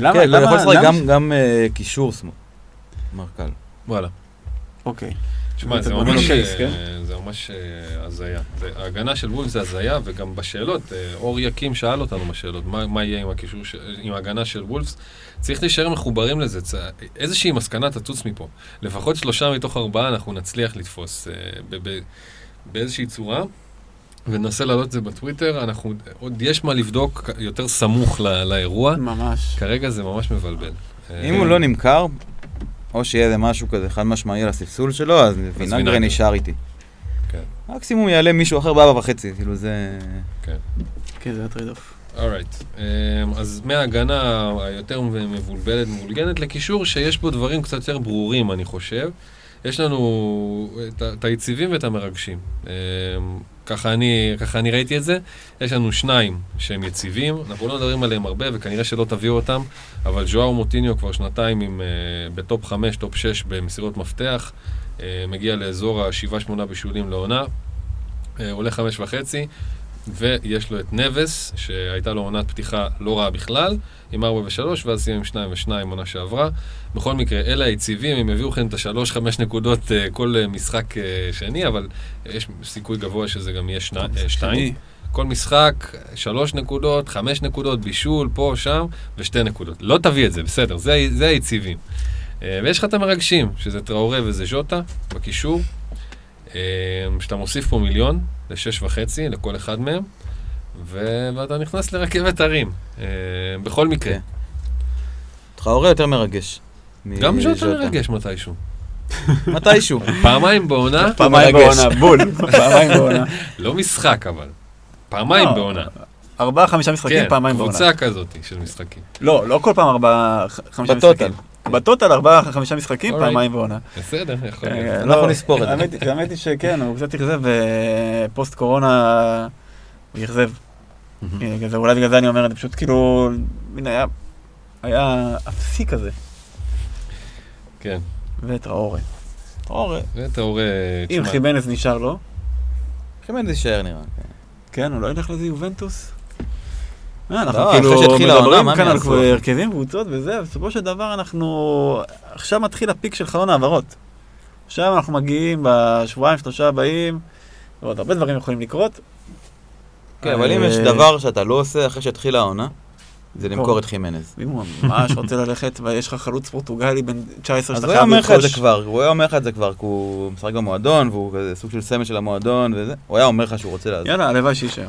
למה? גם קישור סמו. מרקל. וואלה. אוקיי. תשמע, זה ממש הזיה. ההגנה של וולף זה הזיה, וגם בשאלות, אור יקים שאל אותנו בשאלות, מה יהיה עם ההגנה של וולף? צריך להישאר מחוברים לזה, איזושהי מסקנה תצוץ מפה. לפחות 3 מתוך 4 אנחנו נצליח לתפוס באיזושהי צורה, וננסה להעלות את זה בטוויטר, עוד יש מה לבדוק יותר סמוך לאירוע. ממש. כרגע זה ממש מבלבל. אם הוא לא נמכר... או שיהיה איזה משהו כזה, חד משמעי על הספסול שלו, אז וינגרן נשאר איתי. כן. מקסימום יעלה מישהו אחר ב4.5, כאילו זה... כן. כן, זה הטריד אוף. אורייט. אז מההגנה היותר מבולבלת, מבולגנת לקישור, שיש בו דברים קצת יותר ברורים, אני חושב. יש לנו את היציבים ואת המרגשים. ככה אני ראיתי את זה. יש לנו 2 שהם יציבים, אנחנו לא מדברים עליהם הרבה, וכנראה שלא תביאו אותם, אבל ז'ואאו מוטיניו כבר שנתיים בטופ 5, טופ 6 במסירות מפתח, מגיע לאזור ה7-8 בישולים לעונה, עולה 5.5, ויש לו את נבס, שהייתה לו עונת פתיחה לא רעה בכלל, עם 4.3, ואז סיים עם 2.2 עונה שעברה. בכל מקרה, אלה היציבים, הם הביאו כן את 3-5 נקודות כל משחק שני, אבל יש סיכוי גבוה שזה גם יהיה 2. כל משחק, 3 נקודות, 5 נקודות, בישול, פה, שם, ו2 נקודות. לא תביא את זה, בסדר, זה היציבים. ויש לך את המרגשים, שזה טראורה וזה ז'וטה, בקישור, שאתה מוסיף פה 1,000,000, ל6.5, לכל אחד מהם, ואתה נכנס לרכבת הרים, בכל מקרה. טראורה יותר מרגש. גם ז'וטה מרגש מתישהו. מתישהו. פעמיים בעונה. פעמיים בעונה, בול. פעמיים בעונה. לא משחק אבל. פעמיים בעונה. 4-5 משחקים, פעמיים בעונה. קבוצה כזאת של משחקים. לא כל פעם 4-5 משחקים. בטוטל 4-5 משחקים, פעמיים ועונה. בסדר, יכול להיות. אנחנו נספור את זה. האמת היא שכן, הוא קצת יחזב, ופוסט קורונה הוא יחזב. אולי בגלל זה אני אומר, זה פשוט כאילו, הנה, היה אפסי כזה. כן. וטראורה. וטראורה. אם חימנס נשאר לו? חימנס יישאר נראה. כן, הוא לא ילך לזה יובנטוס? אנחנו כאילו מדברים כאן על הרכבים קבוצות וזה, בסופו של דבר אנחנו, עכשיו מתחיל הפיק של חלון העברות. עכשיו אנחנו מגיעים בשבועיים, 3 הבאים, ועוד הרבה דברים יכולים לקרות. כן, אבל אם יש דבר שאתה לא עושה אחרי שהתחילה העונה, זה למכור את חימנז. אם ממש רוצה ללכת ויש לך חלוץ פורטוגלי בין 19 שתחל לרכוש. הוא היה אומר לך את זה כבר, כי הוא משחק במועדון, והוא כזה סוג של סמל של המועדון וזה, הוא היה אומר לך שהוא רוצה לעזור. יאללה, הלוואי שישאר.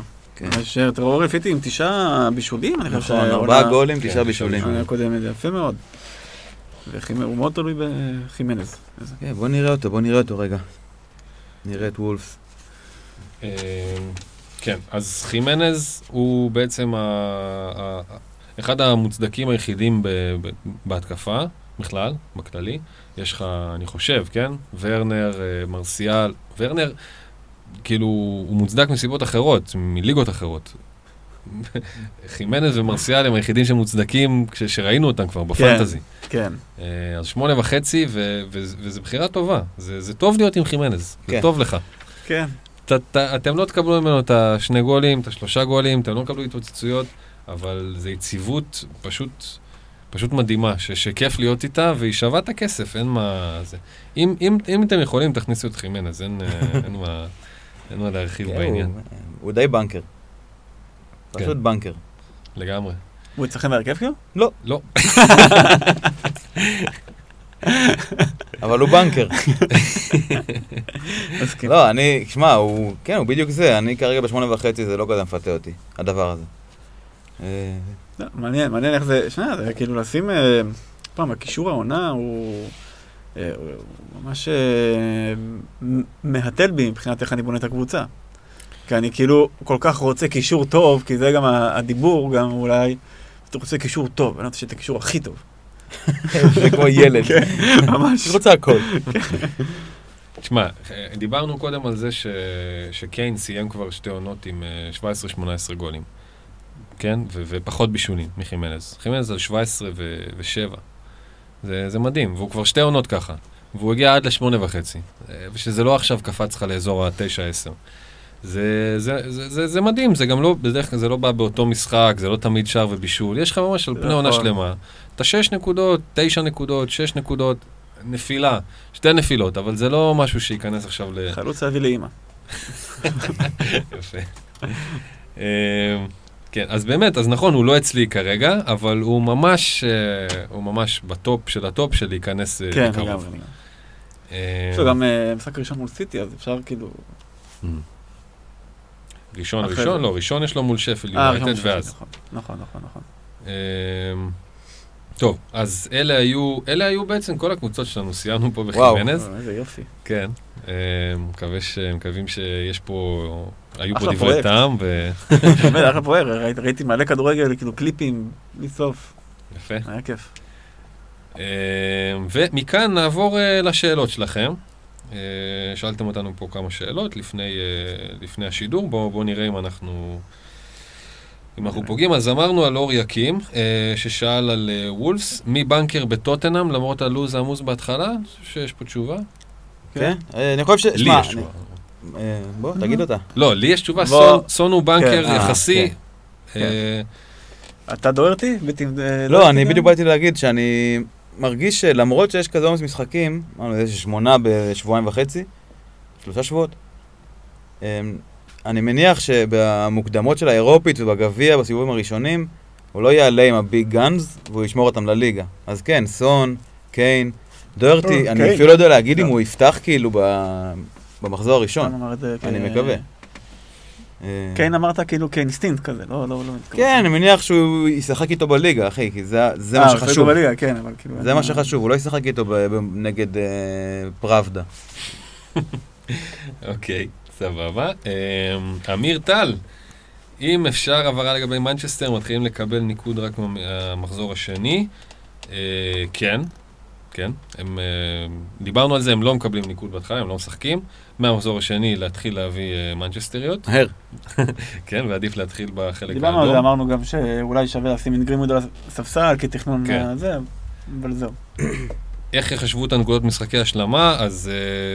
אשר טראורה פיטי עם 9 בישולים, אני חושב. 4 גולים, 9 בישולים. יפה מאוד. הוא מאוד תלוי בחימנז. בוא נראה אותו, רגע. נראה את וולפס. כן, אז חימנז הוא בעצם אחד המוצדקים היחידים בהתקפה, בכלל, בכללי. יש לך, אני חושב, כן? ורנר, מרסיאל, ורנר... כאילו, הוא מוצדק מסיבות אחרות, מליגות אחרות. חימנז ומרסיאל הם היחידים שמוצדקים כשראינו אותם כבר בפנטזי. כן. אז 8.5, וזה בחירה טובה. זה טוב להיות עם חימנז, זה טוב לך. כן. אתם לא תקבלו ממנו את 2 גולים, את 3 גולים, אתם לא תקבלו התפוצצויות, אבל זה יציבות פשוט מדהימה, שכיף להיות איתה, והיא שווה את הכסף, אין מה... אם אתם יכולים, תכניסו את חימנז, אין מה... אין מה להרחיב בעניין. הוא די בנקר. פשוט בנקר. לגמרי. הוא יצחן להרכב כאילו? לא. לא. אבל הוא בנקר. לא, אני, שמע, הוא, כן, הוא בדיוק זה. אני כרגע ב8.5, זה לא כזה מפתה אותי, הדבר הזה. מעניין, איך זה, שנייה, זה כאילו לשים, פעם, הקישור העונה הוא... הוא ממש מהטל בי מבחינת איך אני בונה את הקבוצה. כי אני כאילו כל כך רוצה קישור טוב, כי זה גם הדיבור, גם אולי, אתה רוצה קישור טוב, אני רוצה שאת הקישור הכי טוב. זה כמו ילד. ממש. אני רוצה הכל. תשמע, דיברנו קודם על זה שקיין סיים כבר 2 עונות עם 17-18 גולים. כן? ופחות בישולים מחימנז. חימנז על 17 ו-7. זה מדהים, והוא כבר 2 עונות ככה. והוא הגיע עד ל8.5, ושזה לא עכשיו קפץ לך לאזור ה9-10. זה מדהים, זה גם לא, בדרך כלל זה לא בא באותו משחק, זה לא תמיד שער ובישול, יש לך ממש על פני עונה שלמה. אתה 6 נקודות, 9 נקודות, 6 נקודות, נפילה, 2 נפילות, אבל זה לא משהו שייכנס עכשיו ל... חלוץ אבי לאמא. יפה. כן, אז באמת, אז נכון, הוא לא אצלי כרגע, אבל הוא ממש, בטופ של הטופ של להיכנס בקרוב. יש לו גם משחק ראשון מול סיטי, אז אפשר כאילו... ראשון, לא, ראשון יש לו מול שפל, יונייטד ואז. נכון. טוב, אז אלה היו בעצם כל הקבוצות שלנו, סיימנו פה בחימנז. וואו, איזה יופי. כן, מקווים שיש פה, היו פה דברי טעם. אחלה פרויקט, ראיתי מלא כדורגל, כאילו קליפים, מסוף. יפה. היה כיף. ומכאן נעבור לשאלות שלכם. שאלתם אותנו פה כמה שאלות לפני השידור, בואו נראה אם אנחנו... אם אנחנו פוגעים, אז אמרנו על אור יקים, ששאל על וולפס, מי בנקר בטוטנאם, למרות הלוז העמוס בהתחלה, שיש פה תשובה? כן, אני חושב ש... לי יש תשובה. בוא, תגיד אותה. לא, לי יש תשובה, סון הוא בנקר יחסי. אתה דורתי? לא, אני בדיוק באתי להגיד שאני מרגיש שלמרות שיש כזה עומס משחקים, יש 8 ב7.5, 3 שבועות, אני מניח שבמוקדמות של האירופית ובגביע, בסיבובים הראשונים, הוא לא יעלה עם הביג גאנז, והוא ישמור אותם לליגה. אז כן, סון, קיין, דורטי, אני אפילו לא יודע להגיד אם הוא יפתח כאילו במחזור הראשון. אני מקווה. קיין אמרת כאילו כאינסטינט כזה, לא מתכוון. כן, אני מניח שהוא ישחק איתו בליגה, אחי, כי זה מה שחשוב. זה מה שחשוב, הוא לא ישחק איתו נגד פראבדה. אוקיי. סבבה. אמיר טל, אם אפשר הבהרה לגבי מנצ'סטר, מתחילים לקבל ניקוד רק מהמחזור השני. כן. דיברנו על זה, הם לא מקבלים ניקוד בהתחלה, הם לא משחקים. מהמחזור השני להתחיל להביא מנצ'סטריות. מהר. כן, ועדיף להתחיל בחלק האדום. דיברנו על זה, אמרנו גם שאולי שווה לשים את גרינווד על הספסל, כתכנון זה, אבל זהו. איך יחשבו את הנקודות משחקי השלמה, אז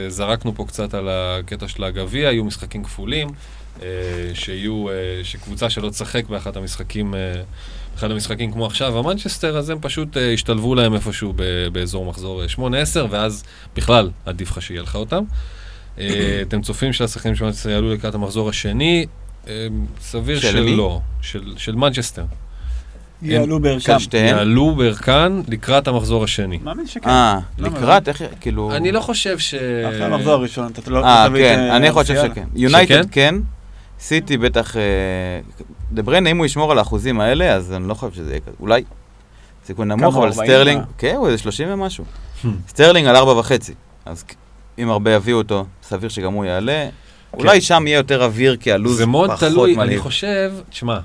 זרקנו פה קצת על הקטע של הגביע, היו משחקים כפולים, שקבוצה שלא תשחק באחד המשחקים, כמו עכשיו, המנצ'סטר, אז הם פשוט השתלבו להם איפשהו באזור מחזור 8-10, ואז בכלל עדיף לך שיהיה לך אותם. אתם צופים שהשחקנים של מנצ'סטר יעלו לקראת המחזור השני, סביר שלא, של מנצ'סטר. יעלו בערכן. יעלו בערכן לקראת המחזור השני. מאמין שכן. לקראת, איך, כאילו... אני לא חושב ש... אחרי המחזור הראשון, אתה לא... כן, אני חושב שכן. יונייטד כן, סיטי בטח... דברן, אם הוא ישמור על האחוזים האלה, אז אני לא חושב שזה יהיה כזה. אולי סיכון נמוך, אבל סטרלינג... כן, הוא איזה 30 ומשהו. סטרלינג על 4.5. אז אם הרבה יביאו אותו, סביר שגם הוא יעלה. אולי שם יהיה יותר אוויר, כי הלוז פחות מלא.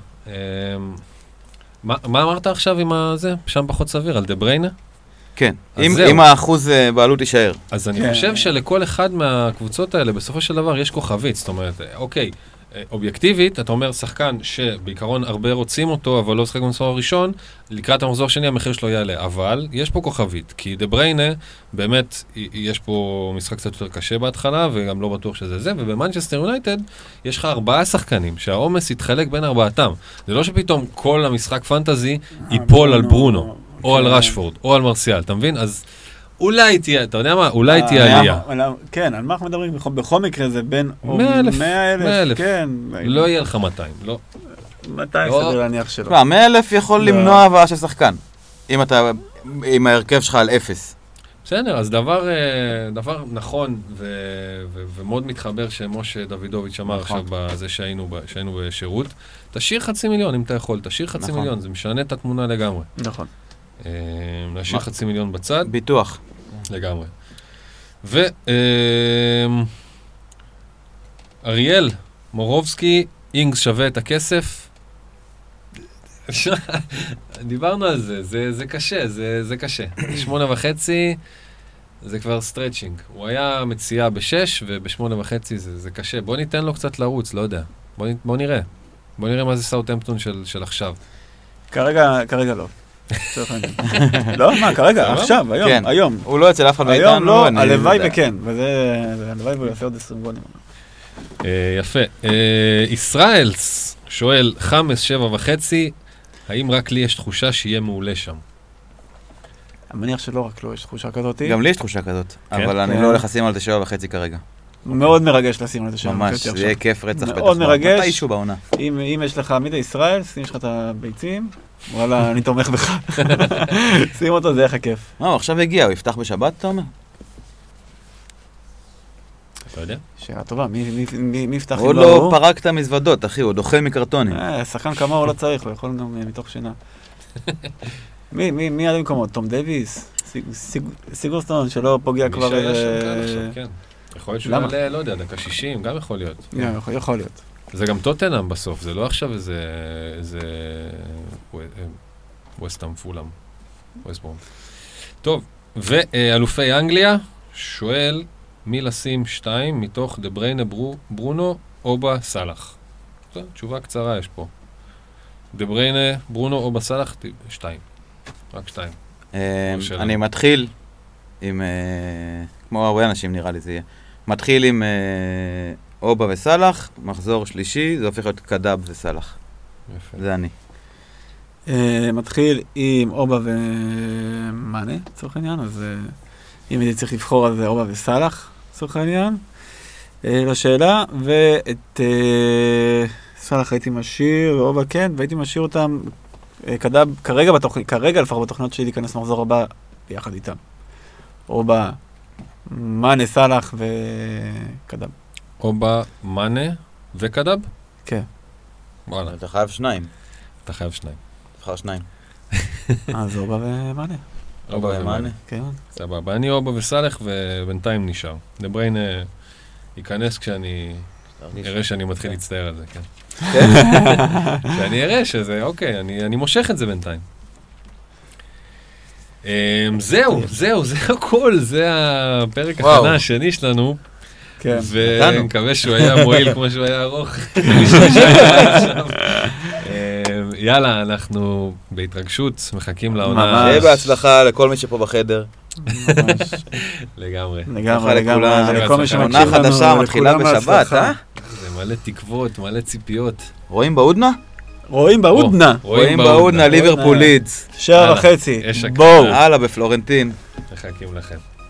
מה אמרת עכשיו עם זה? שם פחות סביר, על דה בריינה? כן, אם האחוז בעלות יישאר. אז אני חושב שלכל אחד מהקבוצות האלה, בסופו של דבר, יש כוכבית. זאת אומרת, אוקיי, אובייקטיבית, אתה אומר שחקן שבעיקרון הרבה רוצים אותו, אבל לא שחק במסור הראשון, לקראת המחזור השני, המחיר שלו יעלה. אבל יש פה כוכבית, כי דה בריינה, באמת, יש פה משחק קצת יותר קשה בהתחלה, וגם לא בטוח שזה זה, ובמנצ'סטר יונייטד יש לך 4 שחקנים, שהעומס יתחלק בין 4תם. זה לא שפתאום כל המשחק פנטזי ייפול על ברונו, או על רשפורד, או על מרסיאל, אתה מבין? אז אולי תהיה, אתה יודע מה? אולי תהיה עלייה. כן, על מה אנחנו מדברים? בכל מקרה זה בין 100,000, כן. לא יהיה לך 200, לא. 200 סביר להניח שלא. 100,000 יכול למנוע הבאה של שחקן, אם ההרכב שלך על 0. בסדר, אז דבר נכון ומאוד מתחבר שמשה דוידוביץ' אמר עכשיו בזה שהיינו בשירות, תשאיר 500,000 אם אתה יכול, תשאיר 500,000, זה משנה את התמונה לגמרי. נכון. להשאיר 500,000 בצד. ביטוח. לגמרי. אריאל מורובסקי, אינגס שווה את הכסף. דיברנו על זה, זה קשה, 8.5, זה כבר סטרצ'ינג. הוא היה מציעה ב6, וב8.5 זה קשה. בוא ניתן לו קצת לרוץ, לא יודע. בוא נראה. בוא נראה מה זה סאוטהמפטון של עכשיו. כרגע לא. לא, מה, כרגע, עכשיו, היום. הוא לא יצא לאף אחד מאיתנו. היום לא, הלוואי וכן. הלוואי והוא יעשה עוד 20 גולים. יפה. ישראלס שואל, 5.7.5, האם רק לי יש תחושה שיהיה מעולה שם? אני מניח שלא רק לו יש תחושה כזאת. גם לי יש תחושה כזאת, אבל אני לא הולך לשים על 9.5 כרגע. מאוד מרגש לשים על 9.5. ממש, זה יהיה כיף רצח בטח. מאוד מרגש. מתי אישו בעונה? אם יש לך מידי ישראלס, אם יש לך את הביצים, וואלה, אני תומך בך. שים אותו, זה איך הכיף. לא, עכשיו הגיע, הוא יפתח בשבת, אתה אומר? אתה יודע? שאלה טובה, מי יפתח? הוא לא פרקת מזוודות, אחי, הוא דוחה מקרטונים. שחקן כמה הוא לא צריך, הוא יכול גם מתוך שינה. מי עד במקומות? תום דוויס? סיגורסטון, שלא פוגע כבר... מי שהיה שם כאן עכשיו, כן. יכול להיות שהוא יעלה, לא יודע, דקה 60, גם יכול להיות. יכול להיות. זה גם טוטנהאם בסוף, זה לא עכשיו איזה... ווסטהאם פולהאם. ווסטברום. טוב, ואלופי אנגליה שואל מי לשים 2 מתוך דה בריינה, ברונו, אובה, סלאח. זו תשובה קצרה יש פה. דה בריינה, ברונו, אובה, סלאח, 2. רק 2. אני מתחיל עם... כמו הרבה אנשים נראה לי זה יהיה. מתחיל עם... אובה וסלח, מחזור שלישי, זה הופך להיות קדאב וסלח. יפה. זה אני. מתחיל עם אובה ומאנה, צורך העניין, אז אם אני צריך לבחור אז אובה וסלח, צורך העניין. לשאלה, ואת סלח הייתי משאיר, ואובה כן, והייתי משאיר אותם קדאב, כרגע לפחות בתוכנות שלי להיכנס מחזור הבא ביחד איתם. אובה, מאנה, סלח וקדאב. אובה, מנה וקדאב? כן. וואלה. אתה חייב 2. תבחר 2. אז אובה ומנה. כן. סבבה, אני אובה וסלח ובינתיים נשאר. דה בריינה ייכנס כשאני אראה שאני מתחיל להצטער על זה, כן. כשאני אראה שזה, אוקיי, אני מושך את זה בינתיים. זהו, זה הכל, זה הפרק החדש השני שלנו. ואני מקווה שהוא היה מועיל כמו שהוא היה ארוך. יאללה, אנחנו בהתרגשות, מחכים לעונה. שיהיה בהצלחה לכל מי שפה בחדר. לגמרי. לכל מי שמקשיב לנו. עונה חדשה מתחילה בשבת, אה? זה מלא תקוות, מלא ציפיות. רואים בהודנה? רואים בהודנה, ליברפול לידס. 7.5. בואו. הלאה בפלורנטין. מחכים לכם.